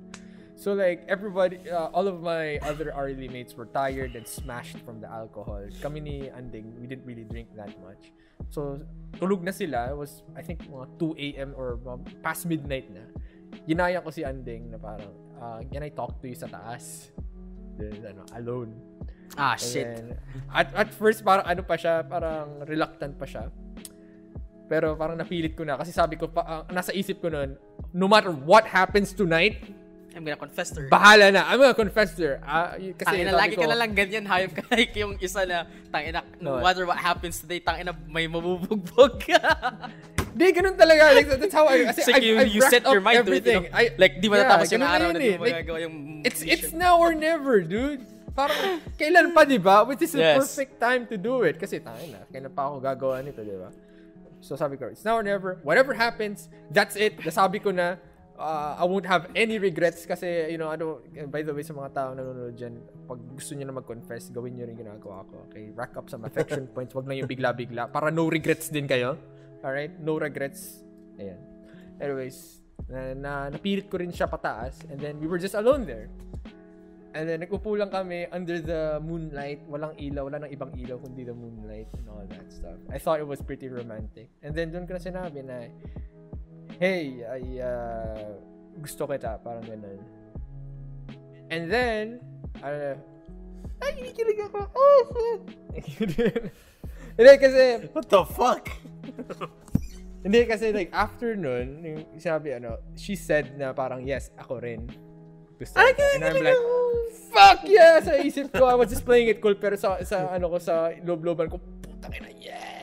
So like everybody, uh, all of my other R L E mates were tired and smashed from the alcohol. Kami ni Anding, we didn't really drink that much. So tulog na sila. It was I think mga two a.m. or past midnight na. Ginaya ko si Anding na parang, uh, can I talk to you sa taas? Then, ano, alone. Ah, and shit. Then, at at first parang ano pa siya, parang reluctant pa siya. Pero parang napilit ko na kasi sabi ko, pa, uh, nasa isip ko noon, no matter what happens tonight, I'm gonna confess to her. Bahala na. I'm gonna confess to her. Ah, y- kasi tangina, lagi ko, ka na lang ganyan. Hayop ka like yung isa na, tangina, no matter what happens today, tangina, may mabubugbog ka. Hindi, ganun talaga. Like, that's how I, kasi so I've, you, I've you set your mind everything. To it, you know? I, like, di ba yeah, natapos yung araw na di mo like, magagawa yung it's, it's now or never, dude. Parang, kailan pa, di ba? Which is yes. The perfect time to do it. Kasi, tangina, kailan pa ako gagawa nito, di ba? So, sabi ko, it's now or never. Whatever happens, that's it. Nasabi ko na, Uh, I won't have any regrets kasi, you know, ano, by the way, sa mga tao nanonood dyan, pag gusto nyo na mag-confess, gawin nyo rin ginagawa ko. Okay, rack up some affection points. Wag lang yung bigla-bigla. Para no regrets din kayo. Alright? No regrets. Ayan. Anyways, na, na, napilit ko rin siya pataas and then we were just alone there. And then, nag-upo lang kami under the moonlight. Walang ilaw. Wala nang ibang ilaw kundi the moonlight and all that stuff. I thought it was pretty romantic. And then, dun ko na sinabi na, hey, I, uh, gusto kita, parang ganun. And then, uh, ay, kinikilig ako. Oh, shit. Hindi kasi, what the fuck? Hindi kasi, like, after nun, yung sabi, ano, she said na parang, yes, ako rin. Gusto ay, kita. And I'm like, fuck yeah! Sa isip ko, I was just playing it cool, pero sa, sa ano ko, sa loob-looban ko, puta ka na, yeah!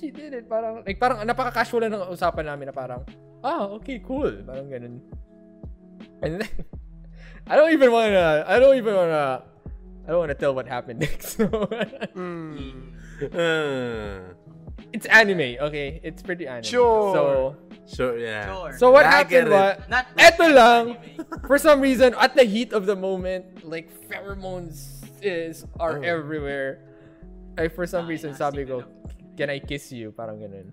She did it. Parang, like, parang napaka-casual lang ng usapan namin na parang, ah, oh, okay, cool. Parang ganun. And then, I don't even wanna, I don't even wanna, I don't wanna tell what happened next. mm. uh. It's anime, okay? It's pretty anime. Sure. So, sure, yeah. Sure. So what I happened was, not eto lang, for some reason, at the heat of the moment, like, pheromones is, are oh. everywhere. Like, for some ah, reason, yeah, sabi ko, can I kiss you? Parang ganun.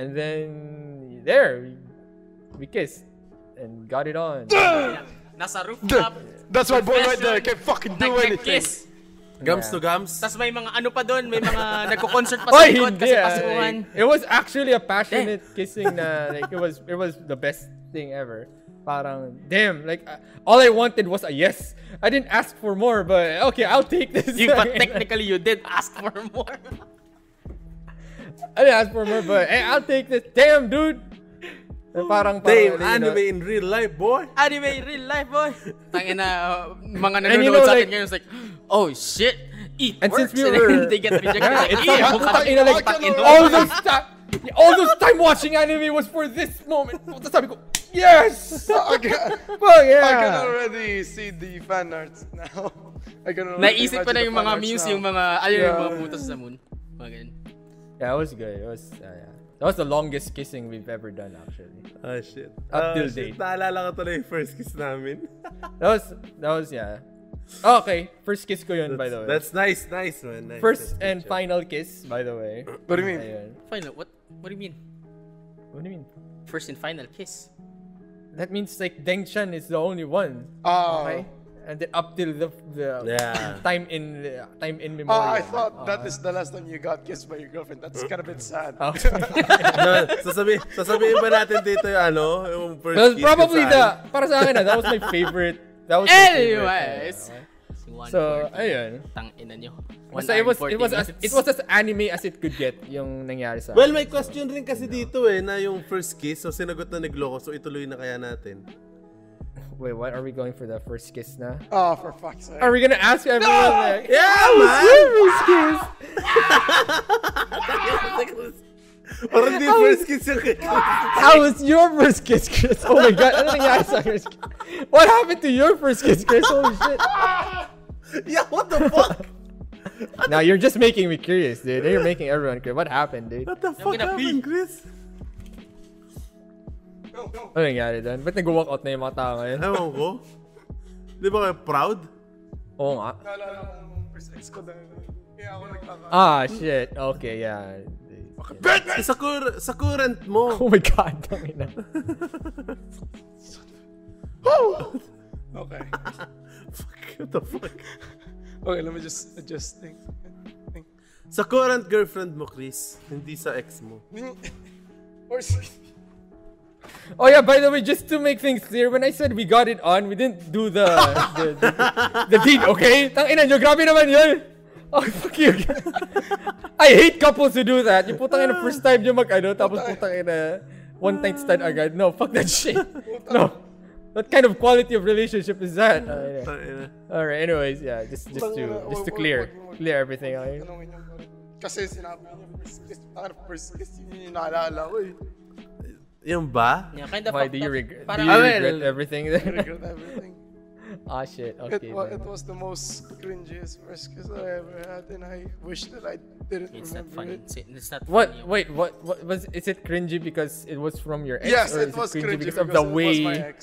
And then, there, we, we kissed. And got it on. Nasa rooftop. That's my boy right there. Can't fucking do anything. Kiss. Gums yeah. to gums. Tapos may mga ano pa doon. May mga nagko-concert pa sa likod kasi Paskuhan. It was actually a passionate kissing na, like, it was it was the best thing ever. Parang, damn, like, uh, all I wanted was a yes. I didn't ask for more, but okay, I'll take this. You, but technically, you did ask for more. I didn't ask for more, but hey, I'll take this. Damn, dude! Parang, parang, damn, anime know. in real life, boy! Anime in real life, boy! Tangina, uh, mga nanonood you know, sa akin like, ngayon, it's like, oh, shit! It and works! Since we were, and then they get rejected. Yeah, it's like, yeah, tangina, like, tangina, all those time, all those time watching anime was for this moment. Sabi ko, yes! I can, oh, yeah. I can already see the fan arts now. I can already Naisip pa na yung mga muse, yung mga, ayun, yeah. yung mga putas sa moon. Mga yeah, it was good. It was, uh, yeah. That was the longest kissing we've ever done, actually. Oh, shit. Up oh, till shit. date. Naalala ko tuloy yung first kiss namin. That was, that was, yeah. Okay, first kiss ko yun, that's, by the way. That's nice, nice man. Nice, first and picture. Final kiss, by the way. What do you mean? Ayun. Final? What? What do you mean? What do you mean? First and final kiss. That means like Deng Chan is the only one. Oh. Okay. And then up till the, the yeah. time in uh, time in memory. Oh, I thought oh. that is the last time you got kissed by your girlfriend. That's kind of bit sad. Oh. No, sasabi, sasabihin ba natin dito yung ano, yung first well, kiss. Probably the para sa akin na that was my favorite. That was anyways. My favorite. Anyways. So, ayun. Tangina niyo. So it was it was as, it was as anime as it could get yung nangyari sa akin. Well, may question rin kasi you know. Dito eh na yung first kiss. So sinagot na ni Glocka. So ituloy na kaya natin. Wait, what? Are we going for the first kiss na? Oh, for fuck's sake. Are we gonna ask everyone? No! Like, yeah, yeah, man! First kiss! Or hindi first kiss yung kiss. How was your first kiss, Chris? Oh my god, ano nangyari sa first kiss? What happened to your first kiss, Chris? Holy shit. Yeah, what the fuck? Now you're just making me curious, dude. Now you're making everyone curious. What happened, dude? What the fuck happened, Chris? Go, go. Ano nangyari doon? Ba't nag-walk out na yung mga tao ngayon? Ewan ko. Di ba kayo proud? Oo nga. Nalala ko yung first ex ko dahil kaya ako nagtaka. Ah, shit. Okay, yeah. Okay. Sa, kur- sa current mo. Oh my God. Tangina. Okay. Fuck, what the fuck? Okay, let me just adjust things. Think. Sa current girlfriend mo, Chris. Hindi sa ex mo. Or sa... Oh yeah, by the way, just to make things clear, when I said we got it on, we didn't do the the, the, the deed, okay? Tangina nyo, grabe naman yun! Oh, fuck you. I hate couples who do that. Yung putang ina, first time nyo mag-ano, tapos putang ina, one night stand agad. No, fuck that shit. No. What kind of quality of relationship is that? Uh, yeah. Alright, anyways, yeah, just just to just to clear clear everything. Okay? Kasi sinabi niyo, first kiss, first kiss, yun yung naalala ko eh. Yung ba? Yeah, kind of. Why do you, reg- do you regret everything? I regret everything. Ah, shit. Okay. It, wa- it was the most cringiest first kiss I ever had, and I wish that I didn't it's remember not it. It's, it's not funny. What? Wait. What? What was? Is it cringy because it was from your ex? Yes, or it was it cringy, cringy because, because of the it way. Was my ex.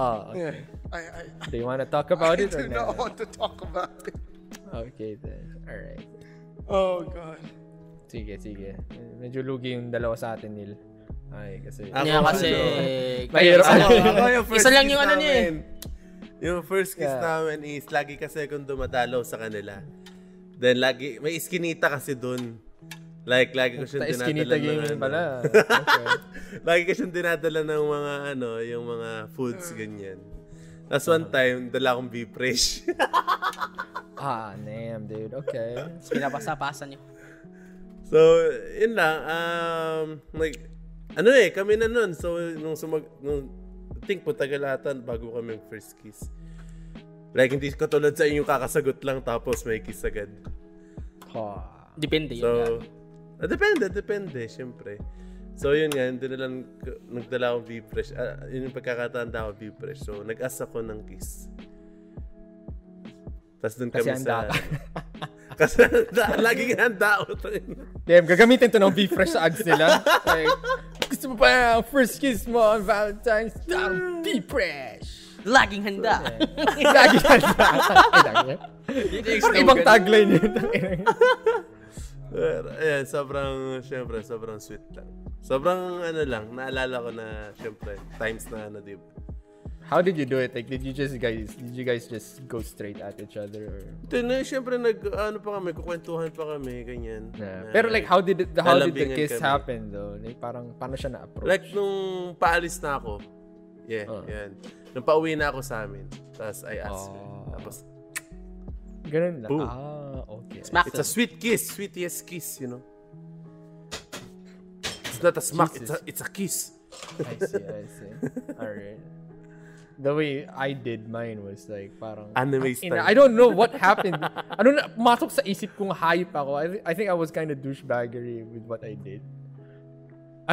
Ah. Okay. Yeah. I, I, I, do you want to talk about I it? I do not want to talk about it. Okay then. All right. Oh God. Sige, sige. Medyo lugi yung dalawa sa atin, Neil. Ay, kasi... Ako, yeah, kasi... Mahirap. Isa lang yung ano niya eh. Yung first kiss yeah. namin is lagi kasi kung dumadalaw sa kanila. Then lagi... May iskinita kasi dun. Like, lagi ko siyang dinadala ng... Iskinita pala. Okay. Lagi ko siyang dinadala ng mga ano, yung mga foods, ganyan. Tapos one time, dala akong VFresh. Ah, damn, dude. Okay. Tapos pinapasa-pasa niyo. So, yun lang. Um, like... Ano eh, kami na nun. So, nung sumag... Nung, I think putagalatan bago kami yung first kiss. Like, hindi katulad sa inyo kakasagot lang tapos may kiss agad. Oh, depende so, yun. Ah, depende, depende. Siyempre. So, yun nga. Hindi na lang nagdala akong VFresh. Ah, yun yung pagkakatanda akong VFresh. So, nag-ask ako ng kiss. Tapos dun kasi kami sa... Kasi da, laging handa ako to. Damn, gagamitin to ng VFresh sa ads nila. Like, gusto mo pa first kiss mo on Valentine's? Damn, VFresh! Laging handa. Laging handa. Parang ibang tagline yun. Ayan, sobrang, syempre, sobrang sweet lang. Sobrang ano lang, naalala ko na, syempre, times na ano, diba? How did you do it? Like, did you just guys, did you guys just go straight at each other? Or? Then, syempre nag, ano pa kami, kukwentuhan pa kami, ganyan. Yeah. Pero like, how did it, how did the kiss kami. Happen though? Like, parang, paano siya na-approach? Like, nung paalis na ako, yeah, uh-huh. yan. Nung pauwi na ako sa amin, tapos I asked her, uh-huh. tapos, ganun lang. Boom. Ah, okay. Smack it's them. A sweet kiss, sweetest kiss, you know? It's not a smack, it's a, it's a kiss. I see, I see. Alright. The way I did mine was like parang anime style. I don't know what happened. I don't know. Pumasok sa isip kong hype ako. I, th- I think I was kind of douchebaggery with what I did.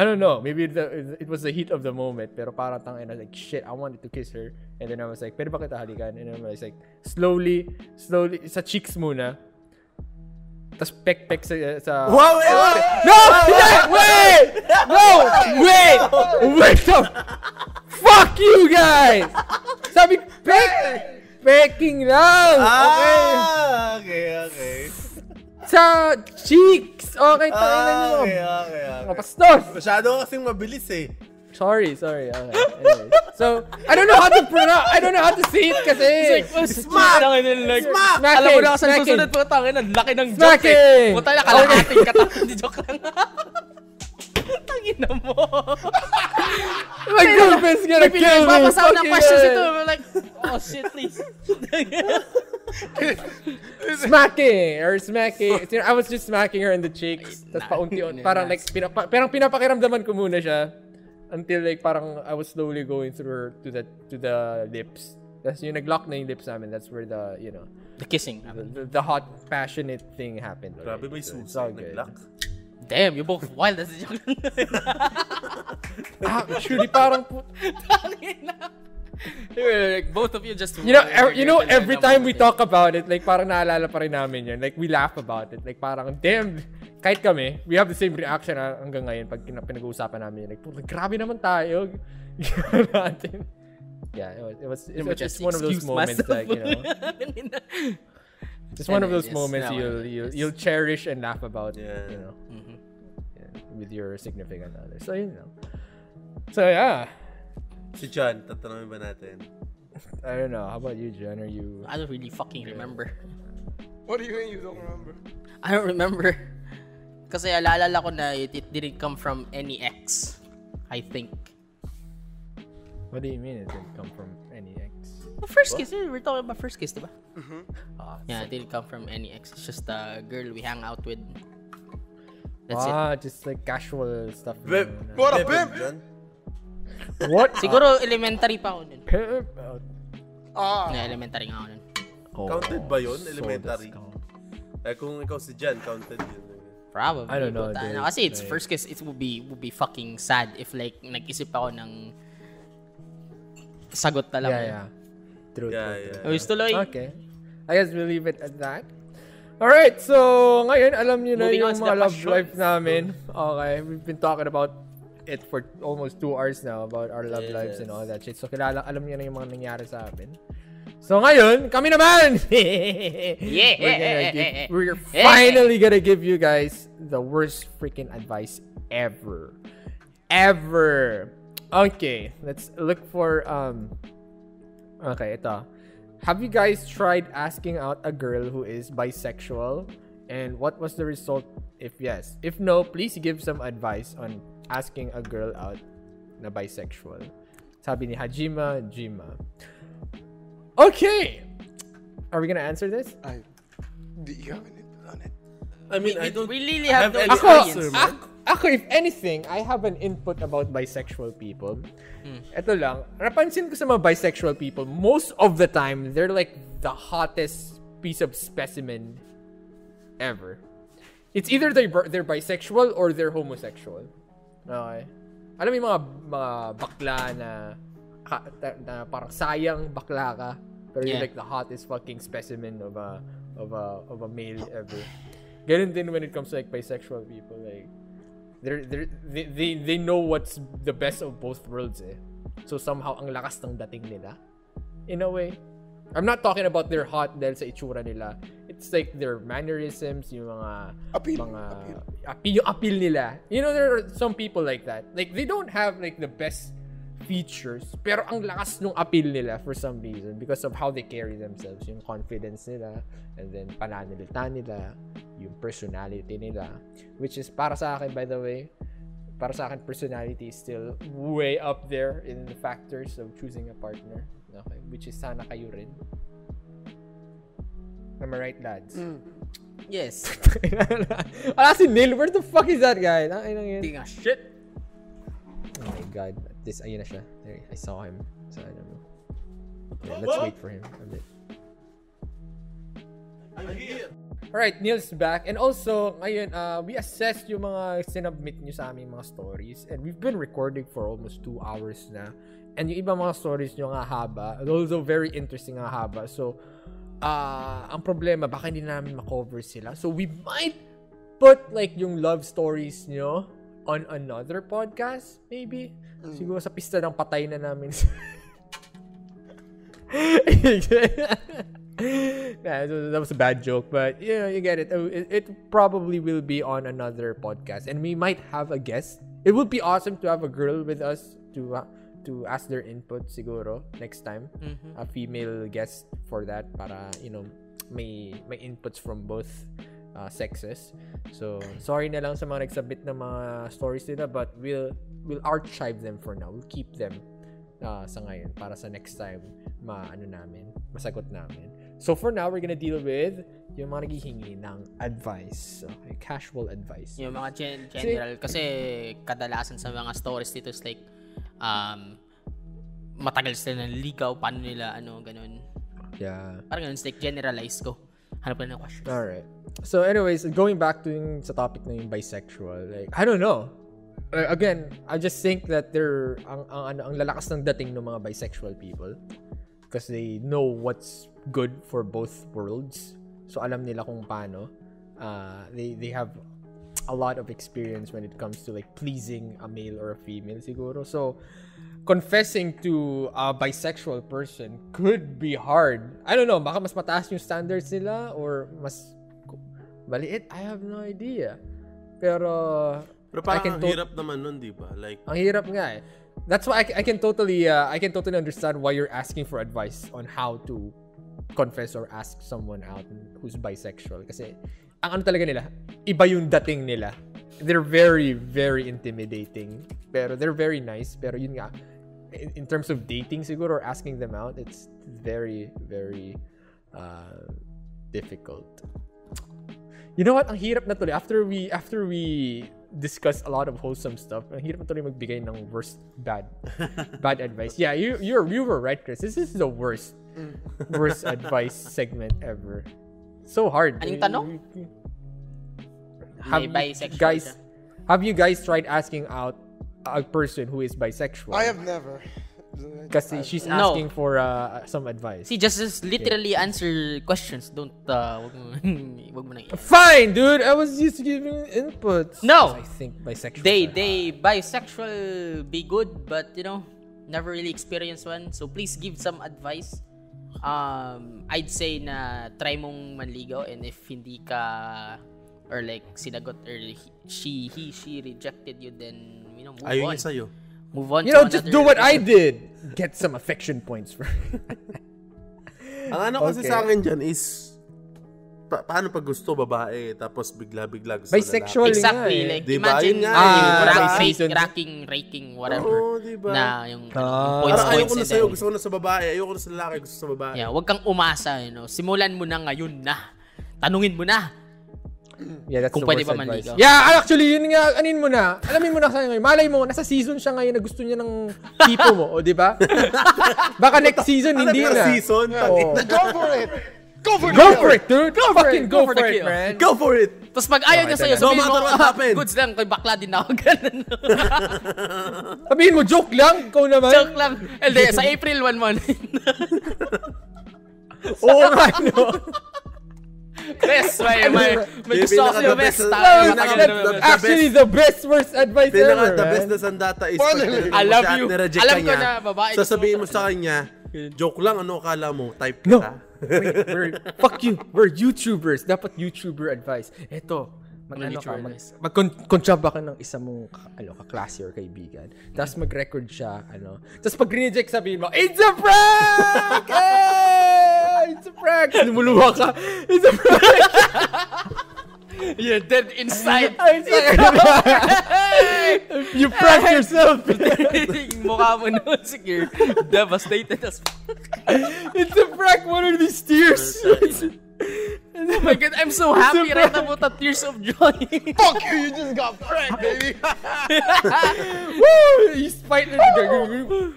I don't know. Maybe the, it was the heat of the moment. Pero parang tangina like shit. I wanted to kiss her, and then I was like, "Pwede ba kita halikan?" And then I was like, slowly, slowly sa cheeks muna. Tapos pek-pek sa... sa wow, wait, wait, wait. No! Wait! No! Wait! Wait! Fuck you guys! Sabi, pek! Peking lang! Ah, okay. Okay, okay. Sa cheeks! Okay, tayo na nyo. Okay, okay, okay. Mapastos! Masyado kasing mabilis eh. Sorry, sorry. Okay. Anyway. So, I don't know how to pronounce. I don't know how to say it kasi. It's like, oh, smack! Like, smack! Smack! Alam mo na kasi susunod po ito. Ang laki ng joke eh. Punta na kalahating katakot. Hindi joke lang. Tangin na mo. My girlfriend's gonna kill me. Papasaw na questions ito. I'm like, oh shit, please. Smacking or smacking. I was just smacking her in the cheeks. Tapos paunti-unti. Parang like, parang pinapakiramdaman ko muna siya. Until like parang I was slowly going through to the to the lips. That's yung nag-lock na yung lips namin. That's where the, you know, the kissing happened. The, the hot passionate thing happened. Grabe ba yung susay nag-lock? Damn, you're both wild as a joke. Actually, parang put... Like, both of you just... You know, every, you know, every time we talk about it, like, parang naalala pa rin namin yun. Like, we laugh about it. Like, parang, damn, kahit kami, we have the same reaction hanggang ngayon pag pinag-uusapan namin yun. Like, putang, grabe naman tayo. Yeah, it was, it was just one of those moments, like, you know. It's one of those moments you'll, you'll, you'll cherish and laugh about, yeah. You know, mm-hmm. Yeah, with your significant other. So, you know. So, yeah. Si John, tatanungin ba natin? I don't know. How about you, John? Are you... I don't really fucking remember. What do you mean you don't remember? I don't remember. Kasi alaalala ko na it, it didn't come from any ex, I think. What do you mean it didn't come from any ex? Well, first kiss. We're talking about first kiss, diba? Mm-hmm. Ah, yeah, it didn't come from any ex. It's just a girl we hang out with. That's ah, it. Ah, just like casual stuff. Bip! What a bip! What? Siguro elementary pa ako nun. Ah. Yeah, elementary nga ako nun. Oh, counted ba yun? Elementary? So eh, kung ikaw si Jan, counted yun. Probably. I don't know. But, uh, kasi it's first kiss, it would be would be fucking sad if like nag-isip ako ng sagot na lang. Yeah, yeah. True, yeah, true, yeah, true. Yeah. Tuloy. Okay. I guess we'll leave it at that. Alright, so ngayon alam niyo na yung mga love life namin. Okay, we've been talking about it for almost two hours now about our love yes. lives and all that shit. So, kilala, alam niyo na yung mga nangyari sa amin. So, ngayon, kami naman! Yeah! We're, gonna give, we're finally gonna give you guys the worst freaking advice ever. Ever! Okay, let's look for, um... Okay, ito. Have you guys tried asking out a girl who is bisexual? And what was the result if yes? If no, please give some advice on asking a girl out na bisexual. Sabi ni Hajima Jima. Okay! Are we gonna answer this? I... Do you have any on it? I mean, we, I don't... We really have, have no experience. Ako, ako, if anything, I have an input about bisexual people. Hmm. Ito lang. Napansin ko sa mga bisexual people, most of the time, they're like the hottest piece of specimen ever. It's either they're, they're bisexual or they're homosexual. Okay. Alam mo yung mga, mga bakla na, na, na parang sayang bakla ka pero yeah. You're like the hottest fucking specimen of a of a of a male ever. Ganun din when it comes to like bisexual people, like they're, they're, they they they know what's the best of both worlds eh. So somehow ang lakas ng dating nila. In a way, I'm not talking about their hot dahil sa itsura nila. It's like their mannerisms, yung mga appeal, mga appeal. Appeal, appeal nila. You know, there are some people like that. Like, they don't have like the best features, pero ang lakas nung appeal nila for some reason because of how they carry themselves. Yung confidence nila, and then pananalita nila, yung personality nila. Which is, para sa akin, by the way, para sa akin, personality is still way up there in the factors of choosing a partner. Okay? Which is, sana kayo rin. Am I right, lads? Mm. Yes. Wala si Neil. Where the fuck is that guy? Tinga shit. Oh my god. This, ayun na siya. I saw him. So I don't know. Yeah, let's wait for him a bit. Alright, Neil's back. And also, ngayon, uh, we assessed yung mga sinubmit nyo sa aming mga stories. And we've been recording for almost two hours na. And yung iba mga stories nyo nga haba. Although very interesting nga haba. So, Uh, ang problema, baka hindi namin makover sila. So, we might put like yung love stories nyo on another podcast, maybe. Mm. Siguro sa pista ng patay na namin. Nah, that was a bad joke, but you know, you get it. it. It probably will be on another podcast, and we might have a guest. It would be awesome to have a girl with us to uh, to ask their input, siguro next time. Mm-hmm. A female guest for that, para you know, may may inputs from both uh, sexes. So sorry na lang sa mga nagsubmit ng mga stories nila, but we'll we'll archive them for now. We'll keep them uh, sa ngayon para sa next time ma ano namin, masagot namin. So for now, we're gonna deal with yung mga naghihingi ng advice. Okay, casual advice. Yung mga gen- general. Kasi kadalasan sa mga stories dito is like, um, matagal sila ng ligaw, paano nila, ano, ganun. Yeah. Parang ganun, it's like generalized ko. Hanap na ng questions. Alright. So anyways, going back to yung sa topic na yung bisexual, like, I don't know. Uh, again, I just think that they're, ang, ang, ang lalakas ng dating ng mga bisexual people. Because they know what's good for both worlds. So alam nila kung paano. Uh, they they have a lot of experience when it comes to like pleasing a male or a female siguro. So confessing to a bisexual person could be hard. I don't know, baka mas mataas yung standards nila or mas maliit. I have no idea. Pero pero parang ang to- hirap naman nun, di ba? Like ang hirap nga eh. That's why I, I can totally uh, I can totally understand why you're asking for advice on how to confess or ask someone out who's bisexual. Kasi ang ano talaga nila, iba yung dating nila. They're very very intimidating, pero they're very nice. Pero yun nga, in, in terms of dating siguro or asking them out, it's very very uh, difficult. You know what? Ang hirap na tuloy after we after we discuss a lot of wholesome stuff. Ang hirap tuloy magbigay ng worst bad bad advice. Yeah, you you you were right, Chris. This, this is the worst worst advice segment ever. So hard. Anong tanong? Have bisexual guys siya. Have you guys tried asking out a person who is bisexual? I have never. Kasi she's asking no. for uh, some advice. See, just, just literally yeah. answer questions. Don't, uh, wag mo, wag mo nang i- Fine, dude! I was just giving inputs. No! I think bisexual. They, they, bisexual be good, but, you know, never really experienced one. So, please give some advice. Um, I'd say na try mong manligaw, and if hindi ka, or like, sinagot, or she, he, she rejected you, then, you know, move Ayun on. Ayun sa'yo. Move on. You know, just do what I did. Get some affection points for. Ang ano kasi okay. sa akin dyan is pa- paano pag gusto babae tapos bigla-bigla gusto bisexual na. Bisexual exactly. Eh. Like, diba? Imagine yun nga, ah, yung raking, raking, raking, raking, whatever. Oo, oh, diba? Na yung ah. points, Parang, points. Ayoko na sa'yo, gusto ko na sa babae. Ayoko na sa lalaki, gusto sa babae. Yeah, huwag kang umasa. You know? Simulan mo na ngayon na. Tanungin mo na. Yeah, that's Kung the worst advice. Yeah, actually, yun nga, anin mo na. Alamin mo na sa ngayon. Malay mo, nasa season siya ngayon na gusto niya ng tipo mo. O, di ba? Baka next season, hindi na. Season? Oh. Go for it! Go for it! Go for it, dude! Go for Fucking it! Go, go for, for it, it, man! Go for it! Tapos pag ayaw niya sa'yo, sabihin mo, ah, goods lang, kay bakla din ako. Sabihin mo, joke lang? Ikaw naman? Joke lang. Elde, sa April first mo. Oo nga, no? Best, right? May gusto ko yung best. Actually, the best worst advice ever, man. The best na sandata is I love you. Alam ko na, babae. Sasabihin mo sa kanya, joke lang, ano akala mo? Type kita. No. Wait, we're, fuck you. We're YouTubers. Dapat YouTuber advice. Eto, mag-ano ka, mag-contraba ka ng isa mong kaklase or kaibigan. Tapos mag-record siya, ano. Tapos pag-reject, sabihin mo, it's a prank! It's a prank! Lumuluha ka. It's a prank! You're dead inside. It's a prank! You prank yourself. Mukha mo nun. Sige. Devastated as fuck. It's a prank. What are these tears? Oh my god, I'm so happy right now with the tears of joy. Fuck you, you just got pranked, baby. Woo! You spite me. Woo!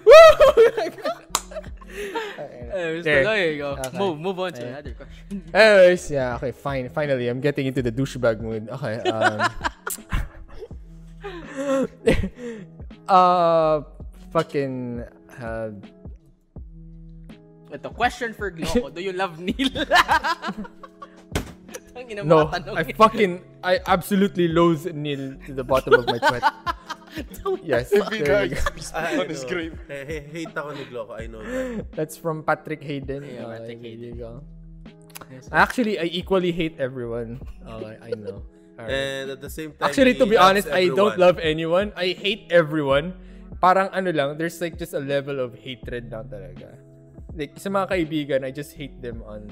Anyways, there. there you go. Okay. Move, move on to okay. another question. Anyways, yeah, okay, fine. Finally, I'm getting into the douchebag mood. Okay. Um, uh, fucking. Uh, Ito, question for Glocka. Do you love Neil? No, I fucking, I absolutely loathe Neil to the bottom of my sweat. Yes, there you go. On his grave. Hate ako ni Glocka, I know that. That's from Patrick Hayden. Yeah, uh, Patrick Hayden. There you go. Actually, I equally hate everyone. Okay, I know. Right. And at the same time, actually, to be honest, everyone. I don't love anyone. I hate everyone. Parang ano lang, there's like just a level of hatred na talaga. Like sa mga kaibigan, I just hate them on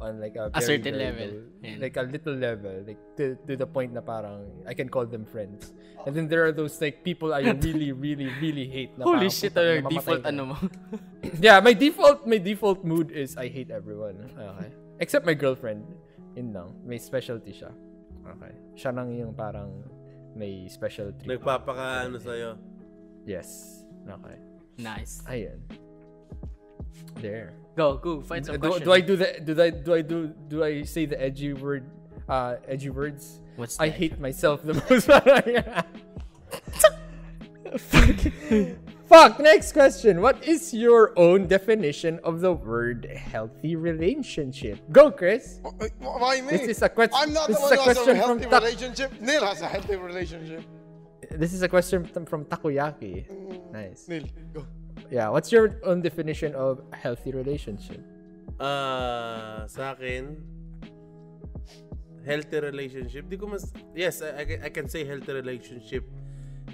on like a, very, a certain very level, little, yeah. like a little level, like to, to the point na parang I can call them friends. And then there are those like people I really, really, really hate. Na holy shit! Your default ano mo? Yeah, my default my default mood is I hate everyone. Okay, except my girlfriend. Yun lang, may specialty siya. Okay. Siya nang yung parang may special treatment. Nagpapakaano okay. sa'yo. Yes. Okay. Nice. Ayan. There. Go, go. Find some do, question. Do I do the, do I, do I do, do I say the edgy word, uh, edgy words? What's I that? Hate myself the most. Fuck. Fuck. Next question. What is your own definition of the word healthy relationship? Go, Chris. Why, why me? This is a question. I'm not this the one who has a healthy relationship. Ta- Neil has a healthy relationship. This is a question from Takoyaki. Nice. Neil, go. Yeah. What's your own definition of a healthy relationship? Uh, sa akin, healthy relationship. Di ko mas. Yes, I, I, I can say healthy relationship.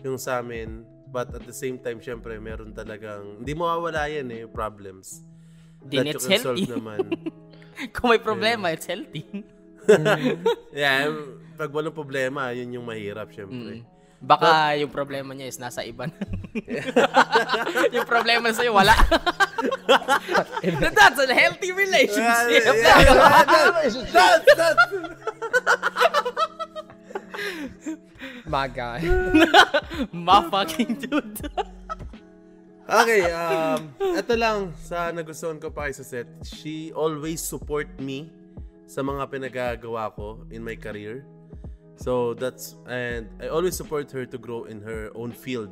Yung sa amin. But at the same time, syempre, meron talagang... Hindi mawawala yan eh, problems. Then that it's healthy. Naman. Kung may problema, yeah. It's healthy. Yeah, pag walang problema, yun yung mahirap, syempre. Mm. Baka but, yung problema niya is nasa iban. Yung problema sa'yo, wala. That's a healthy relationship. Yeah, yeah, yeah, that's... that's, that's... My guy. My fucking dude. Okay, um, ito lang sa nagustuhan ko pa kay Susette. She always support me sa mga pinagagawa ko in my career. So that's, and I always support her to grow in her own field.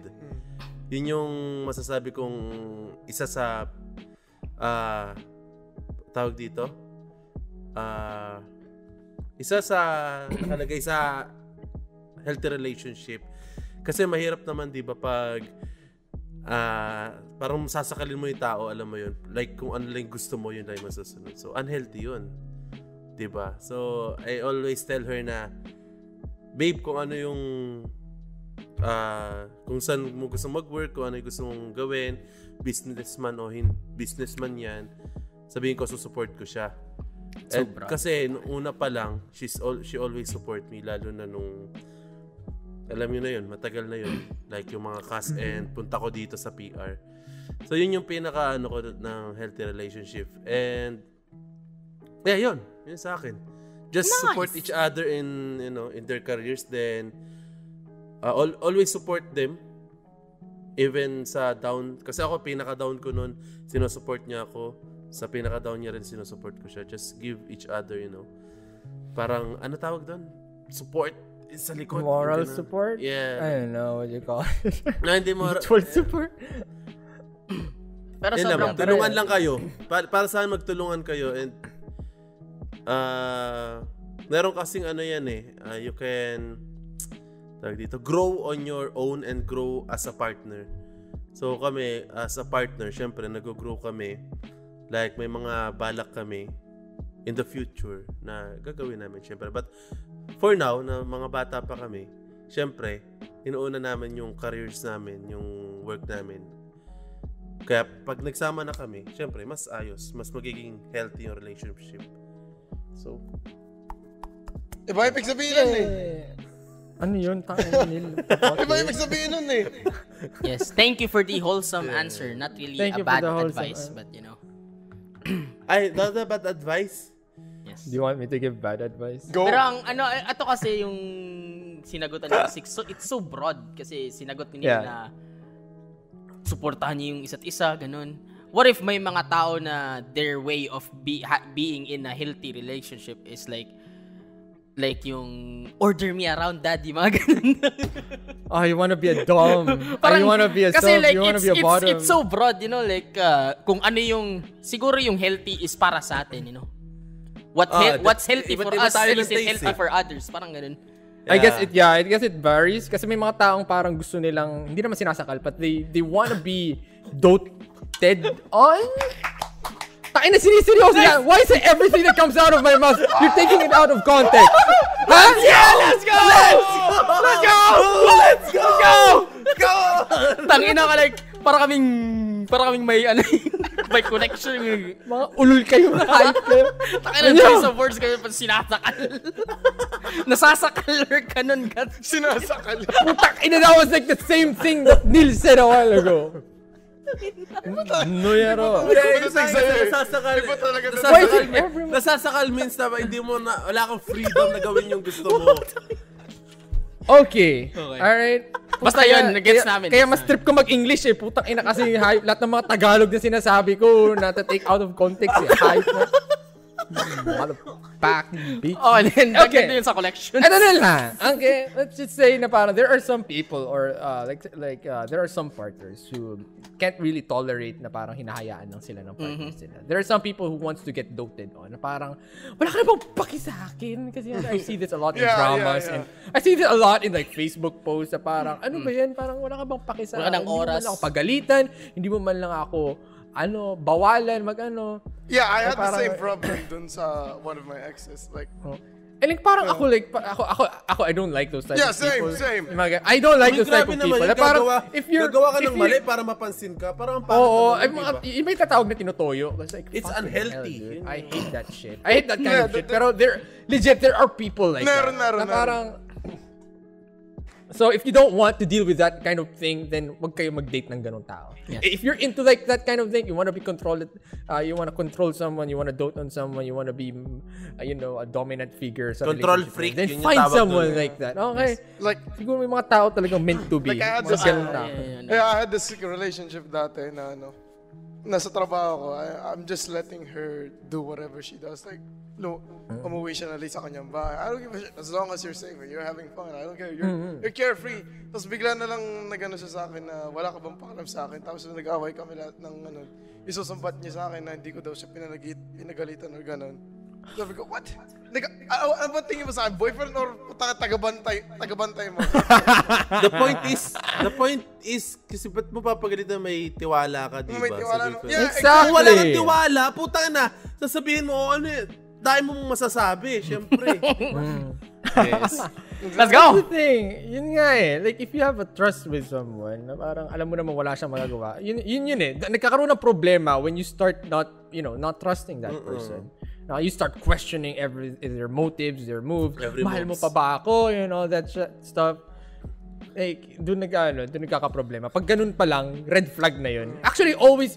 Yun yung masasabi kong isa sa, uh, tawag dito, uh, isa sa, nakalagay sa, healthy relationship. Kasi mahirap naman, di ba, pag uh, parang sasakalin mo yung tao, alam mo yun. Like, kung ano lang gusto mo, yun lang yung masusunod. So, unhealthy yun. Di ba? So, I always tell her na, babe, kung ano yung, uh, kung saan mo gusto mag-work, kung ano yung gusto mong gawin, businessman o hin- businessman yan, sabihin ko, susupport ko siya. And, kasi, nung una pa lang, she's all, she always support me, lalo na nung alam nyo na yun, matagal na yun. Like yung mga cast and punta ko dito sa P R. So yun yung pinaka ano ko ng healthy relationship. And yeah, yun. Yun sa akin. Just nice. Support each other in, you know, in their careers. Then uh, all, always support them. Even sa down. Kasi ako pinaka-down ko nun, sinusupport niya ako. Sa pinaka-down niya rin, sinusupport ko siya. Just give each other, you know. Parang, ano tawag doon? Support. Sa likod. Moral na, support? Yeah. I don't know what you call it. No, hindi moral. Mutual yeah. support? Pero yeah, sobrang... Tulungan lang kayo. Para, para saan magtulungan kayo. And, uh, meron kasing ano yan eh. Uh, you can, tawag dito, grow on your own and grow as a partner. So kami, as a partner, syempre, nag-grow kami. Like, may mga balak kami in the future na gagawin namin, syempre. But, for now, na mga bata pa kami, syempre, inuuna namin yung careers namin, yung work namin. Kaya pag nagsama na kami, syempre, mas ayos, mas magiging healthy yung relationship. So, iba ibig sabihin nun eh. Ano yun? Iba ibig sabihin nun eh. Yes, thank you for the wholesome yeah. answer. Not really thank a bad advice, uh, but you know. Ay, not a bad advice. Yes. Do you want me to give bad advice? Go. Pero ang ano, ito kasi yung sinagutan nila six. So it's so broad kasi sinagot nila yeah. na suportahan niyo yung isa't isa, ganun. What if may mga tao na their way of be, ha, being in a healthy relationship is like like yung order me around, daddy, mga ganun. Oh, you wanna be a dom. Parang, oh, you wanna be a kasi self, like, you wanna be a bottom. It's, it's so broad, you know, like uh, kung ano yung siguro yung healthy is para sa atin, you know. What he- ah, what's healthy for us is healthy for others. Parang ganun. Yeah. I guess it yeah, I guess it varies kasi may mga taong parang gusto nilang hindi naman sinasakal but they they want to be doted on. Takin na siniseryoso yan. Why is everything that comes out of my mouth? You're taking it out of context. Huh? Yeah, let's go. Let's go. Let's go. Let's go. Let's go. Go. Takin na ka like para kaming para kaming may ano may connection mga ulul kayo na hype takin na sa words kayo pag sinasakal nasasakal or ganun ka sinasakal takin na that was like the same thing that Neil said a while ago. No yaro. Nasasakal. Nasasakal. Nasasakal means na hindi mo na wala kang freedom na gawin yung gusto mo. Okay. Okay. Alright. Basta yun, nag-gets namin. Kaya mas trip ko mag-English eh. Putang ina kasi hype. Lahat ng mga Tagalog na sinasabi ko nata-take out of context eh. Hype mo. Motherfucking bitch. Oh, and then okay. Maganda yun sa collection. Ano na lang. Okay. Let's just say na parang there are some people or uh, like like uh, there are some partners who can't really tolerate na parang hinahayaan lang sila ng partners mm-hmm. sila. There are some people who wants to get doted on na parang wala ka na bang paki sa akin kasi I see this a lot in yeah, dramas yeah, yeah. and I see this a lot in like Facebook posts na parang mm-hmm. ano ba yan parang wala ka bang paki sa akin. Wala ng oras. Hindi mo man lang pagalitan. Hindi mo man lang ako ano, bawalan, mag-ano. Yeah, I had parang, the same problem dun sa one of my exes. Like, oh. And like, parang uh, ako, like, ako, ako, ako, I don't like those type yeah, of same, people. Yeah, same, same. I don't like I mean, those type of people. Yung parang, gagawa, if you're... Gagawa ka ng mali para mapansin ka. Parang, parang... Oo, oh, diba? May katawag na tinutoyo. Like, it's unhealthy. Hell, I hate that shit. I hate that kind yeah, of shit. The, the, Pero, there, legit, there are people like naroon, that. Naroon, na parang... So if you don't want to deal with that kind of thing, then wag kayo mag-date ng ganong tao. Yes. If you're into like that kind of thing, you want to be controlled, uh, you want to control someone, you want to dote on someone, you want to be, uh, you know, a dominant figure. Sa control freak. Then yun find someone like that. Okay. Yes. Like siguro may mga tao talaga meant to be. Like I had this, uh, yeah, yeah, yeah. yeah, I had this relationship dati na ano, nasa trabaho ko, I, I'm just letting her do whatever she does. Like, no, umuwi siya na late sa kanyang bahay. I don't give a shit. As long as you're safe, you're having fun. I don't care. You're, mm-hmm. you're carefree. Tapos bigla na lang nag-ano siya sa akin na wala ka bang pakialam sa akin. Tapos nag-away kami lahat ng ano. Isusumbat niya sa akin na hindi ko daw siya pinanagit, pinagalitan or gano'n. Sabi ko, what? Nag- a- ano ba tingin mo sa akin? Boyfriend or taga-bantay, taga-bantay mo? The point is, the point is, kasi ba't mo papagalitan may tiwala ka, diba? May tiwala. Yeah, exactly. Wala kang tiwala, putang na. Sasabihin mo, oh, ano yun? Dahil mo mong masasabi, syempre. Yes. Let's go! That's the thing. Yun nga eh. Like, if you have a trust with someone, na parang alam mo naman wala siyang magagawa, yun, yun yun eh. Nagkakaroon ng problema when you start not, you know, not trusting that Mm-mm. person. Now, you start questioning every their motives, their moves. Every Mahal moves. Mo pa ba ako? You know, that sh- stuff. Like, doon nag, ano, doon nagkakaproblema. Pag ganun pa lang, red flag na yun. Actually, always,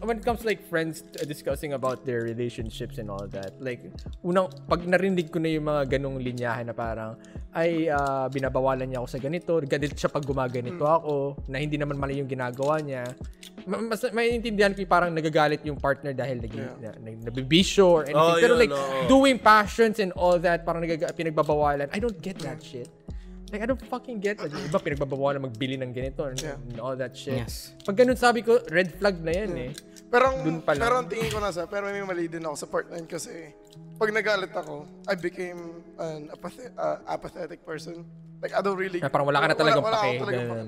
when it comes to like friends discussing about their relationships and all that, like, unang, pag narinig ko na yung mga ganung linyahe na parang, ay, uh, binabawalan niya ako sa ganito, ganit siya pag gumaganito ako, na hindi naman mali yung ginagawa niya. Mas maintindihan ko parang nagagalit yung partner dahil nag, yeah. na, na, nabibisyo or anything. Oh, Pero yeah, like, no. doing passions and all that, parang nag, pinagbabawalan, I don't get that shit. Like, I don't fucking get it. Iba, pinagbabawa na magbili ng ganito and, yeah. and all that shit. Yes. Pag ganun sabi ko, red flag na yan yeah. eh. Pero ang, pero ang tingin ko na sa, pero may mali din ako sa part nine kasi pag nagalit ako, I became an apathet- uh, apathetic person. Like, I don't really... Ay, parang wala ka na talagang pake.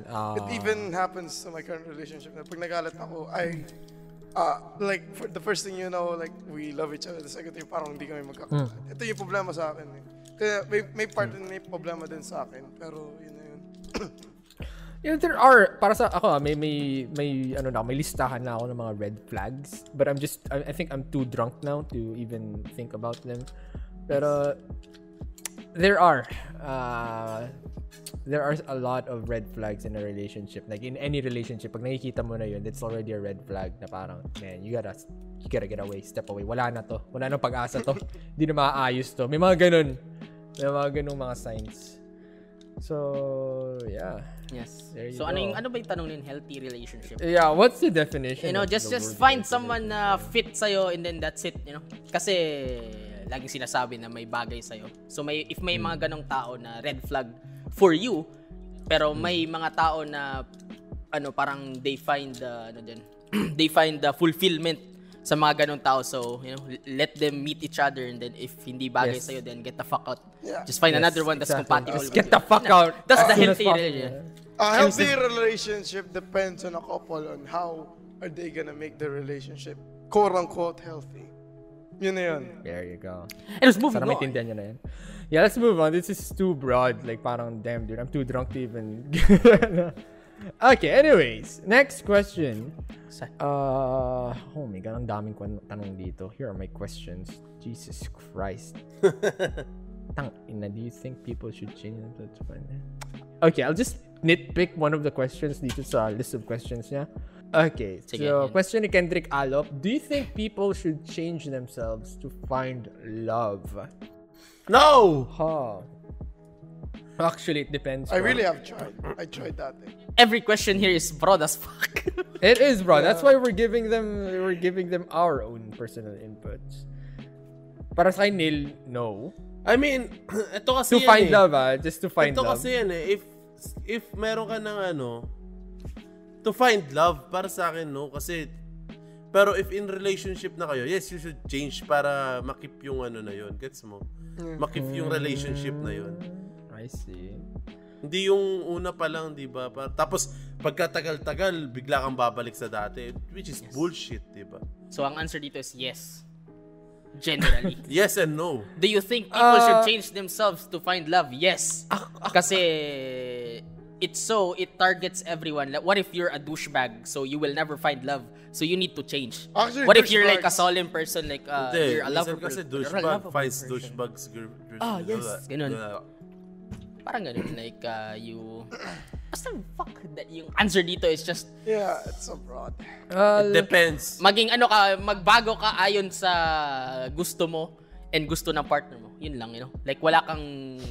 Uh, it even happens to my current relationship na pag nagalit ako, I... Uh, like, for the first thing you know, like, we love each other. The second thing, parang hindi kami magkakalat. Mm. Ito yung problema sa akin eh. Kaya may, may part din, may problema din sa akin. Pero, yun na yun. Yeah, there are, para sa ako, may, may, may, ano na, may listahan na ako ng mga red flags. But I'm just, I, I think I'm too drunk now to even think about them. Pero, there are, uh, there are a lot of red flags in a relationship. Like, in any relationship, pag nakikita mo na yun, that's already a red flag na parang, man, you gotta, you gotta get away, step away. Wala na to. Wala na pag-asa to. Hindi na maaayos to. May mga ganun. May mga ganung mga signs. So, yeah. Yes. So, ano yung, ano ba yung tanong ng healthy relationship? Yeah, what's the definition? You know, just just find someone na fit sa'yo and then that's it, you know? Kasi, laging sinasabi na may bagay sa'yo. So, may if may hmm. mga ganung tao na red flag for you, pero may mga tao na, ano, parang they find, uh, ano dyan, they find the fulfillment sa mga ganung tao. So, you know, let them meet each other, and then if hindi bagay yes. sa'yo, then get the fuck out. Yeah. Just find yes, another one that's exactly. compatible just with you. Just get the fuck you. out. That's uh, the healthy relationship. A healthy relationship depends on a couple on how are they gonna make the relationship quote-unquote healthy. Yun na yun. There you go. And let's move on. Sarang maintindihan nyo na yun. Yeah, let's move on. This is too broad. Like, parang, damn, dude, I'm too drunk to even... Okay, anyways. Next question. Uh, oh my God, ang daming tanong dito. Here are my questions. Jesus Christ. Tang ina, do you think people should change? Okay, I'll just nitpick one of the questions dito sa list of questions niya. Okay, so question ni Kendrick Alop. Do you think people should change themselves to find love? No! Huh. Actually, it depends. I really have tried. I tried that thing. Every question here is broad as fuck. It is broad. Yeah. That's why we're giving them we're giving them our own personal inputs. Para sa akin, Neil, no. I mean, ito kasi to yan find eh. love, ah. Just to find ito love. Ito kasi yan eh. If, if meron ka ng ano, to find love, para sa akin, no? Kasi, pero if in relationship na kayo, yes, you should change para makip yung ano na yun. Gets mo? Makip yung relationship na yun. I see. Hindi yung una pa lang, di ba? Tapos, pagkatagal-tagal, bigla kang babalik sa dati, which is yes. bullshit, di ba? So, ang answer dito is yes. Generally. Yes and no. Do you think people uh, should change themselves to find love? Yes. Kasi... it's so it targets everyone. Like, what if you're a douchebag, so you will never find love, so you need to change? Actually, what if you're like a solemn person, like uh, you're a lover person? Douchebag finds douchebags. Ah yes, ganun. Parang ganun, like uh, you. Basta fuck that. Yung answer dito is just. Yeah, it's so broad. Uh, it depends. Maging ano ka, magbago ka ayon sa gusto mo and gusto ng partner mo. Yun lang, you know. Like wala kang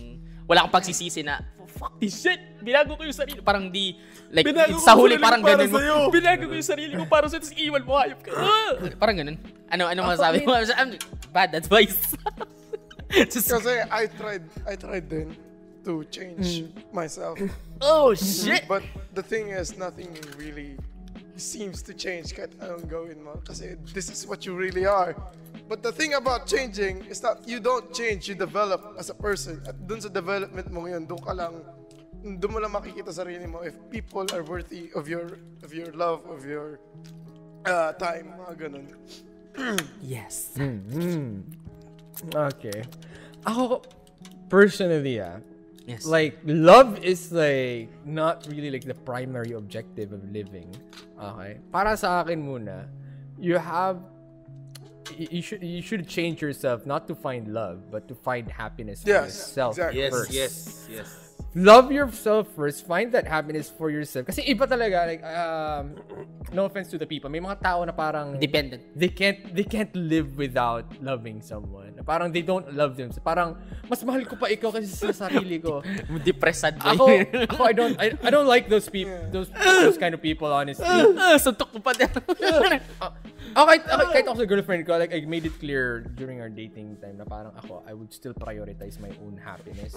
wala kang pagsisisi na oh, fuck this shit, binago ko yung sarili, parang di like sa huli parang ganun mo, binago ko yung sarili ko para sa ito, iwan mo, hayop ka, parang ganun. Ano ano masabi mo? I'm bad advice. Just kasi I tried I tried then to change myself. Oh shit. But the thing is, nothing really seems to change kahit anong gawin mo, kasi this is what you really are. But the thing about changing is that you don't change, you develop as a person. At dun sa development mo ngayon, doon ka lang, doon mo lang makikita sarili mo if people are worthy of your of your love, of your uh, time, mga ganun. Yes. Mm-hmm. Okay. Ako, personally, ah, yes. Like, love is like, not really like the primary objective of living. Okay? Para sa akin muna, you have You should you should change yourself not to find love but to find happiness for yes, yourself exactly. yes, first. Yes, yes, yes. Love yourself first. Find that happiness for yourself. Kasi iba talaga, like um, no offense to the people. May mga tao na parang dependent. They can't they can't live without loving someone. Parang they don't love them. Parang mas mahal ko pa ikaw kasi sa sarili ko. Depressed ba? Ako, ako I don't I, I don't like those people. Yeah. Those those kind of people, honestly. Suntok ko pa din. Oh, kahit, kahit ako sa girlfriend ko, like, I made it clear during our dating time na parang ako, I would still prioritize my own happiness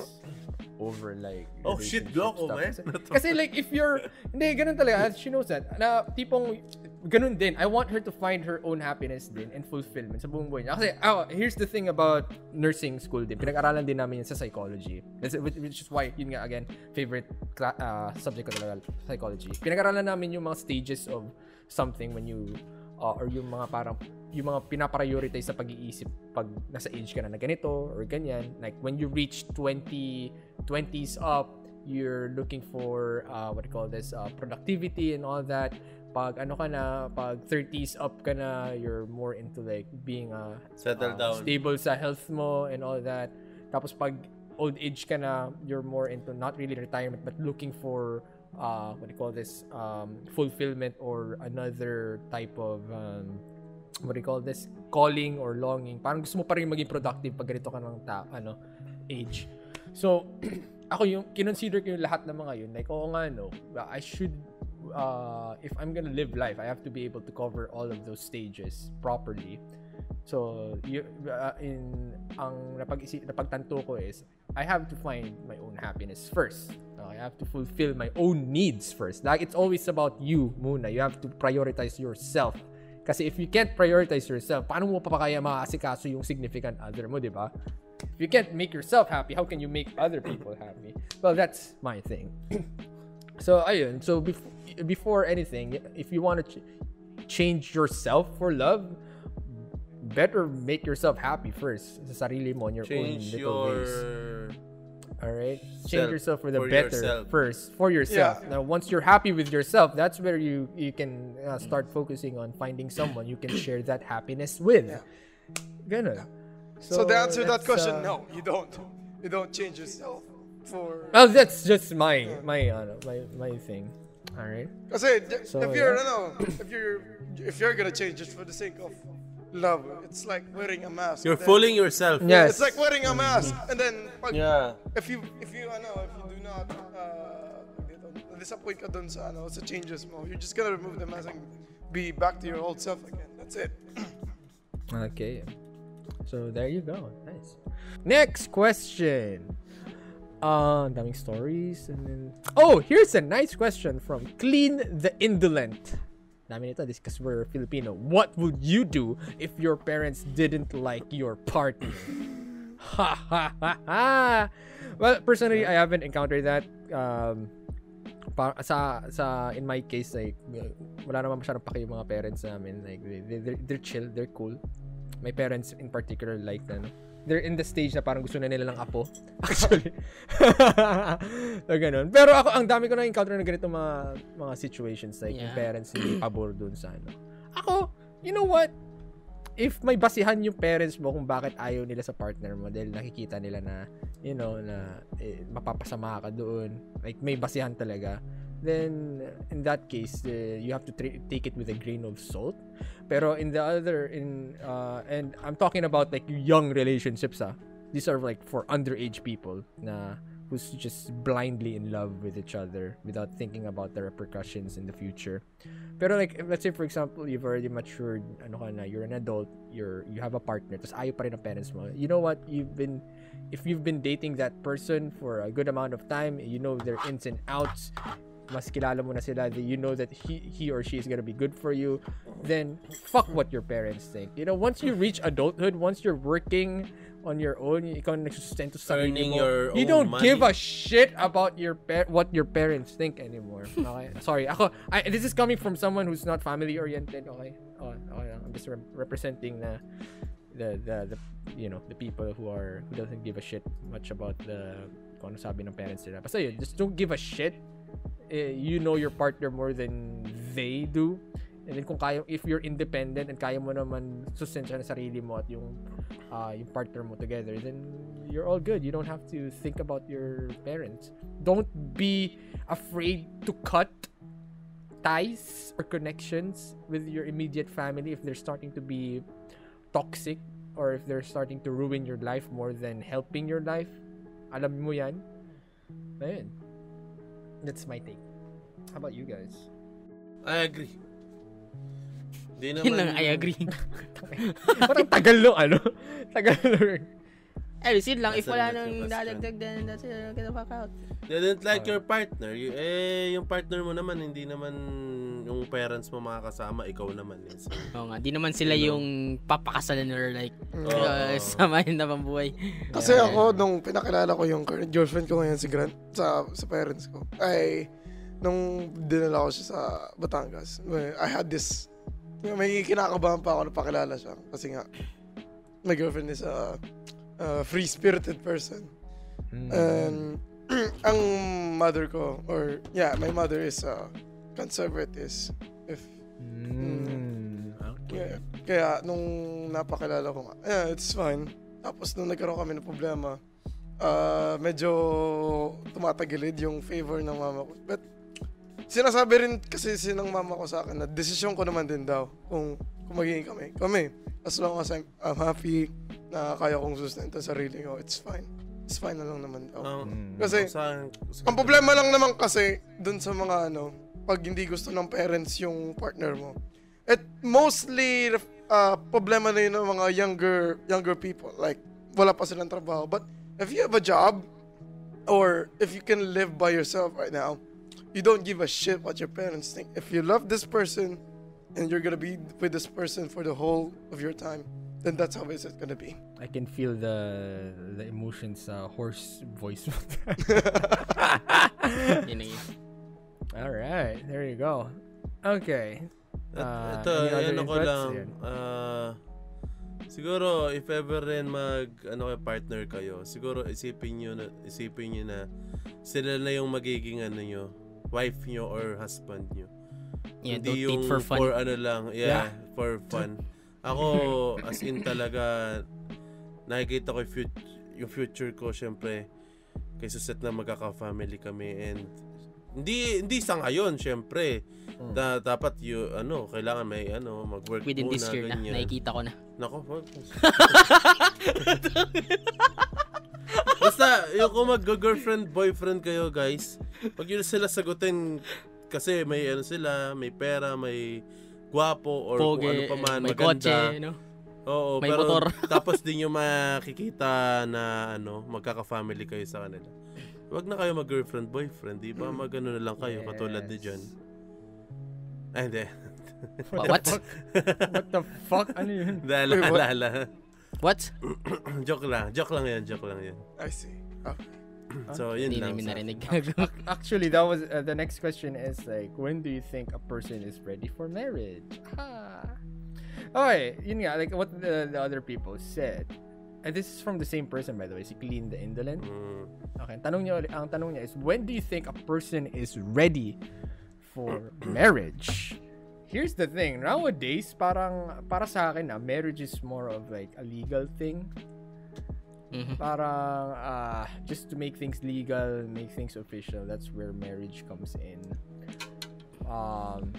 over, like, oh, shit, Glocka, man. Kasi, like, if you're, hindi, ganun talaga, she knows that, na tipong, ganun din, I want her to find her own happiness din and fulfillment sa buong buhay niya. Kasi, oh, here's the thing about nursing school din, pinag-aralan din namin yun sa psychology, which is why, yun nga, again, favorite cla- uh, subject ko talaga, psychology. Pinag-aralan namin yung mga stages of something when you Uh, or yung mga parang yung mga pinaprioritize sa pag-iisip pag nasa age ka na na ganito or ganyan, like when you reach twenty twenties up, you're looking for uh, what do you call this uh, productivity and all that. Pag ano ka na, pag thirties up ka na, you're more into like being a settled uh, down, stable sa health mo and all that. Tapos pag old age ka na, you're more into not really retirement but looking for Uh, what do you call this? Um, fulfillment or another type of um, what do you call this? Calling or longing. Parang gusto mo pa rin maging productive pag ganito ka ng ta- ano, age. So, ako yung kinonsider ko yung lahat ng mga yun. Like, oo nga, no. I should, uh, if I'm gonna live life, I have to be able to cover all of those stages properly. So, you, uh, in ang napag-isip, napagtanto ko is, I have to find my own happiness first. I have to fulfill my own needs first. Like, it's always about you muna. You have to prioritize yourself Kasi if you can't prioritize yourself, paano mo pa kaya maaasikaso yung significant other mo, di ba? If you can't make yourself happy, how can you make other people happy? Well, that's my thing. So, ayun. So, before, before anything, if you want to ch- change yourself for love, better make yourself happy first. Sa sarili mo, in your change own little your... ways. Alright? Change yourself for the for better yourself. first. For yourself. Yeah. Now, once you're happy with yourself, that's where you, you can uh, start focusing on finding someone you can share that happiness with. Yeah. Ganun. So, so the answer to that question, uh, no, you don't. You don't change yourself for... Well, that's just my my uh, my, my thing. Alright? Kasi so, if you're, yeah. ano, if you're, if you're gonna change just for the sake of love, it's like wearing a mask. You're then, fooling yourself. Yes. It's like wearing a mask, and then pag, yeah. if you if you ano, if you do not uh, disappoint ka dun sa ano, sa changes mo, you're just gonna remove the mask and be back to your old self again. That's it. Okay. So there you go. Nice. Next question. Uh, daming stories and then oh, here's a nice question from Clean the Indolent. Dami nito, this because we're Filipino. What would you do if your parents didn't like your partner? Ha ha ha ha! Well, personally, I haven't encountered that. Um, pa- sa sa in my case, like wala naman masyadong paki yung mga parents namin. Like they they're, they're chill, they're cool. My parents in particular like that. They're in the stage na parang gusto na nila lang apo. Actually. So, ganun. Pero ako, ang dami ko na encounter ng ganito mga, mga situations. Like, yeah. Yung parents hindi pabor dun sa ano. Ako, you know what? If may basihan yung parents mo kung bakit ayaw nila sa partner mo, dahil nakikita nila na, you know, na eh, mapapasama ka doon. Like, may basihan talaga. Then, in that case, uh, you have to tra- take it with a grain of salt. Pero in the other, in uh, and I'm talking about like young relationships. Ah. These are like for underage people na who's just blindly in love with each other without thinking about the repercussions in the future. Pero like, let's say for example, you've already matured, ano ka na, you're an adult, you're you have a partner, tapos ayaw pa rin ang parents mo. You know what? You've been... If you've been dating that person for a good amount of time, you know their ins and outs, mas kilala mo na sila, you know that he he or she is gonna be good for you, then fuck what your parents think. You know, once you reach adulthood, once you're working on your own, ikaw na nagsustento sa sarili mo, you don't money. give a shit about your pa- what your parents think anymore. Okay? Sorry, ako, I, this is coming from someone who's not family-oriented, okay? Oh, okay, I'm just re- representing na the, the, the, you know, the people who are, who doesn't give a shit much about the, kung ano sabi ng parents nila. Basta yun, just don't give a shit. You know your partner more than they do, and then kung kaya, if you're independent and kaya mo naman sustensya na sarili mo at yung uh, yung partner mo together, then you're all good. You don't have to think about your parents. Don't be afraid to cut ties or connections with your immediate family if they're starting to be toxic or if they're starting to ruin your life more than helping your life. Alam mo yan. Ayun. That's my take. How about you guys? I agree. Di naman yun lang, I agree. Parang tagal no, ano? Tagal no. Eh, yun lang. If wala nang dadagdag, then that's it. Don't get the fuck out. They don't like your partner. You, eh, yung partner mo naman, hindi naman yung parents mo makakasama, ikaw naman. Eh. So, oo nga, di naman sila you know? yung papakasalan or like, oh. uh, samahin na pang buhay. Kasi yeah. ako, nung pinakilala ko yung current girlfriend ko ngayon, si Grant, sa, sa parents ko, ay, nung dinala ko siya sa Batangas, I had this, may kinakabahan pa ako na pakilala siya. Kasi nga, my girlfriend is a, a free-spirited person. Mm. And, ang mother ko, or, yeah, my mother is a, conservatives if mm, okay. Kaya, kaya nung napakilala ko nga, yeah, it's fine. Tapos nung nagkaroon kami ng problema, uh, medyo tumatagilid yung favor ng mama ko. But sinasabi rin kasi sinang mama ko sa akin na desisyon ko naman din daw kung, kung magiging kami. Kami, as long as I'm, I'm happy na kaya kong sustento sa sarili ko, it's fine. It's fine na lang naman daw. Um, kasi, saan, saan, ang problema lang naman kasi dun sa mga ano, pag hindi gusto ng parents yung partner mo. At mostly, uh, problema na yun ng mga younger younger people. Like, wala pa silang trabaho. But if you have a job, or if you can live by yourself right now, you don't give a shit what your parents think. If you love this person, and you're gonna be with this person for the whole of your time, then that's how is it gonna be. I can feel the the emotions, uh, hoarse voice. All right, there you go. Okay. Uh, ito, ano ko lang, uh, siguro if ever rin mag ano kayo, partner kayo, siguro isipin niyo na isipin niyo na sila na yung magiging ano niyo, wife niyo or husband niyo. Yeah, hindi yung for, fun. for ano lang, yeah, yeah, for fun. Ako as in talaga nakikita ko yung future, yung future ko syempre kay Susette na magkaka-family kami, and hindi hindi sang ayon syempre. Mm. Da, dapat you ano, kailangan may ano, mag-work within muna, this year ganyan. Na. Nakikita ko na. Nako. Basta, yung kung mag-girlfriend, boyfriend kayo, guys, pag yun sila sagutin kasi may ano sila, may pera, may gwapo or Pogi, kung ano pa man, may maganda. Kotse, no? Oo, may pero motor. Tapos din yung makikita na ano, magkaka-family kayo sa kanila. Wag na kayo mag-girlfriend, boyfriend, di ba? Magano na lang kayo, yes. Katulad ni John. Ay, hindi. What? What? What the fuck? Ano yun? Dala, wait, what? Dala. What? joke lang. Joke lang yun. Joke lang yun. I see. Okay. So, yun hindi lang. Hindi namin narinig. Actually, that was, uh, the next question is like, when do you think a person is ready for marriage? Ah. Okay, yun nga. Like what the, the other people said. And this is from the same person, by the way. Si Clean the Indolent. Mm. Okay, tanong niya, ang tanong niya is, when do you think a person is ready for marriage? Here's the thing, nowadays parang para sa akin na marriage is more of like a legal thing. Mm-hmm. Parang uh, just to make things legal, make things official, that's where marriage comes in. Um,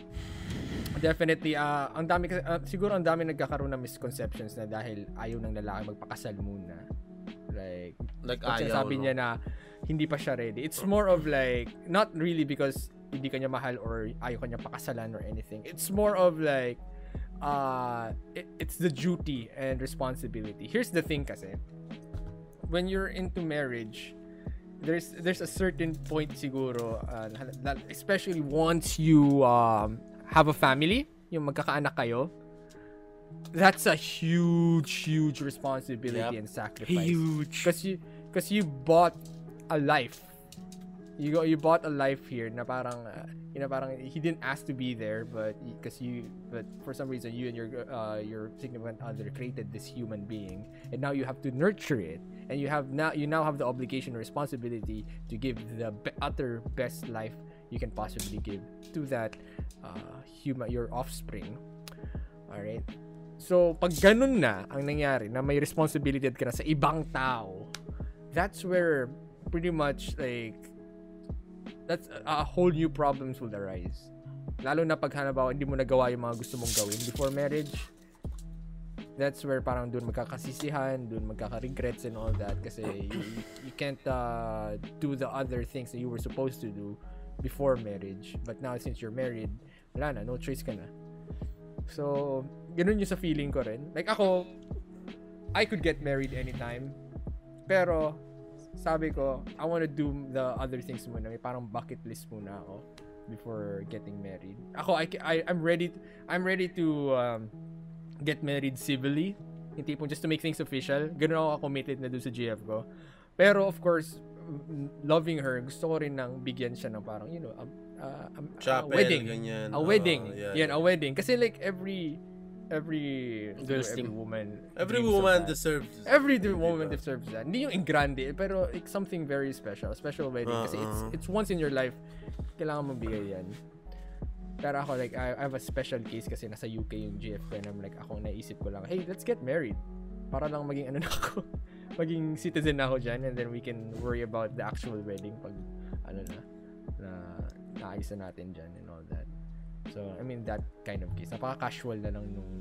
definitely uh, ang dami uh, siguro ang dami nagkakaroon ng misconceptions na dahil ayaw ng lalaki magpakasal muna. Like like ayaw, sabi no? niya na hindi pa siya ready. It's more of like not really because hindi kanya mahal or ayaw kanya pakasalan or anything. It's more of like uh it, it's the duty and responsibility. Here's the thing kasi. When you're into marriage, there's there's a certain point siguro uh, that especially once you um have a family, yung magkakaanak kayo, that's a huge huge responsibility, yep. And sacrifice. Huge. Kasi you, kasi you bought a life. You got, you bought a life here na parang uh, you know, parang he didn't ask to be there, but because you but for some reason you and your uh, your significant other created this human being, and now you have to nurture it, and you have now you now have the obligation and responsibility to give the be- utter best life you can possibly give to that uh, human, your offspring. All right, so pag ganun na ang nangyari na may responsibility ka na sa ibang tao, that's where pretty much like that's a, a whole new problems will arise. Lalo na pag halimbawa hindi mo nagawa yung mga gusto mong gawin before marriage. That's where parang doon magkakasisihan, doon magkaka-regrets and all that kasi you, you can't uh, do the other things that you were supposed to do before marriage. But now since you're married, wala na, no choice ka na. So, ganun yung sa feeling ko rin. Like ako, I could get married anytime. Pero sabi ko, I want to do the other things muna. May parang bucket list muna ako before getting married. Ako, I, I, I'm ready to, I'm ready to um, get married civilly. Yung tipong just to make things official. Ganun ako committed na doon sa G F ko. Pero of course, loving her, gusto ko rin nang bigyan siya ng parang, you know, a, a, a, Chapel, a wedding. Ganyan. A wedding. Uh, yeah, yan, yeah. A wedding. Kasi like every... Every, girls every woman every woman deserves every woman diba? Deserves that, hindi yung in grande pero it's something very special, special wedding, uh-huh. Kasi it's it's once in your life, kailangan mong bigay yan. Pero ako like I, I have a special case kasi nasa U K yung G F and I'm like ako naisip ko lang, hey, let's get married para lang maging ano na ako maging citizen na ako dyan, and then we can worry about the actual wedding pag ano na na naayusan natin dyan and all that. So, I mean, that kind of case. Napaka-casual na lang nung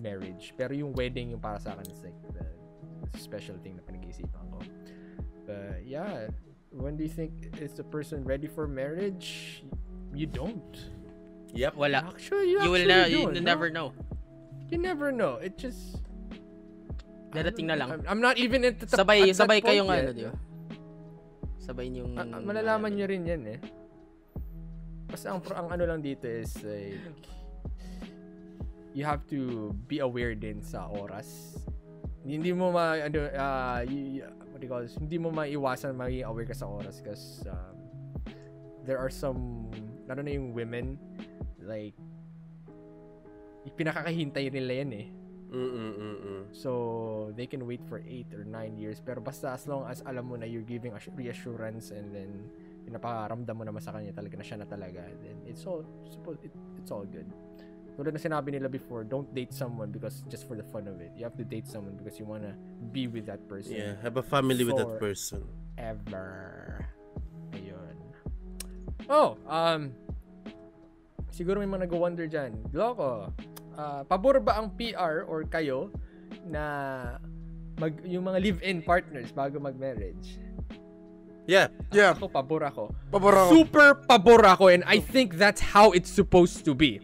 marriage. Pero yung wedding, yung para sa akin, is like the special thing na pinag-iisipan ko. But, yeah. When do you think is the person ready for marriage? You don't. Yep. Wala. Actually, you, you actually will na, you don't, never no? know. You never know. It just... Darating na lang. I'm, I'm not even at the top, sabay, at sabay kayong ano, di ba? Sabay niyong... Uh, malalaman niyo rin yan, eh. Kasi ang, ang ano lang dito is like you have to be aware din sa oras. Hindi mo ma ano, uh, y- what do you call this? Hindi mo maiwasan maging aware ka sa oras because um, there are some lalo na yung women like pinakakahintay nila yan eh. Mm-mm-mm. So they can wait for eight or nine years pero basta as long as alam mo na you're giving reassurance and then pinaparamdam mo naman sa kanya talaga na siya na talaga, then it's all it, it's all good. Tulad na sinabi nila before, don't date someone because just for the fun of it. You have to date someone because you wanna be with that person. Yeah, have a family with that person ever. Ayun. Oh, um siguro may mga nag-wonder dyan. Glocka, Uh, pabor ba ang P R or kayo na mag, yung mga live-in partners bago mag-marriage? Yeah. Yeah. Ako, pabor ako. Pabor ako. Super pabor ako, and I think that's how it's supposed to be.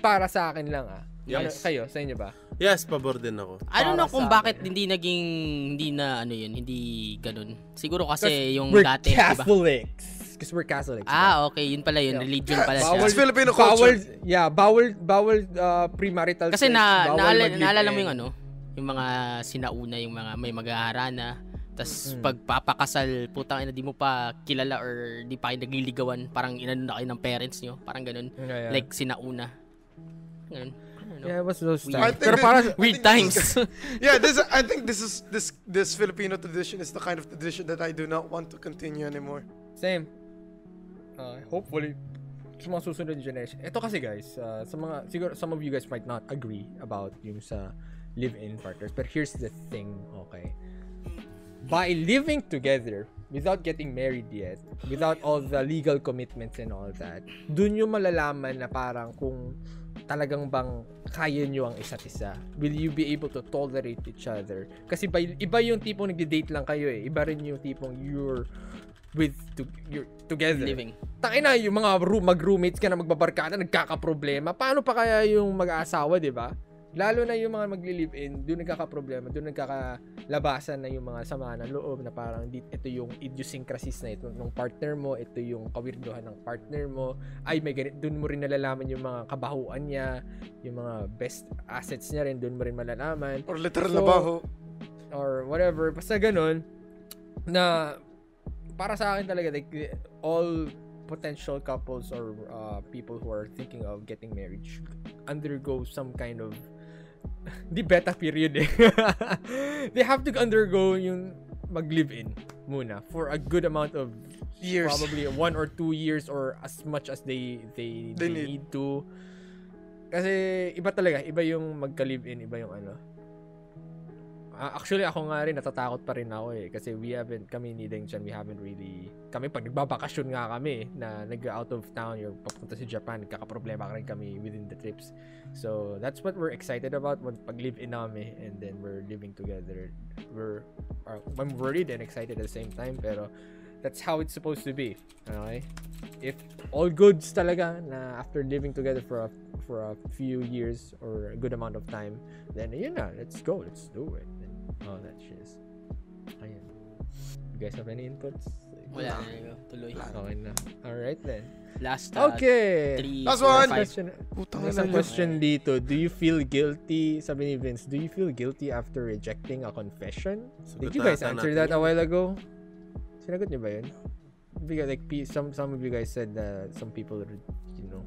Para sa akin lang ah. Yes. Ano, kayo, sa inyo ba? Yes, pabor din ako. I don't know kung bakit akin. Hindi naging, hindi na ano yun, hindi ganun. Siguro kasi yung dati. We're Catholics. Diba? Because we're Catholics. Ah, okay. Yun pala yun. Yeah. Religion pala siya. It's Filipino culture. Bawal, yeah, bawal, bawal uh, premarital kasi sex. Na, kasi naalala mo yung ano, yung mga sinauna, yung mga may mag-aharana. Tapos mm-hmm. pagpapakasal, putang ina, di mo pa kilala or di pa kayo nagliligawan. Parang inano na kayo ng parents nyo. Parang ganun. Yeah, yeah. Like sinauna. Ganun. Yeah, what's those times? Pero parang weird times. This, yeah, this I think this is this this Filipino tradition is the kind of tradition that I do not want to continue anymore. Same. Uh, hopefully sa mga susunod generation. Ito kasi guys, uh, sa mga siguro some of you guys might not agree about yung sa live-in partners, but here's the thing, okay? By living together without getting married yet, without all the legal commitments and all that, dun yung malalaman na parang kung talagang bang kaya nyo ang isa't isa. Will you be able to tolerate each other? Kasi by, iba yung tipong nagde-date lang kayo eh. Iba rin yung tipong you're with to, you're together living. Tangina yung mga room, mag-roommates ka na magbabarkada, nagkakaproblema. Paano pa kaya yung mag-aasawa, 'di ba? Lalo na yung mga magli-live-in, doon nagkakaproblema, doon nagkakalabasan na yung mga sama ng loob na parang ito yung idiosyncrasies na ito ng partner mo, ito yung kawirduhan ng partner mo. Ay, may ganit, doon mo rin nalalaman yung mga kabahuan niya, yung mga best assets niya rin, doon mo rin malalaman. Or literal so, na baho. Or whatever, basta ganun na para sa akin talaga, like all potential couples or uh, people who are thinking of getting married should undergo some kind of di beta period eh. They have to undergo yung mag-live-in muna for a good amount of years, probably one or two years or as much as they they, they, they need. need to kasi iba talaga, iba yung magka-live-in, iba yung ano. Uh, actually, ako nga rin, natatakot pa rin ako eh. Kasi we haven't, kami ni Deng Chan, we haven't really, kami pag nagbabakasyon nga kami, na nag-out of town, or papunta sa Japan, kakaproblema ka rin kami within the trips. So, that's what we're excited about, pag live-in namin, and then we're living together. We're, uh, I'm worried and excited at the same time, pero that's how it's supposed to be. Okay? If all goods talaga, na after living together for a, for a few years, or a good amount of time, then yun na, let's go, let's do it. Oh, that shit is. Ayan. You guys have any inputs? Wala. Tuloy. Okay na. Alright then. Last uh, okay. Three, last four, one. Question. Putang ina. Question dito. Do you feel guilty? Sabi ni Vince, do you feel guilty after rejecting a confession? So, did you guys answer that a while ago? Sinagot niyo ba yun? Because like some some of you guys said that some people, you know,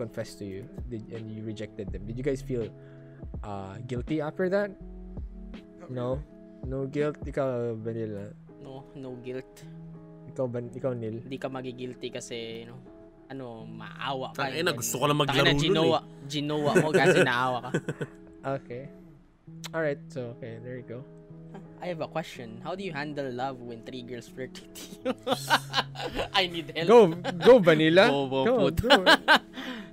confessed to you and you rejected them. Did you guys feel uh, guilty after that? No? No guilt? Ikaw, Vanilla? No, no guilt. Ikaw, ban- ikaw Neil? Hindi ka magigilty kasi, you know, ano, maawa ka. Tangina, gusto ko lang maglaro nun eh. Ginowa, ginowa mo kasi naawa ka. Okay. Alright, so, okay, there you go. I have a question. How do you handle love when three girls flirt with you? I need help. Go, go Vanilla. Go, go, go. go.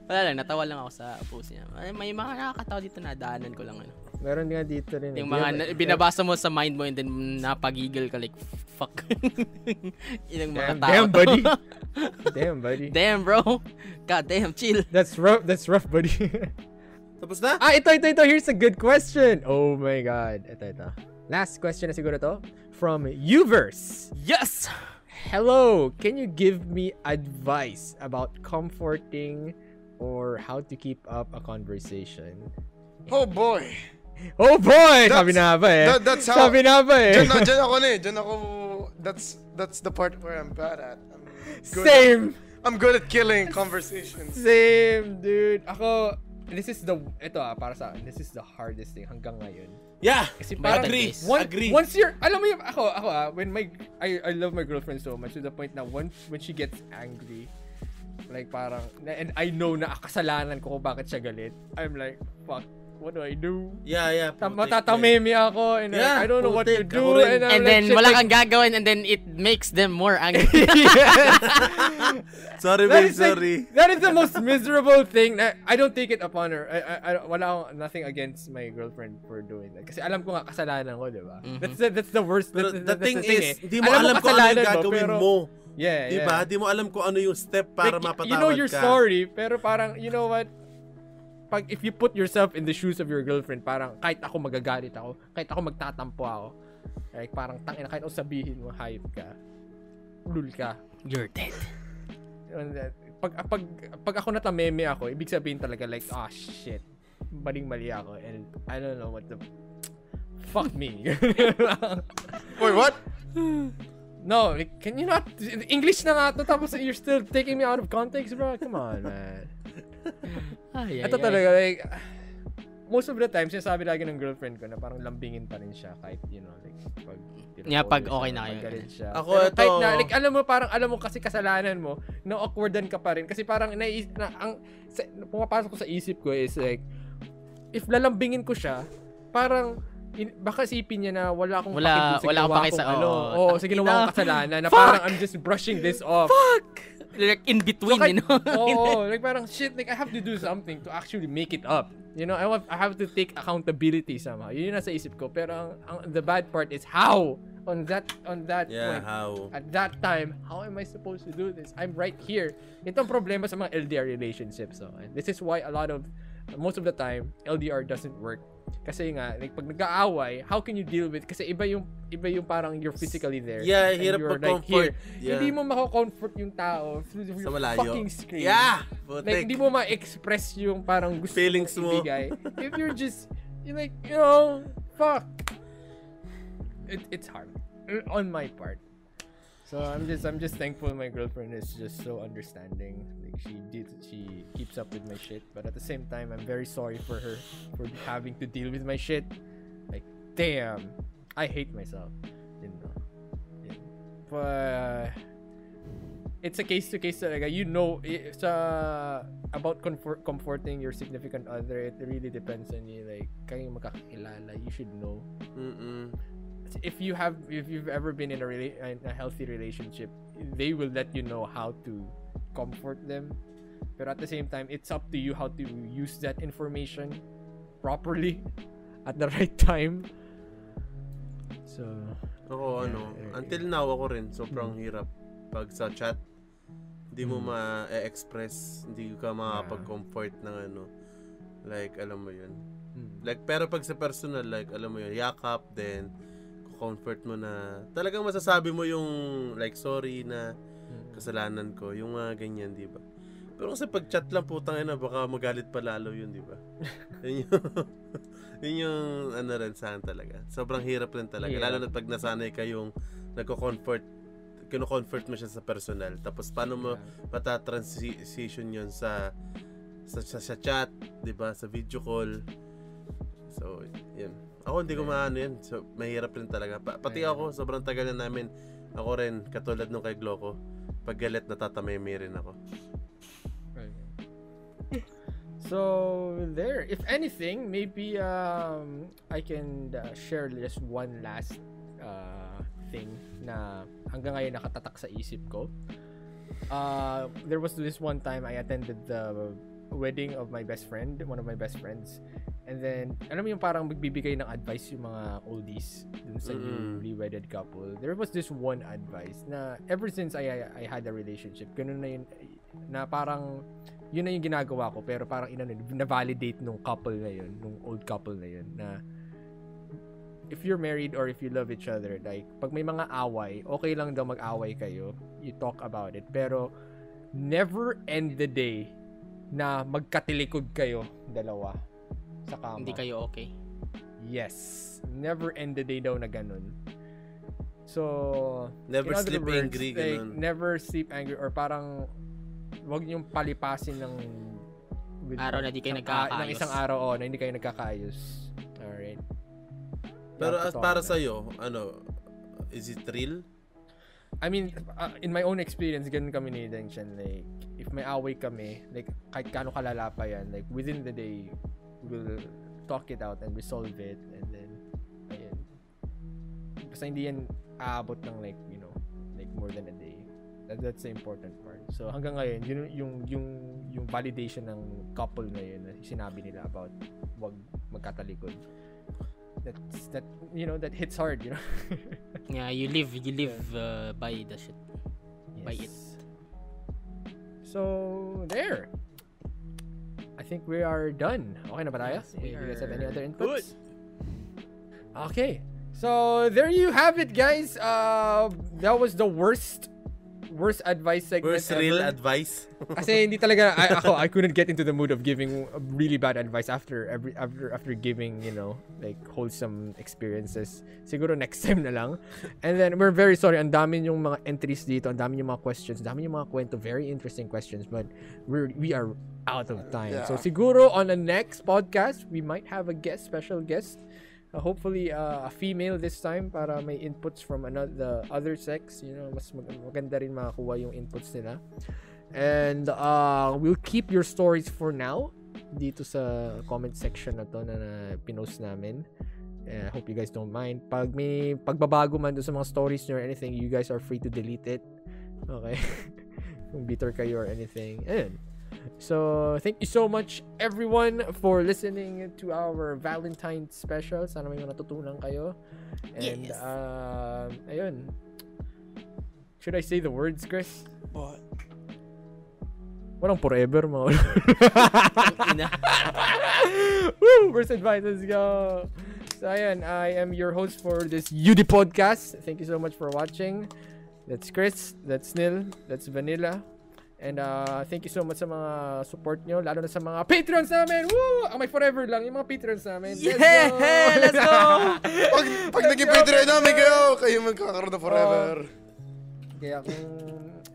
Wala lang, natawa lang ako sa post niya. May mga nakakatawa dito na daanan ko lang, ano. Meron nga dito rin. Yung mga na, binabasa mo sa mind mo and then napagigil ka like, fuck. Ilang mga tao. Damn, buddy. Damn, buddy. Damn, bro. God damn, chill. That's rough, that's rough, buddy. Tapos na? Ah, ito, ito, ito. Here's a good question. Oh my God. Ito, ito. Last question na siguro to. From Uverse. Yes! Hello, can you give me advice about comforting or how to keep up a conversation. Oh boy! Oh boy! That's, sabi na ba eh? That, that's how... Sabi na ba eh? Diyan, na, diyan ako na eh. Diyan ako... That's, that's the part where I'm bad at. I'm good Same! At, I'm good at killing conversations. Same, dude. Ako... This is the... Ito ah, para sa... This is the hardest thing hanggang ngayon. Yeah! Kasi parang... Agree! One, agree! Once you're... Alam mo yun, ako, ako ah, when my... I, I love my girlfriend so much to the point na once when she gets angry... Like parang... And I know na kasalanan ko kung bakit siya galit. I'm like, fuck. What do I do? Yeah, yeah. Matatamimi ako and yeah, I don't know what to do. And, and then like, wala kang gagawin and then it makes them more angry. Sorry, man, sorry. Like, that is the most miserable thing. I, I don't take it upon her. I, I, I, wala akong nothing against my girlfriend for doing that. Kasi alam ko nga kasalanan ko, di ba? Mm-hmm. That's, the, that's the worst. Pero that, the, that's thing the thing is, eh. Di mo alam, alam ko ano yung gagawin pero, mo. Yeah, yeah. Diba? Di mo alam ko ano yung step para like, mapatawad ka. You know you're ka. sorry, pero parang, you know what? Pag if you put yourself in the shoes of your girlfriend, parang kahit ako magagalit ako, kahit ako magtatampo ako, like parang tangina kahit o sabihin mo hype ka, lul ka, you're dead. Pag pag pag ako natameme ako, ibig sabihin talaga like ah oh, shit, baling mali ako and I don't know what the fuck me. Wait, what? No, like, can you not English na nga to tapos you're still taking me out of context, bro? Come on, man. Ay, ay, ito talaga, like, most of the time, sinasabi lagi ng girlfriend ko na parang lambingin pa rin siya kahit, you know, like, pag, yeah, pag okay na kayo. Ako, pero ito. Kahit na, like, alam mo, parang, alam mo kasi kasalanan mo, na-awkwardan ka pa rin. Kasi parang, na, na, ang, sa, pumapasok ko sa isip ko is, like, if lalambingin ko siya, parang, in, baka isipin niya na wala akong wala, pakit. Wala akong pakit sa, ano. Oo, oh, sige, ginawa akong kasalanan na parang, I'm just brushing this off. Fuck! Like in between, so, you know. Oh, like parang shit, like I have to do something to actually make it up. You know, I have I have to take accountability somehow. Yun yung nasa isip ko. Pero ang, ang, the bad part is how on that on that yeah, point, how? At that time, how am I supposed to do this? I'm right here. Itong problema sa mga L D R relationships. So, and this is why a lot of most of the time L D R doesn't work. Kasi nga, like pag nag-aaway, how can you deal with kasi iba yung iba yung parang you're physically there. Yeah, and hirap mag-comfort. Like, yeah. Hindi mo mako-comfort yung tao through the fucking screen. Yeah. Butik. Like hindi mo ma-express yung parang gusto feelings mo ibigay. If you're just you're like, you know, fuck. It it's hard on my part. So I'm just I'm just thankful my girlfriend is just so understanding. Like she did she keeps up with my shit, but at the same time I'm very sorry for her for having to deal with my shit. Like damn, I hate myself. You know. Yeah. But it's a case to case talaga. You know, it's uh, about comfort, comforting your significant other. It really depends on you. Like kayong magkakilala, you should know. Mm-mm. If you have, if you've ever been in a, rela- in a healthy relationship, they will let you know how to comfort them. But at the same time, it's up to you how to use that information properly at the right time. So, ako yeah, ano, yeah, until yeah. now ako rin sobrang mm-hmm. hirap pag sa chat. Hindi mo mm-hmm. ma-express, hindi ka makapag-comfort ng ano. Like, alam mo yun. Mm-hmm. Like, pero pag sa personal, like, alam mo yun, yakap, then comfort mo na talagang masasabi mo yung like sorry na kasalanan ko yung mga uh, ganyan di ba pero kasi pag chat lang putang ina baka magalit pa lalo yun di ba yun yung yun yung ano rin saan talaga sobrang hirap rin talaga yeah. Lalo na pag nasanay ka yung nagko-comfort kino-comfort mo siya sa personal tapos paano mo yeah. Pata-transition yun sa sa, sa, sa chat di ba sa video call so yun ako hindi ko maano yan. So, mahirap rin talaga. Pa- pati yeah. Ako, sobrang tagal na namin. Ako rin, katulad nung kay Glocka, pag galit, natatameme rin ako. Right. So, there. If anything, maybe um, I can uh, share just one last uh, thing na hanggang ngayon nakatatak sa isip ko. Uh, there was this one time I attended the wedding of my best friend, one of my best friends. And then, alam mo yung parang magbibigay ng advice yung mga oldies dun sa mm-hmm. newly wedded couple. There was this one advice na ever since I, I, I had a relationship, ganun na yun, na parang, yun na yung ginagawa ko, pero parang ina, na-validate nung couple na yun, nung old couple na yun, na if you're married or if you love each other, like, pag may mga away, okay lang daw mag-away kayo, you talk about it, pero never end the day na magkatilikod kayo dalawa sa kama. Hindi kayo okay. Yes. Never end the day daw na ganun. So, never sleep words, angry. Like, never sleep angry or parang wag niyong palipasin ng araw na di kayo nagkakaayos. Ng isang araw o, oh, na hindi kayo nagkakaayos. Alright. Pero as para na. Sa'yo, ano, is it real? I mean, uh, in my own experience, ganun kami ni Deng Chan. Like, if may away kami, like, kahit kano kalala pa yan, like, within the day, we'll talk it out and resolve it. And then, ayun. Basta hindi yan aabot ng, like, you know, like, more than a day. That, that's the important part. So, hanggang ngayon, yun, yung, yung, yung validation ng couple na yun, na sinabi nila about wag magkatalikod. That's, that, you know, that hits hard, you know? Yeah, you live, you live uh, by the shit. Yes. By it. So, there. I think we are done. Okay na ba tayo? Yes, we do you guys have any other inputs? Good. Okay. So, there you have it, guys. Uh, that was the worst worst advice segment worst ever. Real advice. Kasi hindi talaga I, ako, I couldn't get into the mood of giving really bad advice after every after after giving, you know, like wholesome experiences. Siguro next time na lang. And then we're very sorry, ang dami yung mga entries dito, ang dami yung mga questions, dami yung mga kwento, very interesting questions, but we we are out of time. Yeah. So siguro on the next podcast we might have a guest, special guest. Uh, hopefully uh, a female this time para may inputs from another the other sex, you know, mas mag- maganda rin makakuha yung inputs nila. And uh, we'll keep your stories for now dito sa comment section na to na, na pinost namin. I uh, hope you guys don't mind. Pag may pagbabago man doon sa mga stories nyo or anything, you guys are free to delete it. Okay. Kung bitter kayo or anything. Ayun. So, thank you so much everyone for listening to our Valentine's special. Sana may natutunan kayo. And yes. uh, ayun. Should I say the words, Chris? What? Walang forever, mo. Woo! First advice, let's go. So, ayun. I am your host for this U D podcast. Thank you so much for watching. That's Chris. That's Neil. That's Vanilla. And uh, thank you so much sa mga support nyo, lalo na sa mga Patreons namin. Woo! Ang may forever lang, yung mga Patreons namin. Let's yeah! Go! Hey, let's go! Pag, pag naging Patreon namin kayo, kayo magkakaroon na forever. Uh, kaya kung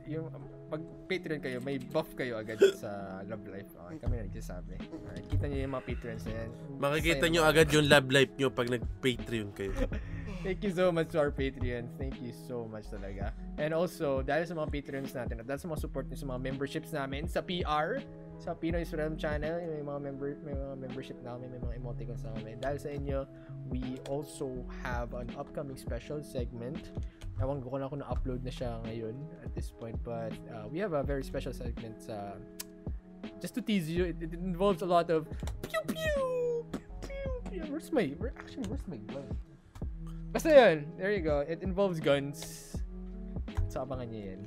yung, pag Patreon kayo, may buff kayo agad sa love life. Okay, kami na nagsasabi. Alright, kita nyo yung mga Patreons na yan. Makikita nyo agad yung love life nyo pag nag-Patreon kayo. Thank you so much to our Patreons. Thank you so much talaga. And also, dahil sa mga Patreons natin at dahil sa mga support nyo sa mga memberships namin sa P R, sa Pinoys Realm channel, may mga member, may mga membership namin, may mga emoticons namin. Dahil sa inyo, we also have an upcoming special segment. Ewan ko na kung na-upload na siya ngayon at this point, but uh, we have a very special segment sa... Just to tease you, it, it involves a lot of... Pew, pew! Pew, pew! Where's my... Where, actually, where's my gun? Basta yun. There you go. It involves guns. So, abangan nyo yun.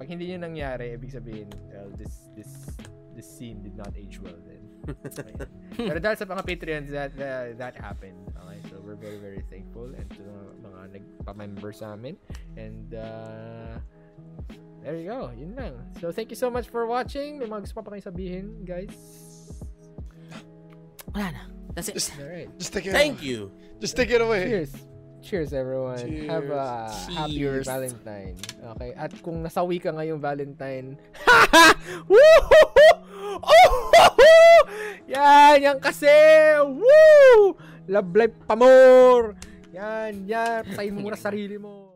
Pag hindi nyo nangyari, ibig sabihin, well, this this this scene did not age well then. Okay. Pero dahil sa mga Patreons, that uh, that happened. Okay, so we're very, very thankful and to mga, mga nagpa-member sa amin. And, uh, there you go. Yun lang. So, thank you so much for watching. May mga gusto pa pa kayo sabihin, guys. Wala na. That's it. Just, right. just take it Thank away. you. Just take it away. Cheers. Cheers everyone. Cheers. Have a Cheers. happy Valentine. Okay, at kung nasawi ka ngayong Valentine. Woo! Yan, yan kasi. Woo! Love life pamor. Yan, yan. Tayin mo muna sarili mo.